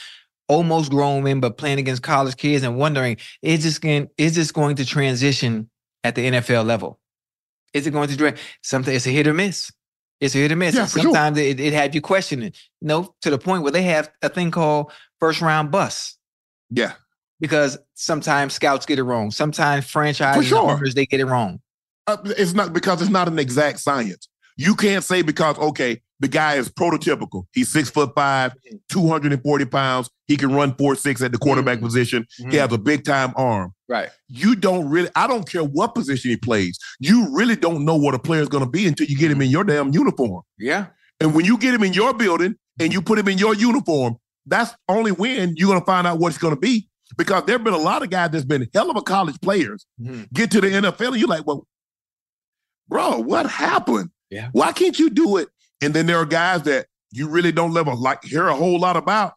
almost grown men, but playing against college kids and wondering, is this going to transition at the NFL level? Is it going to transition? Sometimes it's a hit or miss. It's a hit or miss. Yeah, sometimes it had you questioning. No, to the point where they have a thing called first round bust. Yeah. Because sometimes scouts get it wrong. Sometimes franchise owners, they get it wrong. It's not because it's not an exact science. You can't say because, okay, the guy is prototypical. He's 6'5", 240 pounds. He can run 4.6 at the quarterback position. He has a big time arm. Right. I don't care what position he plays. You really don't know what a player is going to be until you get him in your damn uniform. Yeah. And when you get him in your building and you put him in your uniform, that's only when you're going to find out what it's going to be. Because there have been a lot of guys that's been hell of a college players get to the NFL and you're like, well, bro, what happened? Yeah. Why can't you do it? And then there are guys that you really don't hear a whole lot about.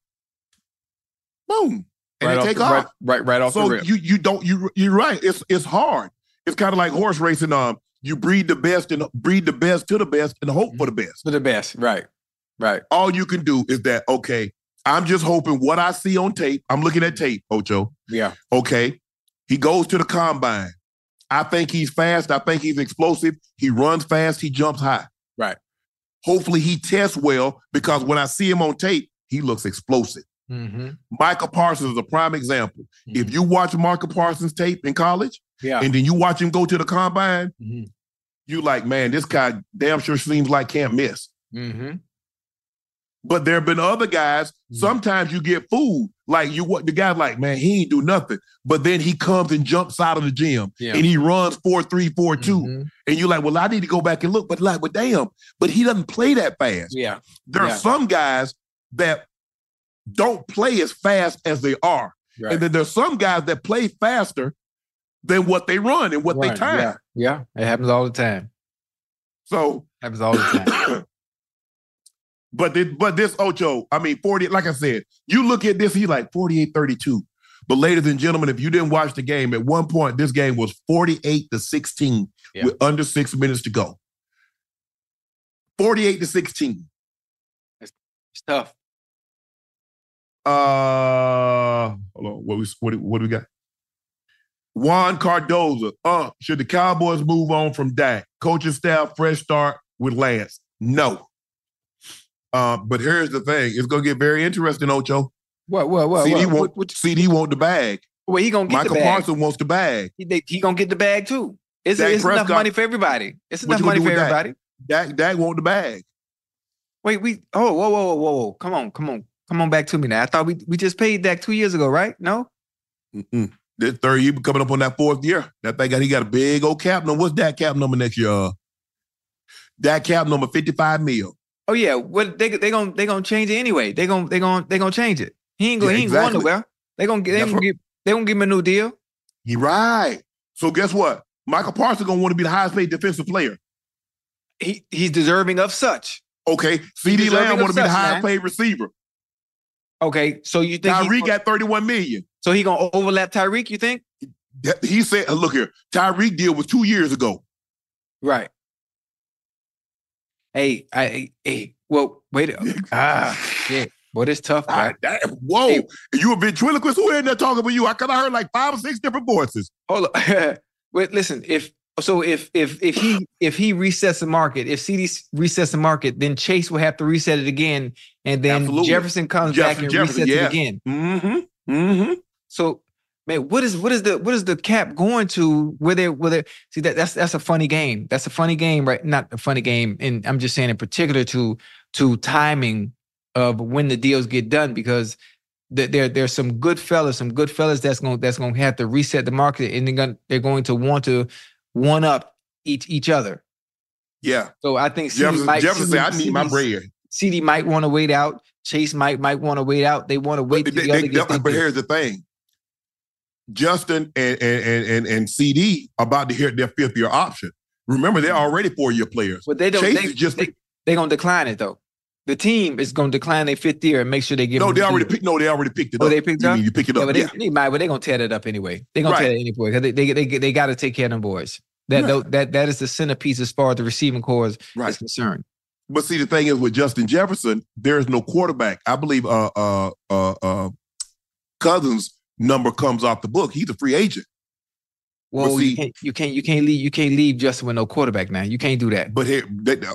Boom. And they take off. Right off the rip. So you're right. It's hard. It's kind of like horse racing. You breed the best to the best and hope for the best. For the best. Right. Right. All you can do is that, okay, I'm just hoping what I see on tape. I'm looking at tape, Ocho. Yeah. Okay. He goes to the combine. I think he's fast. I think he's explosive. He runs fast. He jumps high. Right. Hopefully he tests well because when I see him on tape, he looks explosive. Mm-hmm. Michael Parsons is a prime example. Mm-hmm. If you watch Michael Parsons tape in college and then you watch him go to the combine, you like, man, this guy damn sure seems like can't miss. Mm-hmm. But there have been other guys, sometimes you get fooled. Like the guy like, man, he ain't do nothing. But then he comes and jumps out of the gym and he runs 4.3, 4.2. And you're like, well, I need to go back and look. But damn, but he doesn't play that fast. Yeah. There are some guys that don't play as fast as they are. Right. And then there's some guys that play faster than what they run and what they time. Yeah, it happens all the time. So. Happens all the time. But this Ocho, I mean, 40, like I said, you look at this, he's like 48-32. But ladies and gentlemen, if you didn't watch the game, at one point, this game was 48-16 with under 6 minutes to go. 48-16. It's tough. Hold on. What do we got? Juan Cardoza. Should the Cowboys move on from Dak? Coaching staff, fresh start with Lance. No. But here's the thing. It's going to get very interesting, Ocho. What? CeeDee want the bag. Well, he going to get the bag. Michael Parsons wants the bag. He going to get the bag, too. It's enough money for everybody. It's enough money for everybody. Dak want the bag. Wait, whoa. Come on back to me now. I thought we just paid Dak 2 years ago, right? No? Mm-mm. This third year, coming up on that fourth year. That thing he got a big old cap number. What's that cap number next year? That cap number, $55 million. Oh yeah, well they gonna change it anyway. They gonna change it. He ain't going nowhere. They gonna give him a new deal. He right. So guess what? Michael Parsons gonna want to be the highest paid defensive player. He's deserving of such. Okay, CeeDee Lamb want to be the highest paid receiver. Okay, so you think Tyreek got $31 million? So he gonna overlap Tyreek? You think? He said, "Look here, Tyreek deal was 2 years ago." Right. Hey. Well, wait. Shit. Boy, it's tough, man. Whoa. Hey. You a ventriloquist? Who in there talking about you? I could have heard like 5 or 6 different voices. Hold on. Wait, listen. If he resets the market, if CeeDee resets the market, then Chase will have to reset it again, and then absolutely. Jefferson comes back and resets it again. Mm-hmm. Mm-hmm. So, man, what is the cap going to? Where they see that's a funny game. That's a funny game, right? Not a funny game, and I'm just saying in particular to timing of when the deals get done, because there's some good fellas that's gonna have to reset the market, and they're going to want to one up each other. Yeah. So I think Jefferson, I need my bread. CeeDee might want to wait out. Chase might want to wait out. They want to wait. But here's the thing. Justin and CeeDee are about to hit their 5th-year option. Remember, they're already 4-year players. But they're gonna decline it though. The team is gonna decline their 5th year and make sure they give. They already picked it up. Oh, they picked it up. You pick it up. Yeah, but they're gonna tear that up anyway. They're gonna tear it anyway because they got to take care of them boys. That is the centerpiece as far as the receiving corps is concerned. But see, the thing is with Justin Jefferson, there is no quarterback. I believe Cousins' number comes off the book. He's a free agent. Well, see, you can't leave Justin with no quarterback now. You can't do that. But here, they're gonna,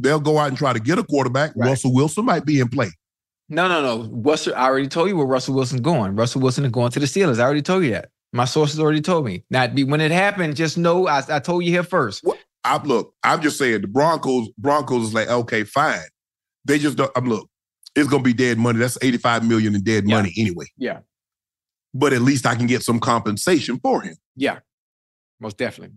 they'll go out and try to get a quarterback. Right. Russell Wilson might be in play. No. I already told you where Russell Wilson's going. Russell Wilson is going to the Steelers. I already told you that. My sources already told me. Now, when it happened, just know I told you here first. Well, I'm just saying the Broncos is like, okay, fine. They just don't. It's gonna be dead money. That's $85 million in dead money anyway. Yeah. But at least I can get some compensation for him. Yeah, most definitely.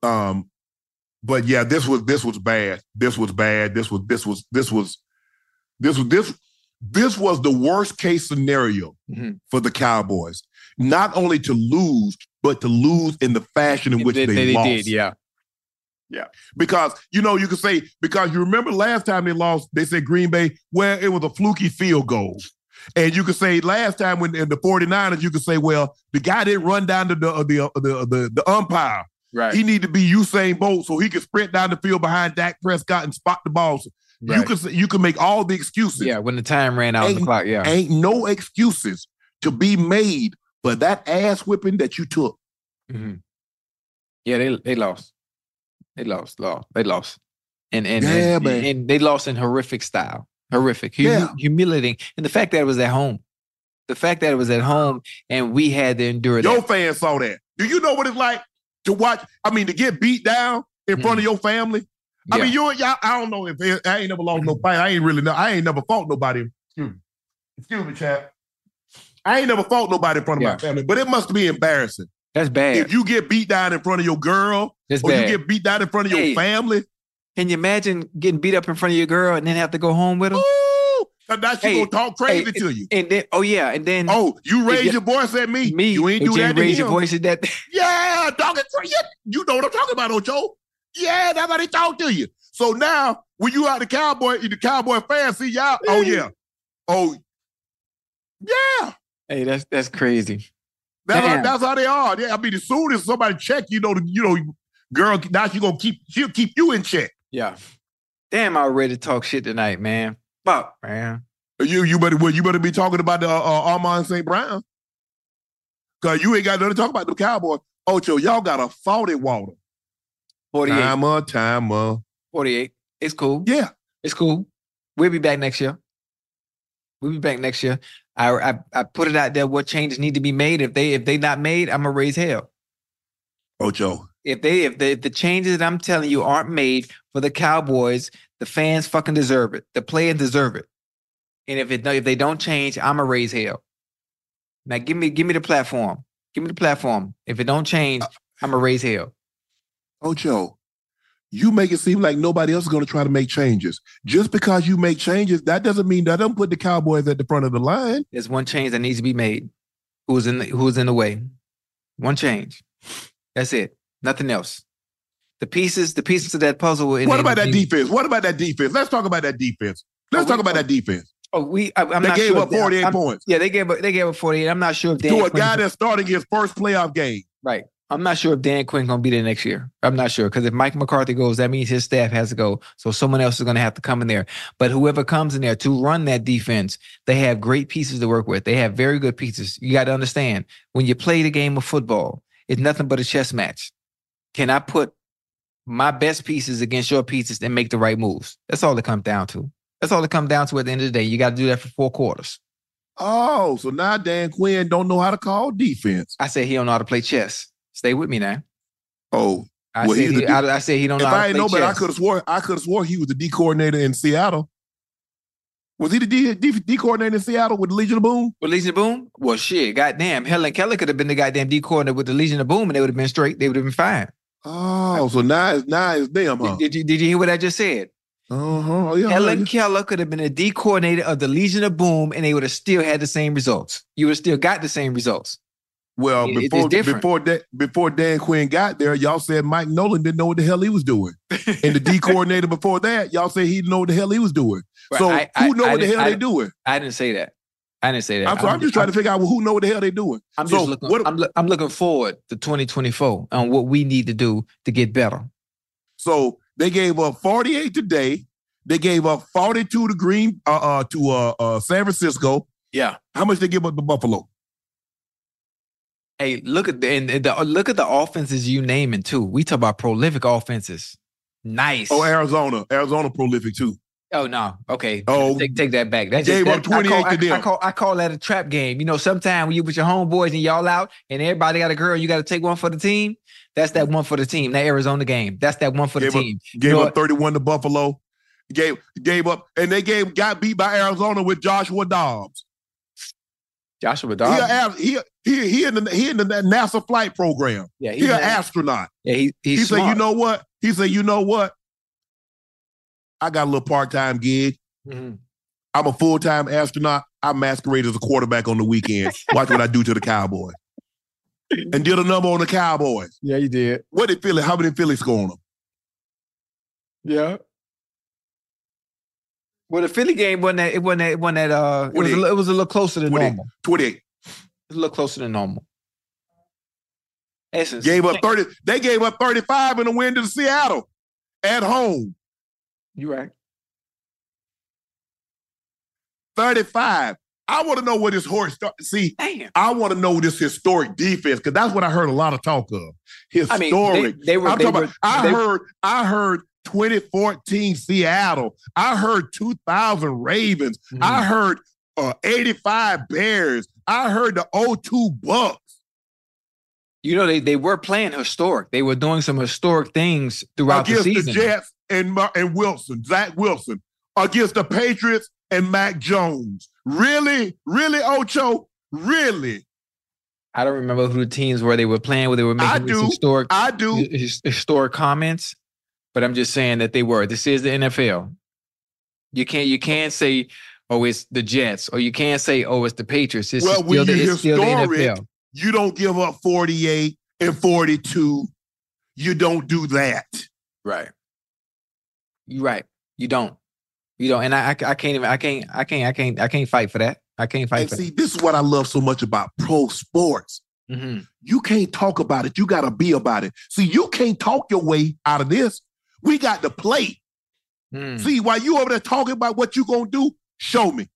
But yeah, this was bad. This was the worst case scenario for the Cowboys. Not only to lose, but to lose in the fashion in which they lost. They did, yeah. Yeah. Because, you know, you can say, because you remember last time they lost, they said Green Bay, well, it was a fluky field goal. And you could say last time when in the 49ers, you could say, well, the guy didn't run down to the umpire. Right. He need to be Usain Bolt so he could sprint down the field behind Dak Prescott and spot the ball. Right. You can make all the excuses. Yeah, when the time ran out on the clock, yeah. Ain't no excuses to be made for that ass whipping that you took. Mm-hmm. Yeah, they lost. And they lost in horrific style. Horrific. Humiliating. And the fact that it was at home. And we had to endure that. Your fans saw that. Do you know what it's like to watch? I mean, to get beat down in front of your family? Yeah. I mean, I don't know if I ain't never lost no fight. I ain't never fought nobody. Excuse me, chap. I ain't never fought nobody in front of my family, but it must be embarrassing. That's bad. If you get beat down in front of your girl, you get beat down in front of your family. Can you imagine getting beat up in front of your girl and then have to go home with her? Ooh, now she gonna talk crazy to you. And then, you raise your voice at me. You ain't do that to raise your voice at that. Yeah, talking crazy. You know what I'm talking about, Ocho. Yeah, nobody talk to you. So now, when you out the Cowboy fans see y'all, Hey, that's crazy. That's how they are. Yeah, I mean, as soon as somebody check, girl, now she'll keep you in check. Yeah. Damn, I'm ready to talk shit tonight, man. Fuck, man. You better be talking about the Amon St. Brown. Because you ain't got nothing to talk about the Cowboys. Ocho, y'all got a faulty water. 48. Timer. 48. It's cool. Yeah. It's cool. We'll be back next year. I put it out there what changes need to be made. If they not made, I'm gonna raise hell. Ocho. If the changes that I'm telling you aren't made for the Cowboys, the fans fucking deserve it. The players deserve it. And if they don't change, I'm gonna raise hell. Now give me the platform. If it don't change, I'm gonna raise hell. Ocho, you make it seem like nobody else is going to try to make changes. Just because you make changes, that doesn't mean that doesn't put the Cowboys at the front of the line. There's one change that needs to be made. Who's in the way? One change. That's it. Nothing else. The pieces of that puzzle. What about that defense? Let's talk about that defense. They gave up 48 points. Yeah, they gave up 48. I'm not sure if Dan to a Quinn guy that's starting his first playoff game. Right. I'm not sure if Dan Quinn going to be there next year. I'm not sure. Because if Mike McCarthy goes, that means his staff has to go. So someone else is going to have to come in there. But whoever comes in there to run that defense, they have great pieces to work with. They have very good pieces. You got to understand, when you play the game of football, it's nothing but a chess match. Can I put my best pieces against your pieces and make the right moves? That's all it comes down to. At the end of the day. You got to do that for four quarters. Oh, so now Dan Quinn don't know how to call defense. I said he don't know how to play chess. Stay with me now. Oh, I said he don't know. If I didn't know, but I could have swore he was the D coordinator in Seattle. Was he the D coordinator in Seattle with the Legion of Boom? With Legion of Boom? Well, shit, goddamn, Helen Keller could have been the goddamn D coordinator with the Legion of Boom, and they would have been straight. They would have been fine. Oh, so now it's them, huh? Did you hear what I just said? Uh-huh. Yeah, Helen Keller could have been a D coordinator of the Legion of Boom, and they would have still had the same results. You would have still got the same results. Well, before Dan Quinn got there, y'all said Mike Nolan didn't know what the hell he was doing. And the D coordinator before that, y'all said he didn't know what the hell he was doing. Right. So who knows what the hell they doing? I didn't say that. I'm just trying to figure out who know what the hell they doing. I'm looking forward to 2024 on what we need to do to get better. So they gave up 48 today. They gave up 42 to San Francisco. Yeah. How much they give up to Buffalo? Hey, look at the offenses you naming too. We talk about prolific offenses. Nice. Oh, Arizona prolific too. Oh no, okay. Oh, take that back. That's just that, 28 to them. I call that a trap game. You know, sometimes when you with your homeboys and y'all out, and everybody got a girl, you got to take one for the team. That's that one for the team. That Arizona game. That's that one for the team. Gave up 31 to Buffalo. Gave up, and they got beat by Arizona with Joshua Doubs. Joshua Doubs. He in the NASA flight program. Yeah, he's an astronaut. Yeah, he said, you know what? He said, you know what? I got a little part-time gig. Mm-hmm. I'm a full-time astronaut. I masquerade as a quarterback on the weekend. Watch what I do to the Cowboys. And did a number on the Cowboys. Yeah, you did. What did Philly? How many Philly score on them? Yeah. Well, the Philly game it was a little closer than normal. 28. It's a little closer than normal. Essence. They gave up 35 in a win to Seattle at home. You right. 35. I want to know where this horse starts. See, damn. I want to know this historic defense, because that's what I heard a lot of talk of. Historic. I mean, I heard 2014 Seattle. I heard 2000 Ravens. Mm-hmm. I heard 85 Bears. I heard the 0-2 Bucks. You know, they were playing historic. They were doing some historic things throughout the season. Against the Jets and Wilson, Zach Wilson. Against the Patriots and Mac Jones. Really? Really, Ocho? Really? I don't remember who the teams were they were playing, where they were making historic comments. But I'm just saying that they were. This is the NFL. You can't say, oh, it's the Jets, or you can't say, oh, it's the Patriots. It's still the NFL. You don't give up 48 and 42. You don't do that. Right. You're right. You don't. You know, and I can't fight for that. I can't fight for that. And see, this is what I love so much about pro sports. Mm-hmm. You can't talk about it. You got to be about it. See, you can't talk your way out of this. We got to play. Mm. See, while you over there talking about what you going to do, show me.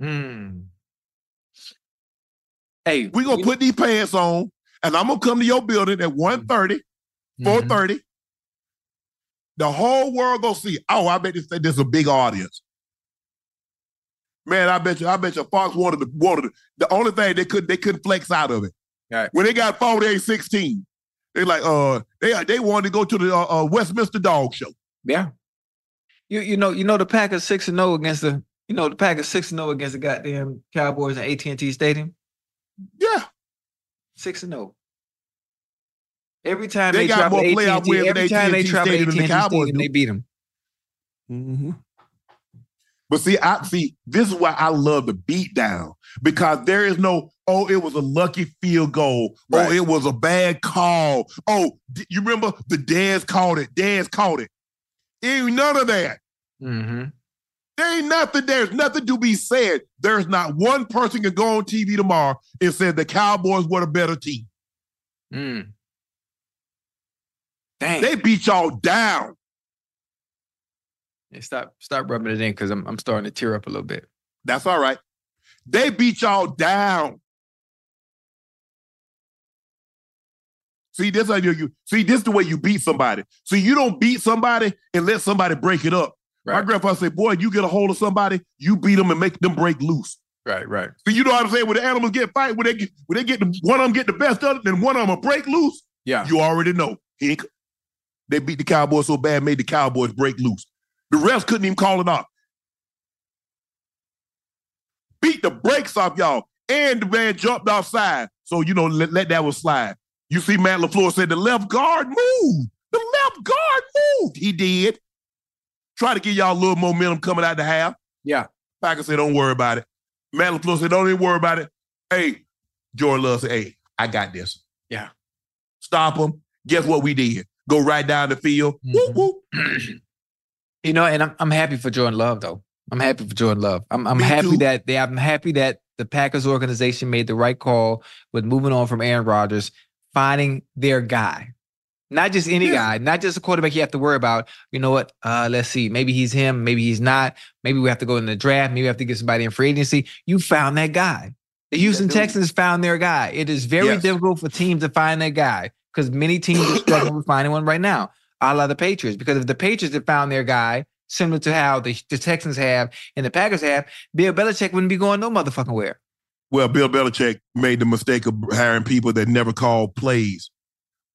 Mm. Hey, we're going to put these pants on, and I'm going to come to your building at 1:30, 4:30. The whole world gonna see. Oh, I bet there's a big audience. Man, I bet you Fox wanted the only thing they couldn't flex out of it. Right. When they got 48-16, they like they wanted to go to the Westminster Dog Show. Yeah. You know the Packers 6-0 against the goddamn Cowboys at AT&T Stadium. Yeah. 6-0. Every time they got more playoff wins than AT&T Stadium and the Cowboys, they beat them. Mm-hmm. But see, this is why I love the beatdown, because there is no, oh, it was a lucky field goal. Right. Oh, it was a bad call. Oh, you remember the Dez called it. Dez called it. Ain't none of that. Mm-hmm. There ain't nothing. There's nothing to be said. There's not one person can go on TV tomorrow and say the Cowboys were the better team. Mm. Dang. They beat y'all down. Hey, stop rubbing it in, because I'm starting to tear up a little bit. That's all right. They beat y'all down. See, this is the way you beat somebody. So you don't beat somebody and let somebody break it up. Right. My grandpa said, boy, you get a hold of somebody, you beat them and make them break loose. Right, right. So you know what I'm saying? When the animals get fight, one of them get the best of it, then one of them will break loose. Yeah. You already know. They beat the Cowboys so bad, made the Cowboys break loose. The refs couldn't even call it off. Beat the brakes off y'all. And the man jumped offside. So, you know, let that one slide. You see Matt LaFleur said the left guard moved. The left guard moved. He did. Try to get y'all a little momentum coming out the half. Yeah. Packers said, don't worry about it. Matt LaFleur said, don't even worry about it. Hey, Jordan Love said, hey, I got this. Yeah. Stop him. Guess what we did? Go right down the field. Mm-hmm. Whoop, whoop. You know, and I'm happy for Jordan Love, though. I'm happy for Jordan Love. I'm happy that the Packers organization made the right call with moving on from Aaron Rodgers, finding their guy. Not just any guy, not just a quarterback you have to worry about. You know what? Let's see. Maybe he's him. Maybe he's not. Maybe we have to go in the draft. Maybe we have to get somebody in free agency. You found that guy. The Houston Texans found their guy. It is very difficult for teams to find that guy, because many teams are struggling with finding one right now, a la the Patriots. Because if the Patriots had found their guy, similar to how the Texans have and the Packers have, Bill Belichick wouldn't be going no motherfucking where. Well, Bill Belichick made the mistake of hiring people that never called plays.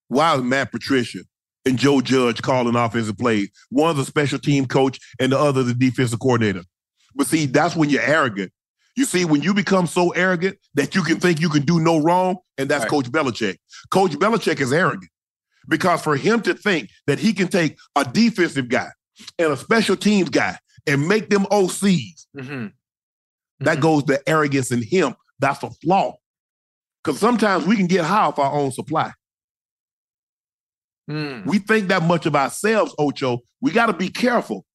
Why is Matt Patricia and Joe Judge calling offensive plays? One's a special team coach and the other's a defensive coordinator. But see, that's when you're arrogant. You see, when you become so arrogant that you can think you can do no wrong, and that's right. Coach Belichick. Coach Belichick is arrogant because for him to think that he can take a defensive guy and a special teams guy and make them OCs, mm-hmm. that goes to arrogance in him. That's a flaw. Because sometimes we can get high off our own supply. We think that much of ourselves, Ocho. We got to be careful.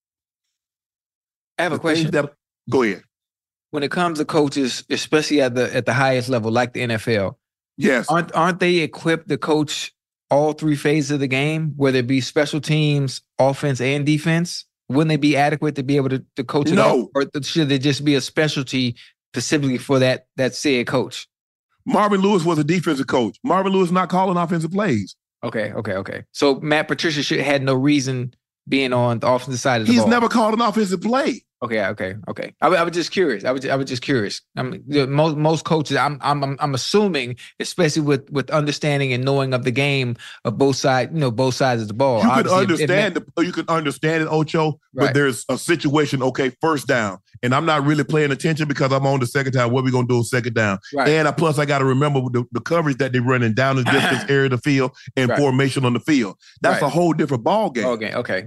I have a question. Go ahead. When it comes to coaches, especially at the highest level, like the NFL, yes, aren't they equipped to coach all three phases of the game, whether it be special teams, offense, and defense? Wouldn't they be adequate to be able to coach it all? Or should there just be a specialty specifically for that said coach? Marvin Lewis was a defensive coach. Marvin Lewis not calling offensive plays. Okay. So Matt Patricia had no reason being on the offensive side of the ball. He's never called an offensive play. Okay. I was just curious. I was just curious. Most coaches, I'm assuming, especially with understanding and knowing of the game of both sides, both sides of the ball. You could understand it, Ocho, right. But there's a situation. Okay, first down, and I'm not really paying attention because I'm on the second down. What are we gonna do on second down? Right. And plus, I got to remember the coverage that they're running down the distance, area of the field, and right. formation on the field. That's right. A whole different ball game. Okay.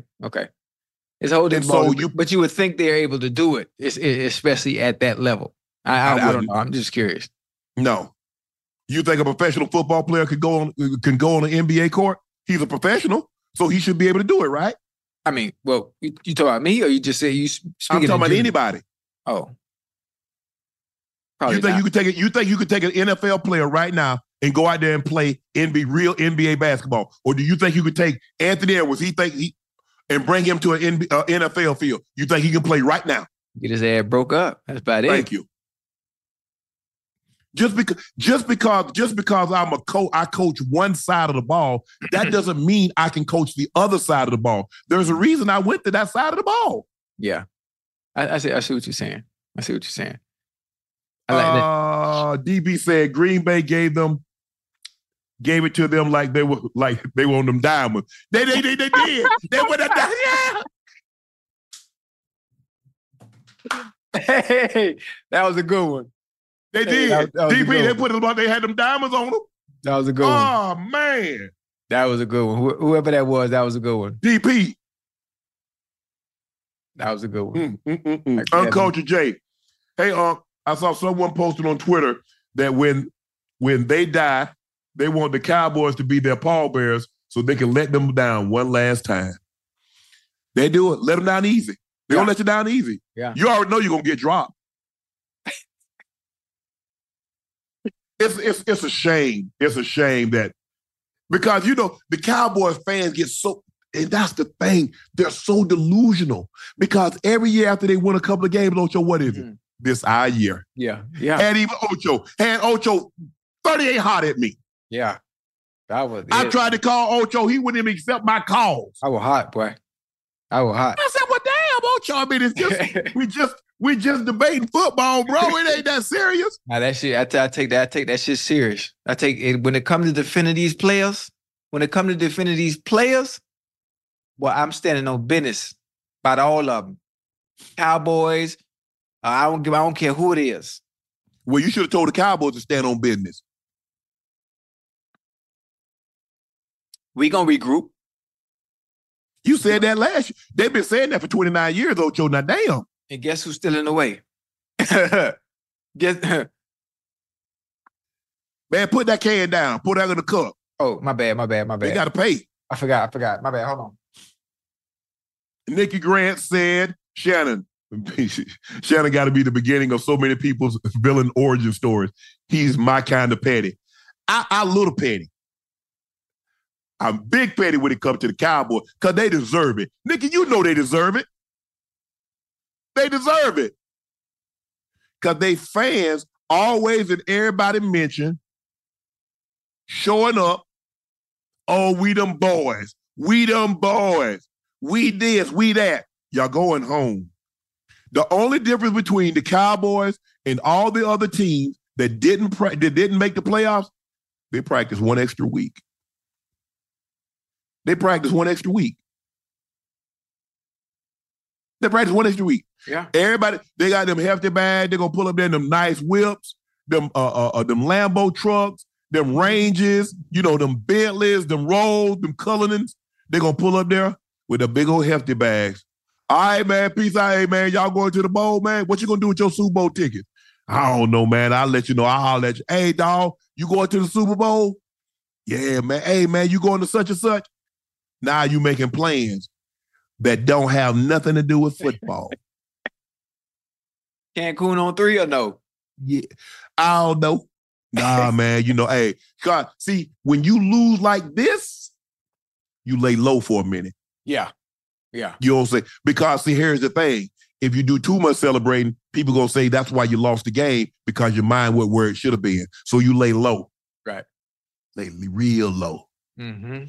It's holding ball, but you would think they're able to do it, especially at that level. I don't know. I'm just curious. No, you think a professional football player can go on an NBA court? He's a professional, so he should be able to do it, right? I mean, well, you talking about me, or you just say you? I'm talking about anybody. Oh, probably. You think you could take an NFL player right now and go out there and play real NBA basketball, or do you think you could take Anthony Edwards? And bring him to an NFL field. You think he can play right now? Get his ass broke up. That's about it. Thank you. Just because I'm a coach, I coach one side of the ball. That doesn't mean I can coach the other side of the ball. There's a reason I went to that side of the ball. Yeah, I see what you're saying. I like that. DB said Green Bay gave it to them like they were on them diamonds. They did. They were the diamonds. Yeah. Hey, that was a good one. They did. DB, they put them on. They had them diamonds on them. That was a good one. Oh man, that was a good one. Whoever that was a good one. DP, that was a good one. Uncultured Jay. Hey, I saw someone posted on Twitter that when they die, they want the Cowboys to be their pallbearers so they can let them down one last time. They do it. Let them down easy. They don't let you down easy. Yeah. You already know you're going to get dropped. It's a shame. It's a shame that because, the Cowboys fans get so, and that's the thing, they're so delusional because every year after they win a couple of games, Ocho, what is it? This our year. Yeah. And even Ocho 38 hot at me. Yeah, that was. I tried to call Ocho. He wouldn't even accept my calls. I was hot, boy. I said, "Well, damn, Ocho. I mean, it's just we just debating football, bro. It ain't that serious." Now that shit, I take that shit serious. I take it when it comes to defending these players. Well, I'm standing on business about all of them. Cowboys. I don't care who it is. Well, you should have told the Cowboys to stand on business. We gonna regroup. You said that last year. They've been saying that for 29 years, Ocho. Now, damn. And guess who's still in the way? Man, put that can down. Put that in the cup. Oh, my bad. They gotta pay. I forgot. My bad. Hold on. Nikki Grant said, Shannon got to be the beginning of so many people's villain origin stories. He's my kind of petty. I little petty. I'm big petty when it comes to the Cowboys because they deserve it. Nikki, you know they deserve it. Because they fans always and everybody mention showing up, oh, we them boys. We this, we that. Y'all going home. The only difference between the Cowboys and all the other teams that didn't make the playoffs, they practice one extra week. They practice one extra week. Yeah. Everybody, they got them hefty bags. They're going to pull up there in them nice whips, them Lambo trucks, them Ranges, you know, them Bentleys, them Rolls, them Cullinans. They're going to pull up there with the big old hefty bags. All right, man. Peace out, hey, man. Y'all going to the bowl, man? What you going to do with your Super Bowl ticket? I don't know, man. I'll let you know. I'll holler at you. Hey, dog, you going to the Super Bowl? Yeah, man. Hey, man, you going to such and such? Now you making plans that don't have nothing to do with football. Cancun on 3 or no? Yeah. I don't know. Nah, man. You know, hey, God, see, when you lose like this, you lay low for a minute. Yeah. Yeah. You don't say, because see, here's the thing. If you do too much celebrating, people going to say that's why you lost the game, because your mind went where it should have been. So you lay low. Right. Lay real low. Mm-hmm.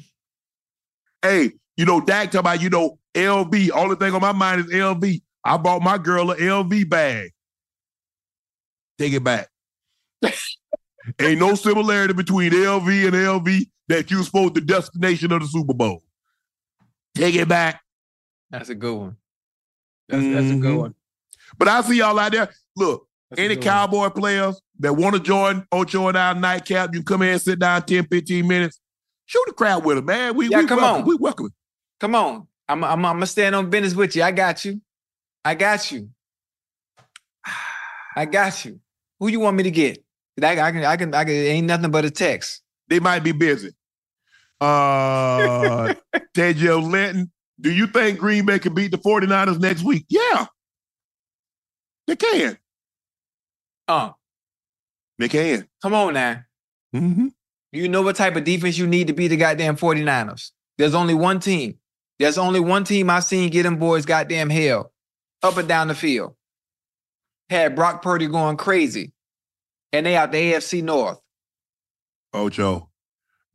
Hey, you know, Dak talking about, you know, LV. Only thing on my mind is LV. I bought my girl an LV bag. Take it back. Ain't no similarity between LV and LV that you supposed to destination of the Super Bowl. Take it back. That's a good one. That's a good one. But I see y'all out there. Look, that's any Cowboy one. Players that want to join Ocho and our Nightcap, you come in and sit down 10, 15 minutes. Shoot the crowd with them, man. We welcome it. Come on. I'm going to stand on business with you. I got you. I got you. I got you. Who you want me to get? I can. Ain't nothing but a text. They might be busy. Tejell Lenton, do you think Green Bay can beat the 49ers next week? Yeah. They can. They can. Come on now. Mm-hmm. You know what type of defense you need to beat the goddamn 49ers. There's only one team. There's only one team I've seen get them boys goddamn hell up and down the field. Had Brock Purdy going crazy. And they out the AFC North. Ocho,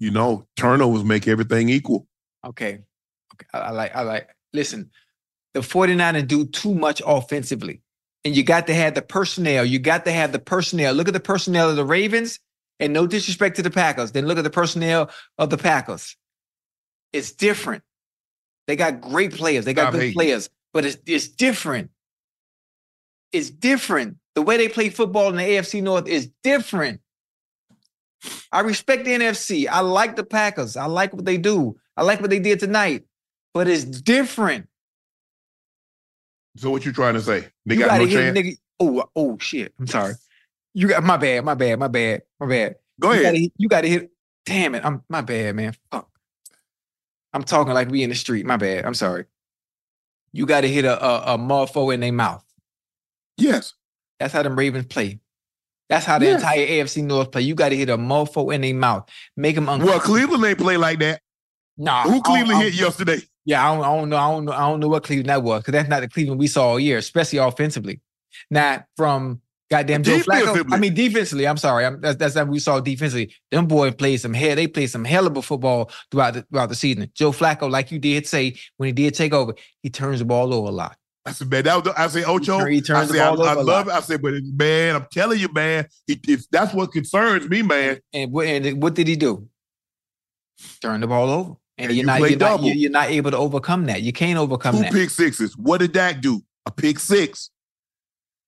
you know, turnovers make everything equal. Okay. I like. Listen, the 49ers do too much offensively. And you got to have the personnel. Look at the personnel of the Ravens. And no disrespect to the Packers. Then look at the personnel of the Packers. It's different. They got great players. They got good players. But it's different. It's different. The way they play football in the AFC North is different. I respect the NFC. I like the Packers. I like what they do. I like what they did tonight. But it's different. So what you trying to say? They got no chance? Oh, shit. I'm sorry. You got my bad. Go ahead. You gotta hit. Damn it. My bad, man. Fuck. I'm talking like we in the street. My bad. I'm sorry. You gotta hit a mofo in their mouth. Yes. That's how them Ravens play. That's how the entire AFC North play. You gotta hit a mofo in their mouth. Make them uncomfortable. Well, Cleveland ain't play like that. Nah. Who Cleveland hit yesterday? Yeah, I don't know what Cleveland that was, because that's not the Cleveland we saw all year, especially offensively. Not from goddamn Joe Flacco. I mean, defensively. I'm sorry. That's what we saw defensively. Them boys played some hell. They played some hell of a football throughout the season. Joe Flacco, like you did say, when he did take over, he turns the ball over a lot. I said, man, Ocho. I love it. I said, but man, I'm telling you, man, that's what concerns me, man. And what did he do? Turn the ball over. And you're not able to overcome that. You can't overcome that. Two pick sixes. What did Dak do? A pick six.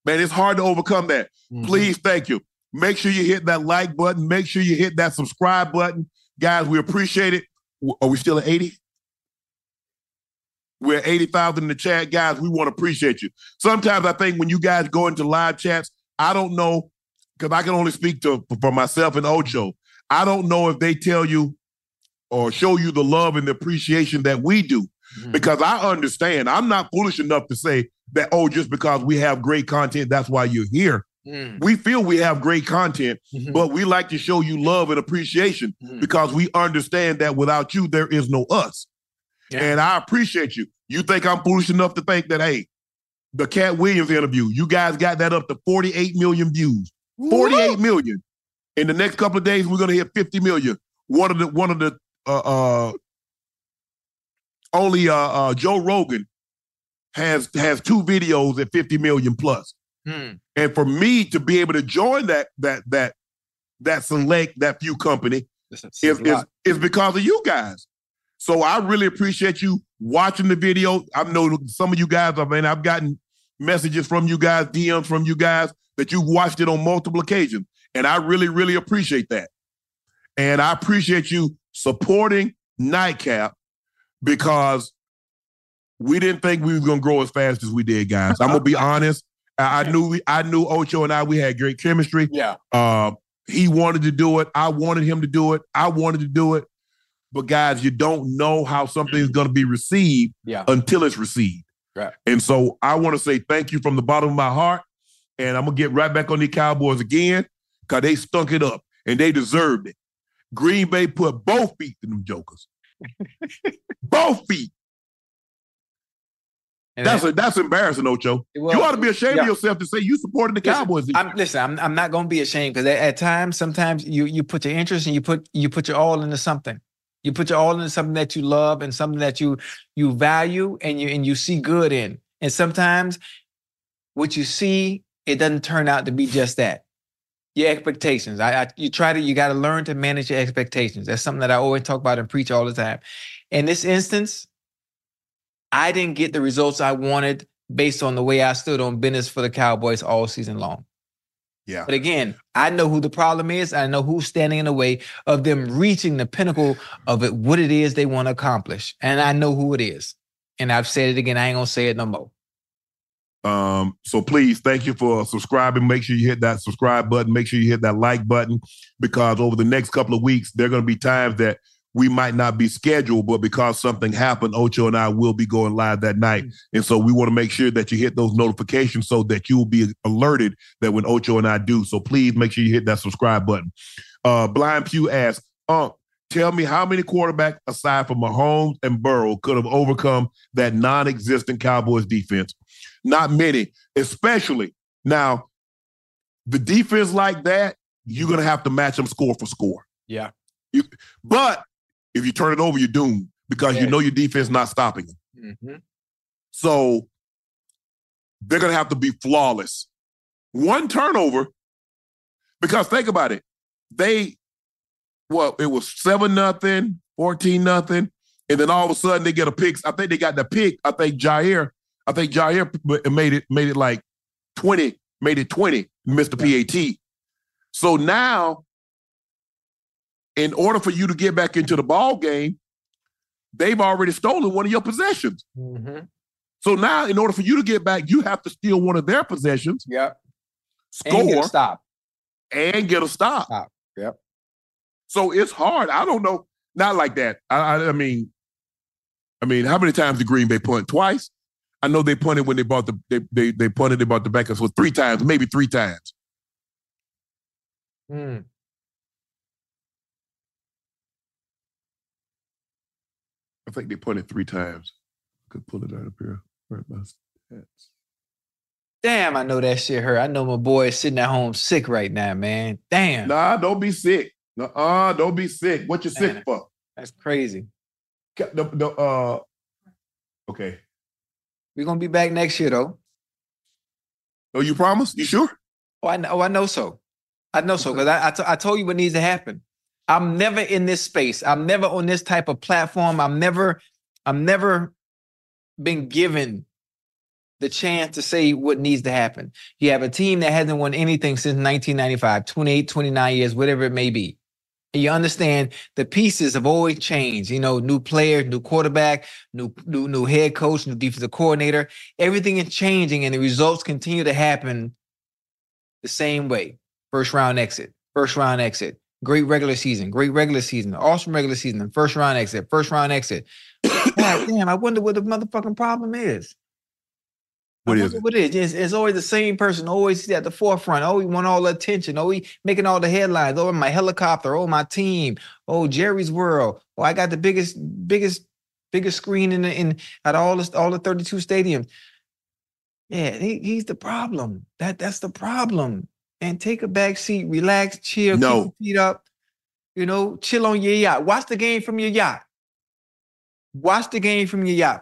Man, it's hard to overcome that. Mm-hmm. Please, thank you. Make sure you hit that like button. Make sure you hit that subscribe button. Guys, we appreciate it. Are we still at 80? We're at 80,000 in the chat. Guys, we want to appreciate you. Sometimes I think when you guys go into live chats, I don't know, because I can only speak for myself and Ocho. I don't know if they tell you or show you the love and the appreciation that we do. Mm-hmm. Because I understand. I'm not foolish enough to say that, just because we have great content, that's why you're here. Mm. We feel we have great content, mm-hmm. but we like to show you love and appreciation, mm-hmm. because we understand that without you, there is no us. Yeah. And I appreciate you. You think I'm foolish enough to think that, hey, the Cat Williams interview, you guys got that up to 48 million views. 48 million. In the next couple of days, we're going to hit 50 million. Only Joe Rogan has two videos at 50 million plus. Mm. And for me to be able to join that few company is because of you guys. So I really appreciate you watching the video. I know some of you guys, I mean, I've gotten messages from you guys, DMs from you guys that you've watched it on multiple occasions. And I really, really appreciate that. And I appreciate you supporting Nightcap because we didn't think we were going to grow as fast as we did, guys. I'm going to be honest. I knew Ocho and I, we had great chemistry. Yeah. He wanted to do it. I wanted him to do it. I wanted to do it. But guys, you don't know how something is going to be received until it's received. Right. And so I want to say thank you from the bottom of my heart. And I'm going to get right back on the Cowboys again because they stunk it up and they deserved it. Green Bay put both feet in them jokers. Both feet. And that's embarrassing, Ocho. Well, you ought to be ashamed of yourself to say you supported the Cowboys. I'm not going to be ashamed because at times, sometimes you put your interest and you put your all into something. You put your all into something that you love and something that you value and you see good in. And sometimes what you see, it doesn't turn out to be just that. Your expectations. You got to learn to manage your expectations. That's something that I always talk about and preach all the time. In this instance, I didn't get the results I wanted based on the way I stood on business for the Cowboys all season long. Yeah. But again, I know who the problem is. I know who's standing in the way of them reaching the pinnacle of it, what it is they want to accomplish. And I know who it is. And I've said it again. I ain't going to say it no more. So please, thank you for subscribing. Make sure you hit that subscribe button. Make sure you hit that like button because over the next couple of weeks, there are going to be times that we might not be scheduled, but because something happened, Ocho and I will be going live that night. And so we want to make sure that you hit those notifications so that you will be alerted that when Ocho and I do. So please make sure you hit that subscribe button. Blind Pew asks, tell me how many quarterbacks aside from Mahomes and Burrow could have overcome that non-existent Cowboys defense? Not many, especially now the defense like that, you're going to have to match them score for score. Yeah. But if you turn it over, you're doomed because you know your defense not stopping them. Mm-hmm. So they're going to have to be flawless. One turnover, because think about it. It was 7-0, 14-0, and then all of a sudden they get a pick. I think they got the pick. I think Jaire made it like 20, made it 20, missed the PAT. So now, in order for you to get back into the ball game, they've already stolen one of your possessions. Mm-hmm. So now, in order for you to get back, you have to steal one of their possessions. Yep. Score. And get a stop. Yep. So it's hard. I don't know. Not like that. I mean, how many times did Green Bay punt? Twice. I know they punted when they brought the backups for maybe three times. Hmm. I think they punted three times. I could pull it out up here. Right, my stats. Damn, I know that shit hurt. I know my boy is sitting at home sick right now, man. Damn. Nah, don't be sick. Don't be sick. What you sick for? That's crazy. Okay. We're going to be back next year, though. Oh, you promise? You sure? I know so. Because I told you what needs to happen. I'm never in this space. I'm never on this type of platform. I'm never been given the chance to say what needs to happen. You have a team that hasn't won anything since 1995, 28, 29 years, whatever it may be. And you understand the pieces have always changed. You know, new player, new quarterback, new head coach, new defensive coordinator. Everything is changing and the results continue to happen the same way. First round exit. Great regular season. Awesome regular season. First round exit. God damn, I wonder what the motherfucking problem is. What is it? It's always the same person, always at the forefront. Oh, he won all the attention. Oh, he making all the headlines. Oh, my helicopter. Oh, my team. Oh, Jerry's World. Oh, I got the biggest screen in at all the 32 stadiums. Yeah, he's the problem. That's the problem. And take a back seat, relax, chill, keep your feet up, chill on your yacht. Watch the game from your yacht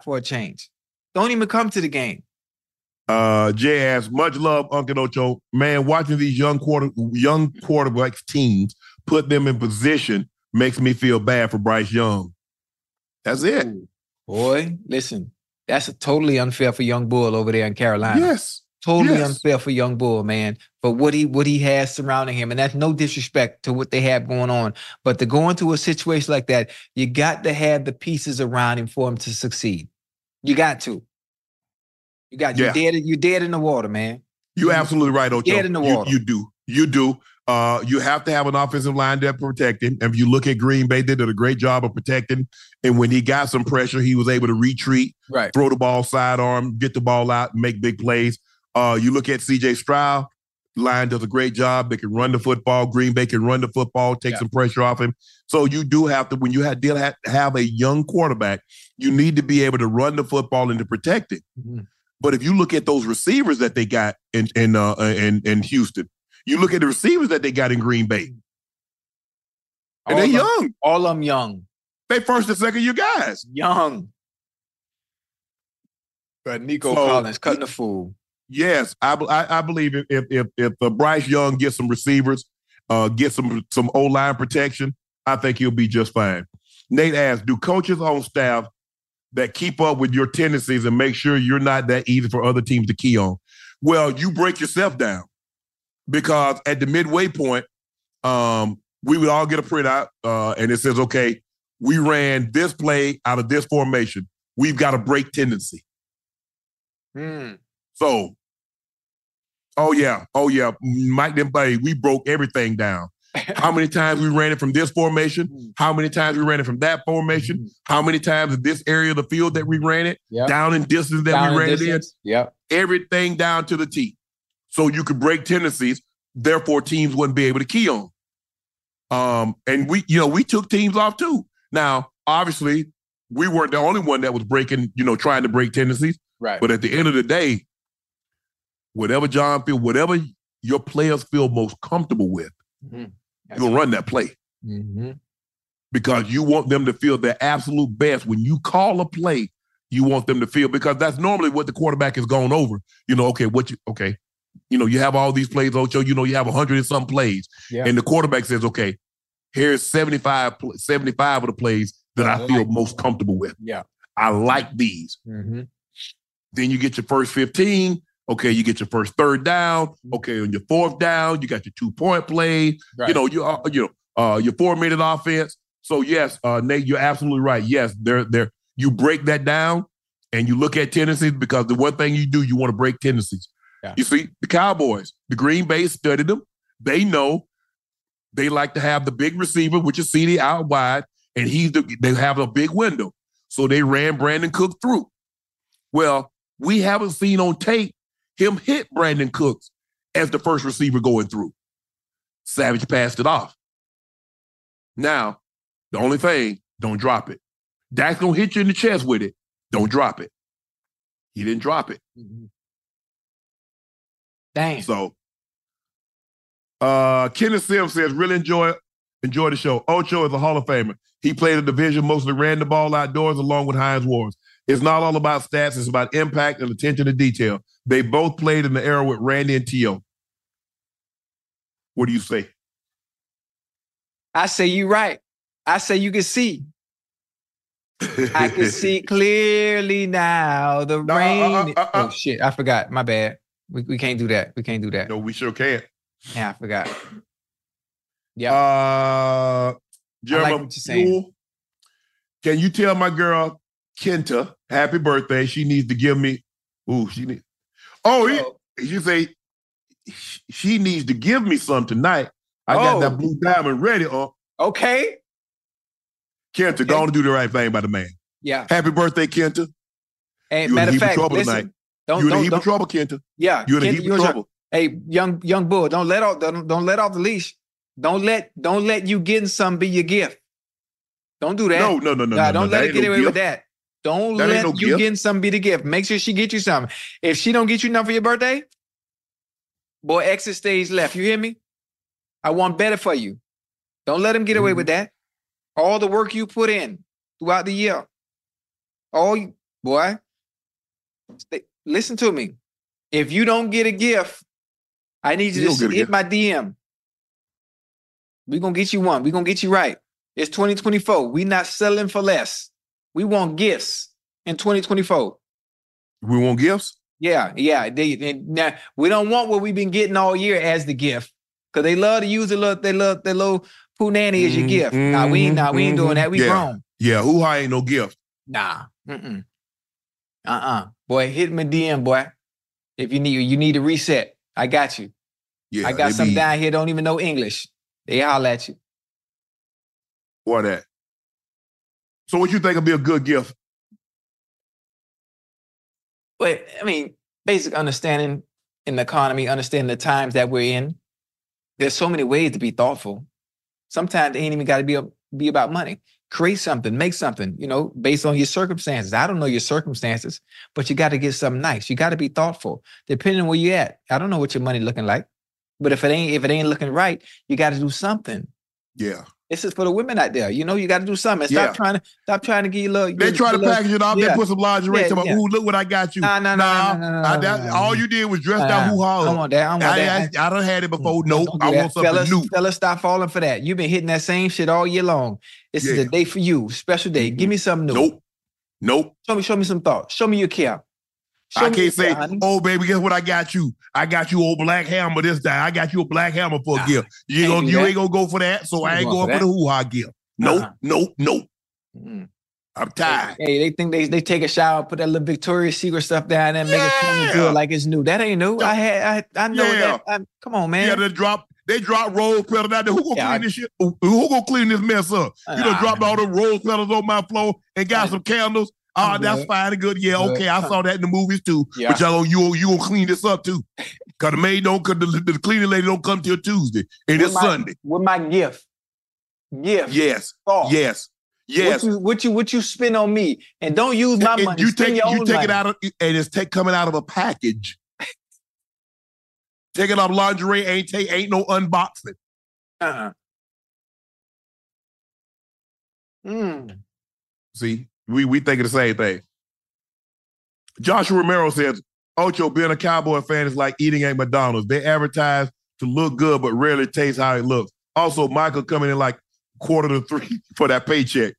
for a change. Don't even come to the game. Jay asks, much love, Uncle Ocho. Man, watching these young quarterbacks teams put them in position makes me feel bad for Bryce Young. That's it. Boy, listen, that's totally unfair for young Bull over there in Carolina. Yes. Totally unfair for young Bull, man, for what he has surrounding him. And that's no disrespect to what they have going on. But to go into a situation like that, you got to have the pieces around him for him to succeed. You got to. You got you're dead in the water, man. You're absolutely right, Ocho. Dead in the water. You do. You have to have an offensive line that protect him. And if you look at Green Bay, they did a great job of protecting. And when he got some pressure, he was able to retreat, throw the ball sidearm, get the ball out, and make big plays. You look at C.J. Stroud, line does a great job. They can run the football. Green Bay can run the football, take some pressure off him. So you do have to, when you have a young quarterback, you need to be able to run the football and to protect it. Mm-hmm. But if you look at those receivers that they got in Houston, you look at the receivers that they got in Green Bay, and they're young. All of them young. They first and second year guys. Young. But Nico Collins cutting the fool. Yes, I believe if Bryce Young gets some receivers, gets some O-line protection, I think he'll be just fine. Nate asks, do coaches on staff that keep up with your tendencies and make sure you're not that easy for other teams to key on? Well, you break yourself down. Because at the midway point, we would all get a printout, and it says, okay, we ran this play out of this formation. We've got a break tendency. So, Mike didn't play. We broke everything down. How many times we ran it from this formation? How many times we ran it from that formation? How many times in this area of the field that we ran it? Down in distance that down we ran distance. It in? Everything down to the T. So you could break tendencies, therefore teams wouldn't be able to key on. And we took teams off too. Now, obviously, we weren't the only one that was breaking, trying to break tendencies. Right. But at the end of the day, whatever your players feel most comfortable with, you're going to run that play. Mm-hmm. Because you want them to feel their absolute best. When you call a play, you want them to feel, because that's normally what the quarterback is going over. You have all these plays, Ocho, you have 100 and some plays. Yeah. And the quarterback says, okay, here's 75 of the plays that I feel most comfortable with. Yeah. I like these. Mm-hmm. Then you get your first 15. Okay, you get your first third down. Okay, on your fourth down, you got your 2-point play. Right. Your 4-minute offense. So, yes, Nate, you're absolutely right. Yes, there. You break that down and you look at tendencies, because the one thing you do, you want to break tendencies. Yeah. You see, the Cowboys, the Green Bay studied them. They know they like to have the big receiver, which is CeeDee out wide, and they have a big window. So they ran Brandon Cooks through. Well, we haven't seen on tape him hit Brandon Cooks as the first receiver going through. Savage passed it off. Now, the only thing, don't drop it. Dak's going to hit you in the chest with it. Don't drop it. He didn't drop it. Mm-hmm. Dang. So, Kenneth Sims says, really enjoy the show. Ocho is a Hall of Famer. He played a division, mostly ran the ball outdoors along with Hines Wars. It's not all about stats. It's about impact and attention to detail. They both played in the era with Randy and T.O. What do you say? I say you're right. I say you can see. I can see clearly now the rain. Oh, shit. I forgot. My bad. We can't do that. No, we sure can't. Yeah, I forgot. Yeah. Jeremy, I like what you're saying. Can you tell my girl Kenta happy birthday? She needs to give me. You say she needs to give me some tonight. I got that blue diamond ready. Okay. Kenta, go on and do the right thing by the man. Yeah. Happy birthday, Kenta. And matter of fact, listen. You're in a heap of trouble, Kenta. Yeah, you're in a heap of trouble. Hey, young bull, don't let off the leash. Don't let you getting some be your gift. Don't do that. No. Don't let it get away with that. Don't let you getting some be the gift. Make sure she get you something. If she don't get you nothing for your birthday, boy, exit stage left. You hear me? I want better for you. Don't let him get away with that. All the work you put in throughout the year. Listen to me. If you don't get a gift, I need you to hit my DM. We're going to get you one. We're going to get you right. It's 2024. We're not selling for less. We want gifts in 2024. We want gifts? Yeah. Now we don't want what we've been getting all year as the gift, because they love to use their little poo nanny as your gift. Nah, we ain't doing that. We grown. Yeah, hoo-ha ain't no gift. Nah. Boy, hit my DM, boy. If you need to reset. I got you. Yeah, I got some down here don't even know English. They holler at you. Why that? So what you think would be a good gift? But I mean, basic understanding in the economy, understanding the times that we're in. There's so many ways to be thoughtful. Sometimes they ain't even got to be about money. Create something, make something, based on your circumstances. I don't know your circumstances, but you got to get something nice. You got to be thoughtful, depending on where you're at. I don't know what your money looking like, but if it ain't looking right, you got to do something. Yeah. This is for the women out there. You got to do something. Stop trying to get your little. They try to package it off. They put some lingerie. Ooh, look what I got you. No. All you did was dress down hoo-ha. I want that. I done had it before. No, I want something new. Fellas, stop falling for that. You've been hitting that same shit all year long. This is a day for you. Special day. Give me something new. Nope. Show me some thought. Show me your care. I can't say, oh, baby, guess what I got you? I got you old black hammer this time. I got you a black hammer for a gift. You ain't going to go for that, so I ain't going for the hoo-ha gift. Nope. Mm. I'm tired. Hey, they think they take a shower, put that little Victoria's Secret stuff down there and make it feel like it's new. That ain't new. I know that. Come on, man. Yeah, they drop rose petals out there. Who going to clean this shit? Who going to clean this mess up? You done dropped all the rose petals on my floor and got some candles. Oh, that's fine and good. Yeah, okay. I saw that in the movies too. Yeah. But y'all, you gonna clean this up too, cause the cleaning lady don't come till Tuesday, and it's Sunday. With my gift. Yes. What you spend on me, and don't use my money. You take your own money. It out of, and it's coming out of a package. Taking out lingerie ain't no unboxing. See. We thinking the same thing. Joshua Romero says, Ocho, being a Cowboy fan is like eating at McDonald's. They advertise to look good, but rarely taste how it looks. Also, Michael coming in like 2:45 for that paycheck.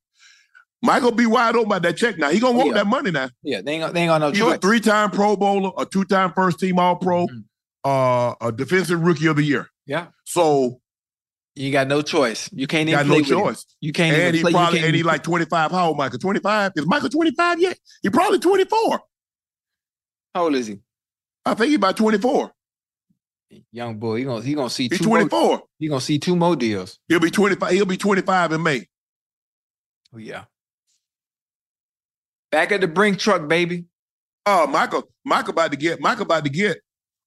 Michael be wide open by that check now. He going to want that money now. Yeah, they ain't got no choice. He's a 3-time Pro Bowler, a 2-time first-team All-Pro, a defensive rookie of the year. Yeah. So... you got no choice. You can't even play. You can't even play. And he like 25. How old Michael? 25? Is Michael 25 yet? He probably 24. How old is he? I think he's about 24. Young boy, he gonna see. He's 24. He's gonna see 2 more deals. He'll be 25. He'll be 25 in May. Oh yeah. Back at the Brink truck, baby. Oh, Michael about to get. Michael about to get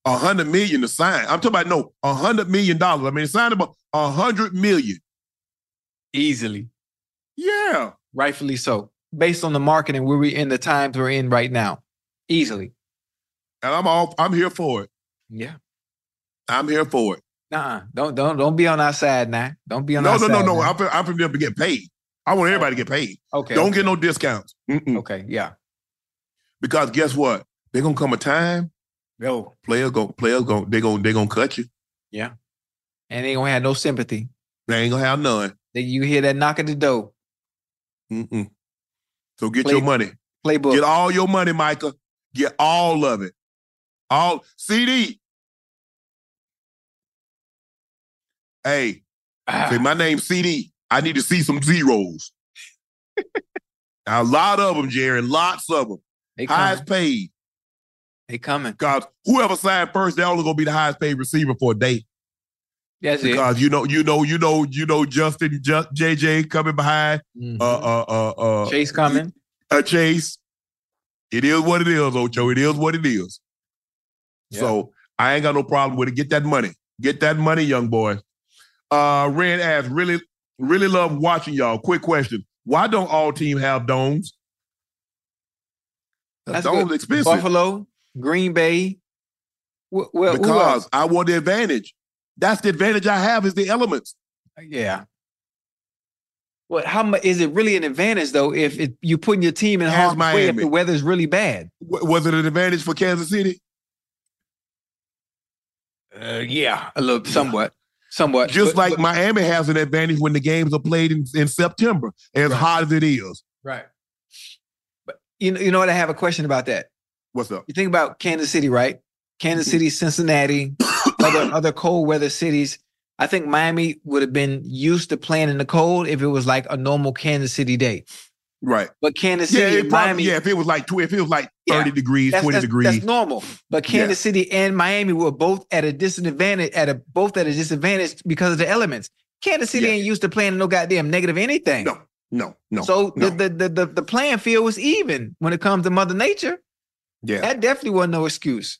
$100 million to sign. I'm talking about $100 million. I mean, sign about $100 million. Easily. Yeah. Rightfully so. Based on the market and where we're in the times we're in right now. Easily. And I'm here for it. Yeah. I'm here for it. Nuh-uh. Don't be on our side now. Don't be on our side. No. I'm from them to get paid. I want everybody to get paid. Okay. Don't get no discounts. Mm-mm. Okay. Yeah. Because guess what? They're gonna come a time. No. Players go. They gonna cut you. Yeah. And they ain't gonna have no sympathy. They ain't gonna have none. You hear that knock at the door. Mm-mm. So get your money. Playbook. Get all your money, Micah. Get all of it. All CD. Hey, say my name CD. I need to see some zeros. Now, a lot of them, Jared. Lots of them. Highest paid. They coming. Because whoever signed first, they're only gonna be the highest paid receiver for a day. That's because it. you know, Justin, JJ coming behind, Chase coming, Chase. It is what it is, Ocho. It is what it is. Yeah. So I ain't got no problem with it. Get that money, young boy. Ren asks, really, really love watching y'all. Quick question: why don't all teams have domes? That's domes expensive. Buffalo, Green Bay. Well, because I want the advantage. That's the advantage I have is the elements. Yeah. Well, how much is it really an advantage though if you're putting your team in harm's way if the weather's really bad? Was it an advantage for Kansas City? Yeah, a little, somewhat. But Miami has an advantage when the games are played in September, as hot as it is. Right. But you know what? I have a question about that. What's up? You think about Kansas City, right? Kansas City, Cincinnati, other cold weather cities. I think Miami would have been used to playing in the cold if it was like a normal Kansas City day. Right. But Kansas City and Miami. Yeah, if it was like 30 degrees, 20 degrees. That's normal. But Kansas City and Miami were both at a disadvantage, because of the elements. Kansas City ain't used to playing in no goddamn negative anything. No. So the playing field was even when it comes to Mother Nature. Yeah. That definitely wasn't no excuse.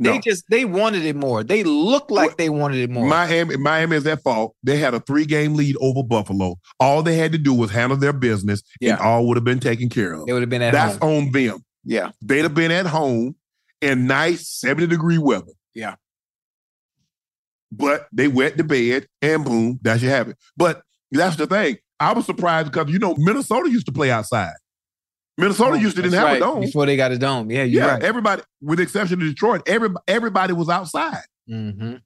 They wanted it more. They looked like they wanted it more. Miami is at fault. They had a 3-game lead over Buffalo. All they had to do was handle their business, and all would have been taken care of. They would have been at home. That's on them. Yeah. They'd have been at home in nice 70-degree weather. Yeah. But they went to bed, and boom, that should happen. But that's the thing. I was surprised because, Minnesota used to play outside. Minnesota used to didn't have a dome. Before they got a dome. Yeah, you're right. Everybody, with the exception of Detroit, everybody was outside. Mm-hmm.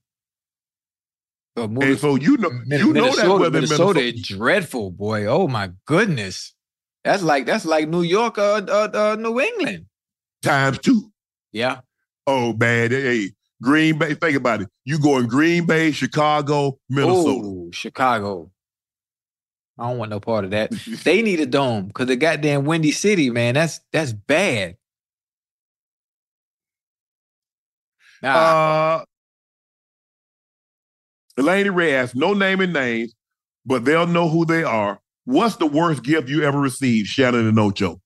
So you know that weather in Minnesota is dreadful, boy. Oh, my goodness. That's like New York or New England. Times two. Yeah. Oh, man. Hey, Green Bay, think about it. You go in Green Bay, Chicago, Minnesota. Oh, Chicago. I don't want no part of that. They need a dome because the goddamn Windy City, man, that's bad. Eleni Ray asks, no name and names, but they'll know who they are. What's the worst gift you ever received, Shannon and Ocho?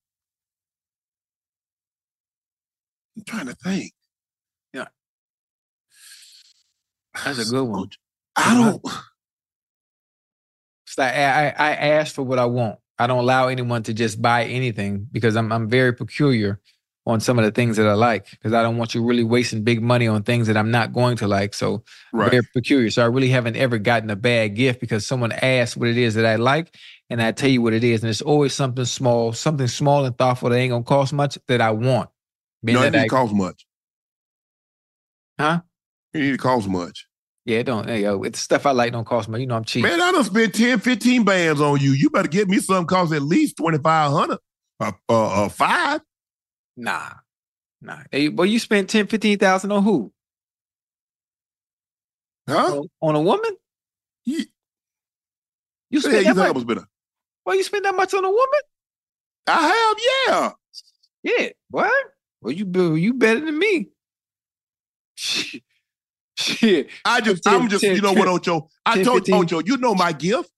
I'm trying to think. Yeah. That's a good one. I ask for what I want. I don't allow anyone to just buy anything because I'm very peculiar on some of the things that I like because I don't want you really wasting big money on things that I'm not going to like. So Very peculiar. So I really haven't ever gotten a bad gift because someone asked what it is that I like and I tell you what it is. And it's always something small and thoughtful that ain't going to cost much that I want. It didn't cost much. Yeah, it don't. It's stuff I like don't cost money. I'm cheap. Man, I done spent 10, 15 bands on you. You better get me something cost at least $2,500 $5. Nah. Hey, boy, you spent $10,000, $15,000 on who? Huh? On a woman? Yeah. You spent that much? Well, you spent that much on a woman? I have, yeah. Yeah, what? Well, you better than me. Shit. What, Ocho? I told Ocho, my gift.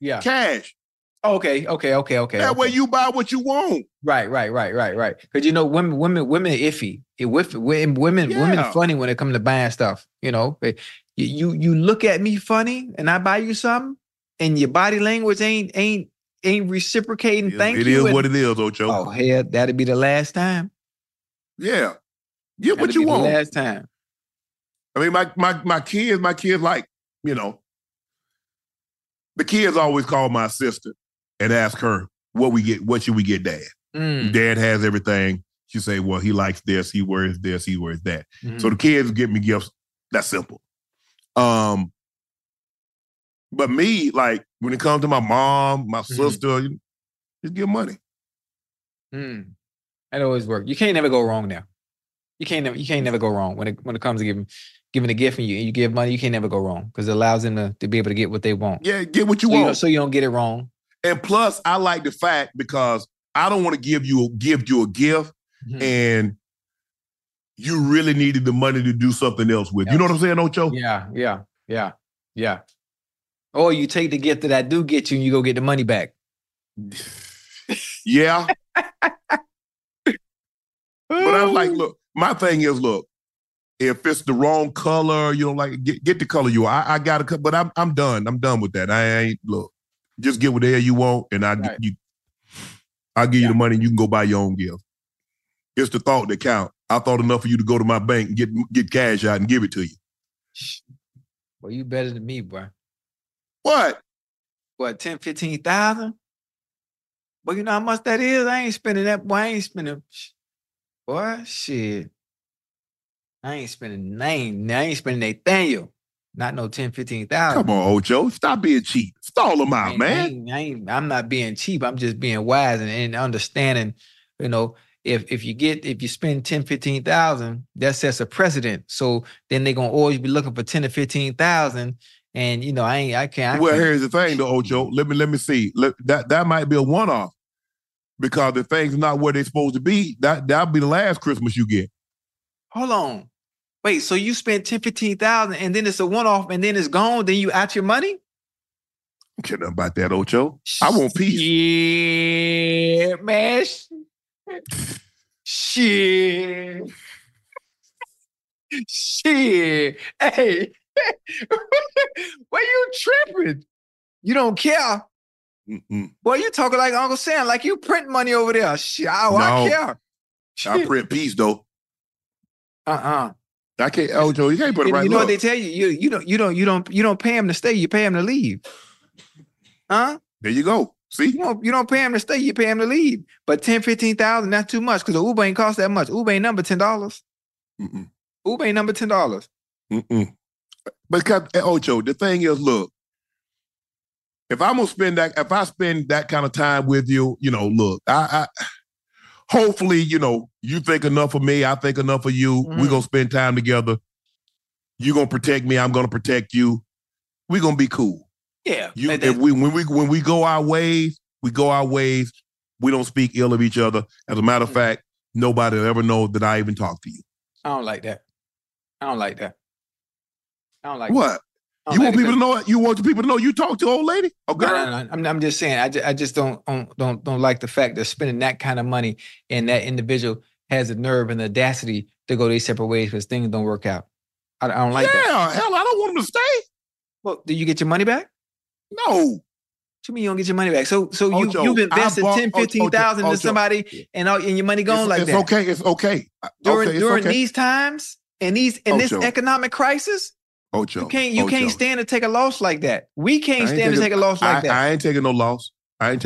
Yeah. Cash. Okay. That way you buy what you want. Right. Because women are iffy. Women are funny when it comes to buying stuff. You look at me funny and I buy you something and your body language ain't reciprocating. Thank you. It is what it is, Ocho. Oh, hell, that'd be the last time. Yeah. Get what you want. The last time. I mean, my kids like, the kids always call my sister and ask her, what should we get Dad? Mm. Dad has everything. She say, well, he likes this, he wears that. Mm. So the kids give me gifts. That's simple. But me, like, when it comes to my mom, my sister, just give money. Mm. That always works. You can't never go wrong now. You can't never go wrong when it comes to giving a gift and you give money. You can't never go wrong because it allows them to be able to get what they want. Yeah, get what you want. So you don't get it wrong. And plus, I like the fact because I don't want to give you a gift and you really needed the money to do something else with. Yep. You know what I'm saying, Ocho? Yeah. Or you take the gift that I do get you and you go get the money back. Yeah. But I was like, look, my thing is, if it's the wrong color, get the color you want. I got to cut, but I'm done. I'm done with that. Just get whatever you want, and I'll give you the money, and you can go buy your own gift. It's the thought that counts. I thought enough for you to go to my bank and get cash out and give it to you. Well, you better than me, bro. What? What, $10,000, $15,000? Well, you know how much that is? I ain't spending that. Boy, I ain't spending... Boy, shit. I ain't spending Nathaniel. Not no 10, 15,000. Come on, Ocho. Stop being cheap. Stall them out, man. I'm not being cheap. I'm just being wise and understanding, you know, if you spend 10, 15,000, that sets a precedent. So then they're going to always be looking for 10 to 15,000. And, you know, I can't. Well, here's the thing though, Ocho. Let me see. That might be a one-off, because if things are not where they're supposed to be, that'll be the last Christmas you get. Hold on. Wait, so you spend $10,000-$15,000 and then it's a one-off and then it's gone, then you out your money? I don't care about that, Ocho. I want peace. Yeah, man. Shit. Shit. Hey. Where you tripping? You don't care. Mm-mm. Boy, you talking like Uncle Sam, like you print money over there. Shit, I care. Shit. I print peace, though. Uh-uh. I can't, Ojo. You can't put it right. You know what they tell you? You don't pay him to stay. You pay him to leave. Huh? There you go. See, you don't pay him to stay. You pay him to leave. But $10,000-$15,000, that's too much, because the Uber ain't cost that much. Uber ain't number $10. Uber ain't number $10. But Ocho, the thing is, look, if I spend that kind of time with you, you know, look, I hopefully, you know, you think enough of me, I think enough of you. Mm. We're going to spend time together. You're going to protect me. I'm going to protect you. We're going to be cool. Yeah. When we go our ways, we go our ways. We don't speak ill of each other. As a matter of fact, nobody will ever know that I even talk to you. I don't like that. What? You want people to know? You want people to know you talk to old lady? Okay. No. I'm just saying. I just don't like the fact that spending that kind of money and that individual has the nerve and the audacity to go their separate ways because things don't work out. I don't like that. Yeah, hell, I don't want them to stay. Well, do you get your money back? No. What do you mean you don't get your money back? So you've invested $10,000-$15,000 to somebody, yeah, and your money gone like that. It's okay. During these times and this economic crisis. Ocho, you can't stand to take a loss like that. We can't stand to take a loss like that. I ain't taking no loss. I'm fine.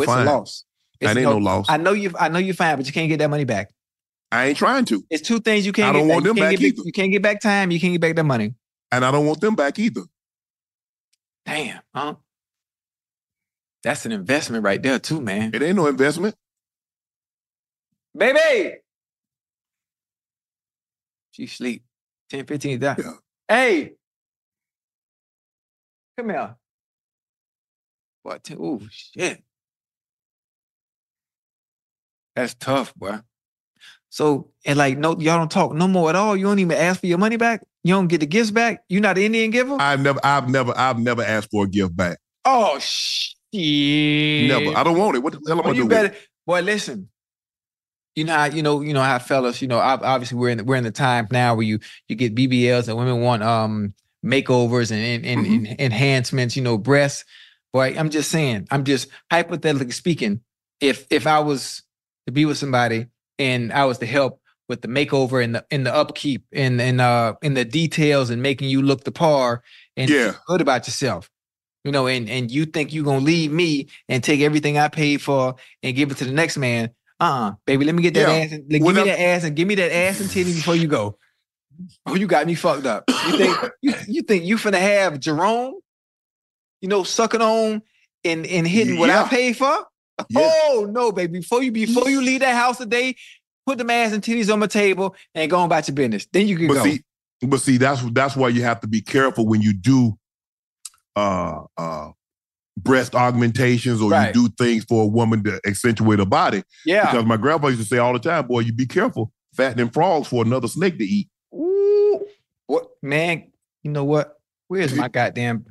It's a loss. It ain't no loss. I know you're fine, but you can't get that money back. I ain't trying to. It's two things you can't get back. I don't want them back either. You can't get back time. You can't get back that money. And I don't want them back either. Damn, huh? That's an investment right there too, man. It ain't no investment. Baby! She sleep. 10, 15, that. Yeah. Hey, come here. What? Oh, shit. That's tough, boy. So, and like, no, y'all don't talk no more at all. You don't even ask for your money back. You don't get the gifts back. You're not an Indian giver. I've never asked for a gift back. Oh, shit. Never. I don't want it. What the hell am I doing? Boy, listen. You know how fellas, you know, obviously we're in the time now where you get BBLs and women want makeovers and enhancements, you know, breasts. Boy, I'm just saying, hypothetically speaking, if I was to be with somebody and I was to help with the makeover and the upkeep and the details and making you look the par and feel good about yourself. You know, and you think you're gonna leave me and take everything I paid for and give it to the next man. Baby, let me get that ass. Give me that ass and titty before you go. Oh, you got me fucked up. You think you finna have Jerome? You know, sucking on and hitting what I paid for? Yeah. Oh no, baby! Before you leave that house today, put them ass and titties on my table and go on about your business. Then you can go. But see, that's why you have to be careful when you do breast augmentations or you do things for a woman to accentuate her body. Yeah. Because my grandpa used to say all the time, boy, you be careful fattening frogs for another snake to eat. Ooh. What? Man, you know what? Where's my goddamn...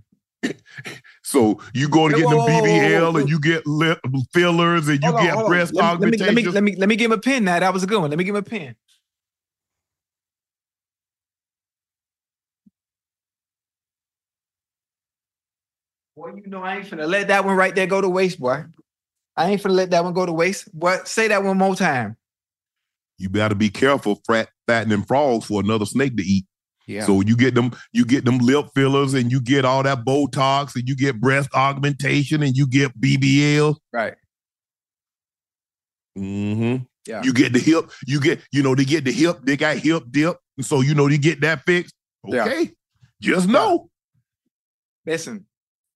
So you go to get BBL and you get lip fillers and you get breast augmentations. Let me give him a pen now. That was a good one. Let me give him a pen. Boy, you know I ain't finna let that one right there go to waste, boy. I ain't finna let that one go to waste. What? Say that one more time. You better be careful fattening frogs for another snake to eat. Yeah. So you get them lip fillers and you get all that Botox and you get breast augmentation and you get BBL. Right. Mm-hmm. Yeah. You get the hip, you get, you know, they get the hip, they got hip dip. And so, you know, they get that fixed. Okay. Yeah. Just know. Listen,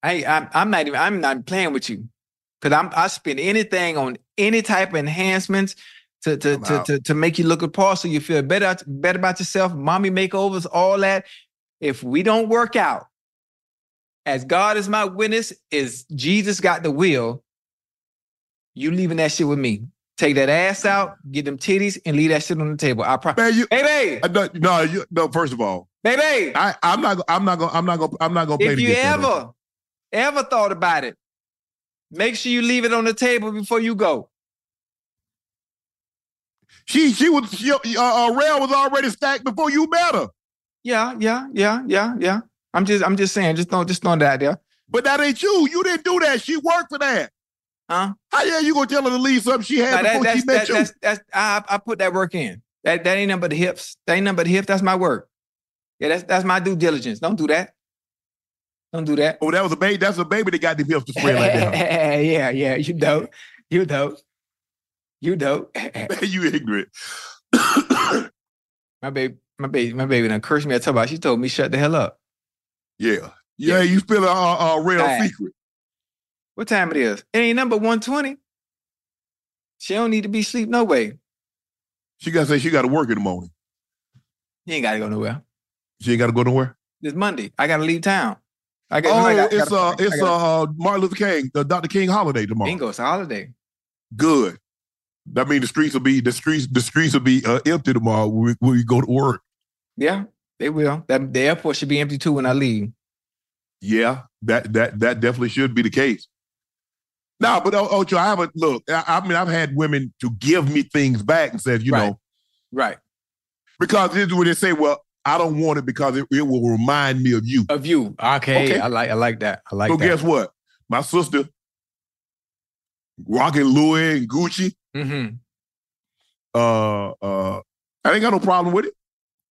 I'm not playing with you, because I spend anything on any type of enhancements to make you look apart so you feel better about yourself. Mommy makeovers, all that. If we don't work out, as God is my witness, is Jesus got the will. You leaving that shit with me. Take that ass out, get them titties, and leave that shit on the table. I promise, baby. No. First of all, baby, I'm not gonna play. If you ever thought about it, make sure you leave it on the table before you go. Rail was already stacked before you met her. Yeah. I'm just saying, just throwing that out there. But that ain't you. You didn't do that. She worked for that. Huh? How yeah, you gonna tell her to leave something she had before she met you? I put that work in. That ain't nothing but the hips. That ain't nothing but the hips. That's my work. Yeah, that's my due diligence. Don't do that. Don't do that. Oh, that was a baby. That's a baby that got the hips to spread like that. Yeah. You dope. You ignorant. My baby done cursed me. I told her, she told me shut the hell up. Yeah. You spill a real secret. What time it is? It ain't number 1:20. She don't need to be asleep, no way. She got to say she got to work in the morning. You ain't got to go nowhere. She ain't got to go nowhere? It's Monday. I got to leave town. It's Martin Luther King, the Dr. King holiday tomorrow. Bingo, it's a holiday. Good. That means the streets will be empty tomorrow when we go to work. Yeah, they will. The airport should be empty too when I leave. Yeah, that definitely should be the case. No, but Ocho, I haven't looked. I mean, I've had women to give me things back and said, you know, because this is when they say, well, I don't want it because it will remind me of you. Of you, okay. I like that. I like. So that. Guess what? My sister, rocking Louis and Gucci. Mm-hmm. I ain't got no problem with it.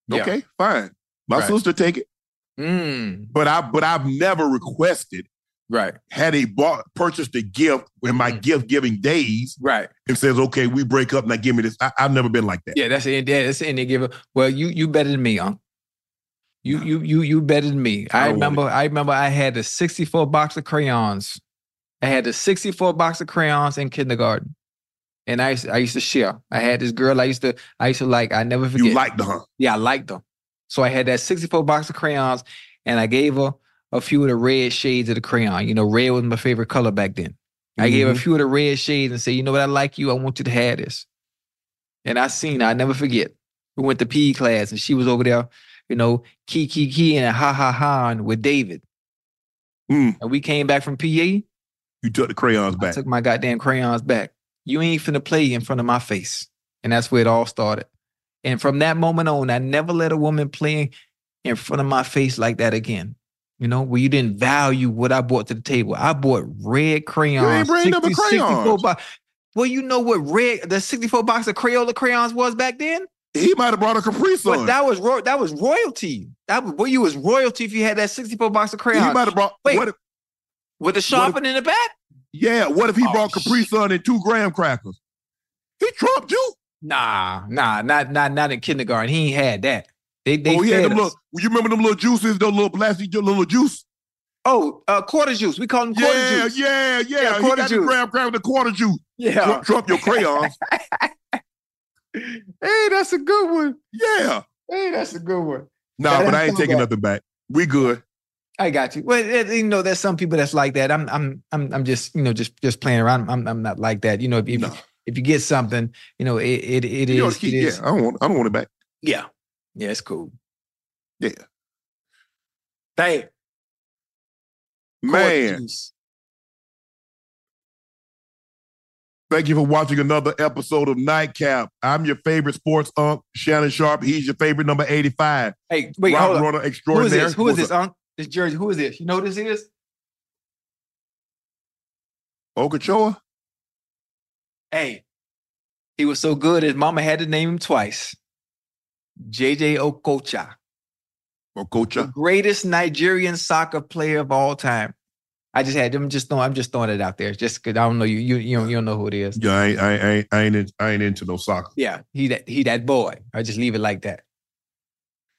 Yeah. Okay, fine. My sister take it. Mm. But I've never requested. Right. Had he purchased a gift in my gift giving days. Right. And says, okay, we break up. Now give me this. I've never been like that. Yeah, that's the ending giver. Well, you better than me, huh? You better than me. I remember I had a 64 box of crayons. I had a 64 box of crayons in kindergarten. And I used to share. I had this girl I used to like. I never forget. You liked her? Yeah, I liked her. So I had that 64 box of crayons, and I gave her a few of the red shades of the crayon. You know, red was my favorite color back then. Mm-hmm. I gave her a few of the red shades and said, you know what, I like you. I want you to have this. And I never forget. We went to PE class, and she was over there, you know, and ha with David. Mm. And we came back from PE. You took the crayons back. I took my goddamn crayons back. You ain't finna play in front of my face. And that's where it all started. And from that moment on, I never let a woman play in front of my face like that again. You know, where you didn't value what I brought to the table. I bought red crayons. You ain't bring them crayons. Well, you know what the 64 box of Crayola crayons was back then? He might have brought a Capri Sun. But that was royalty. You was royalty if you had that 64 box of crayons. He might have brought... Wait, with the sharpen in the back? Yeah, what if he brought Capri Sun and 2 graham crackers? He trumped you. Nah, not in kindergarten. He ain't had that. They fed them us. You remember them little juices, those little plastic little juice? Oh, quarter juice. We call them quarter juice. Yeah. He got the graham cracker, the quarter juice. Yeah. Trump your crayons. Hey, that's a good one. Yeah. Hey, that's a good one. Nah, but I ain't taking nothing back. We good. I got you. Well, you know, there's some people that's like that. I'm just, you know, just playing around. I'm not like that. You know, if you get something, you know, it is. Yeah, I don't want it back. Yeah. Yeah, it's cool. Yeah. Hey. Man. Thank you for watching another episode of Nightcap. I'm your favorite sports unk, Shannon Sharp. He's your favorite number 85. Hey, wait, hold on. Extraordinaire. Who is this unk? This jersey, who is this? You know who this is? Okeechobee? Hey, he was so good his mama had to name him twice. J.J. Okocha. Okocha? The greatest Nigerian soccer player of all time. I'm just throwing it out there. Just because I don't know you don't know who it is. Yeah, I ain't into no soccer. Yeah, he that boy. I just leave it like that.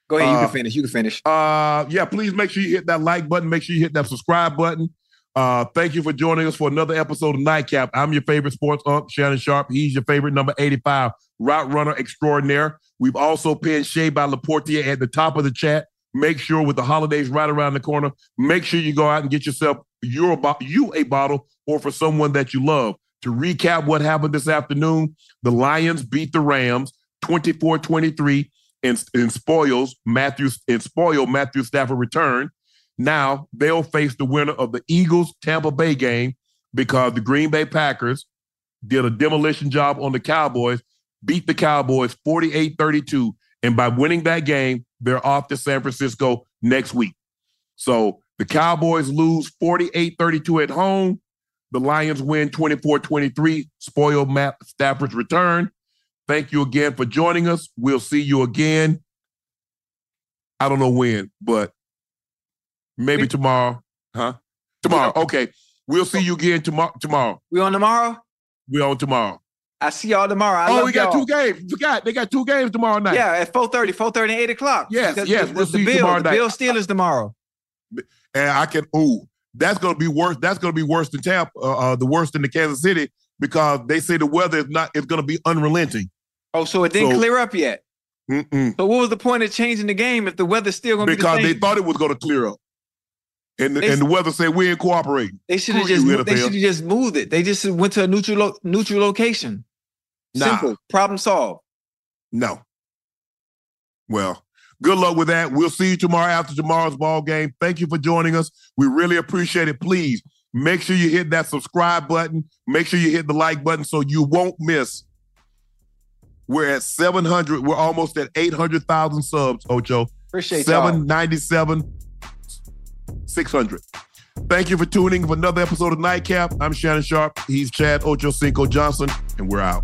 Go ahead. You can finish. Yeah, please make sure you hit that like button. Make sure you hit that subscribe button. Thank you for joining us for another episode of Nightcap. I'm your favorite sports ump, Shannon Sharp. He's your favorite number 85 route runner extraordinaire. We've also pinned Shay by Le Portier at the top of the chat. Make sure with the holidays right around the corner, make sure you go out and get yourself a bottle or for someone that you love. To recap what happened this afternoon, the Lions beat the Rams 24-23 and spoiled Matthew Stafford return. Now they'll face the winner of the Eagles-Tampa Bay game because the Green Bay Packers did a demolition job on the Cowboys, beat the Cowboys 48-32, and by winning that game, they're off to San Francisco next week. So the Cowboys lose 48-32 at home. The Lions win 24-23, spoiled Matt Stafford's return. Thank you again for joining us. We'll see you again. I don't know when, but maybe tomorrow. Huh? Tomorrow. Okay. We'll see you again tomorrow. We on tomorrow? We on tomorrow. I see y'all tomorrow. We got y'all. 2 games. They got 2 games tomorrow night. Yeah, at 4:30 and 8 o'clock. Yes. We'll see you tomorrow night. The Bill Steelers tomorrow. And I can, that's going to be worse. That's going to be worse than Tampa, the worst than the Kansas City, because they say the weather is not, it's going to be unrelenting. Oh, so it didn't clear up yet. Mm-mm. So what was the point of changing the game if the weather's still going to be the same? Because they thought it was going to clear up. And the weather said we ain't cooperating. They should have just moved it. They just went to a neutral location. Simple. Problem solved. No. Well, good luck with that. We'll see you tomorrow after tomorrow's ball game. Thank you for joining us. We really appreciate it. Please make sure you hit that subscribe button. Make sure you hit the like button so you won't miss. We're at 700. We're almost at 800,000 subs, Ocho. Appreciate 797. Y'all. 600. Thank you for tuning in for another episode of Nightcap. I'm Shannon Sharp. He's Chad Ochocinco Johnson, and we're out.